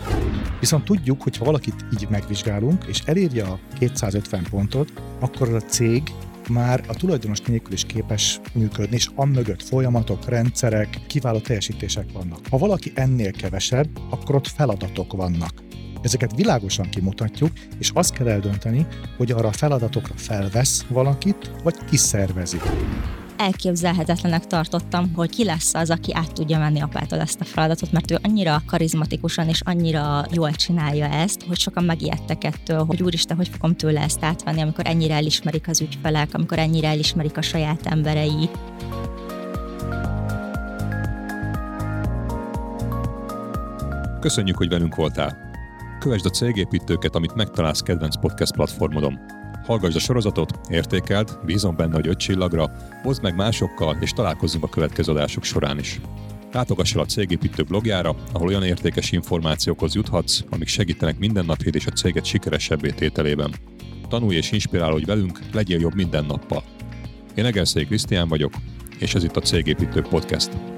Viszont tudjuk, hogy ha valakit így megvizsgálunk, és elérje a kétszázötven pontot, akkor a cég már a tulajdonos nélkül is képes működni, és amögött folyamatok, rendszerek, kiváló teljesítések vannak. Ha valaki ennél kevesebb, akkor ott feladatok vannak. Ezeket világosan kimutatjuk, és azt kell eldönteni, hogy arra a feladatokra felvesz valakit, vagy kiszervezi. Elképzelhetetlenek tartottam, hogy ki lesz az, aki át tudja menni apától ezt a feladatot, mert ő annyira karizmatikusan és annyira jól csinálja ezt, hogy sokan megijedtek ettől, hogy úristen, hogy fogom tőle ezt átvenni, amikor ennyire elismerik az ügyfelek, amikor ennyire elismerik a saját emberei. Köszönjük, hogy velünk voltál! Kövesd a Cégépítőket, amit megtalálsz kedvenc podcast platformodon. Hallgass a sorozatot, értékeld, bízom benne, hogy öt csillagra, hozd meg másokkal, és találkozzunk a következő adások során is. Látogass el a Cégépítő blogjára, ahol olyan értékes információkhoz juthatsz, amik segítenek mindennapjét és a céget sikeresebbé tételében. Tanulj és inspirálódj velünk, legyél jobb minden nappal. Én Egerszegi Krisztián vagyok, és ez itt a Cégépítők Podcast.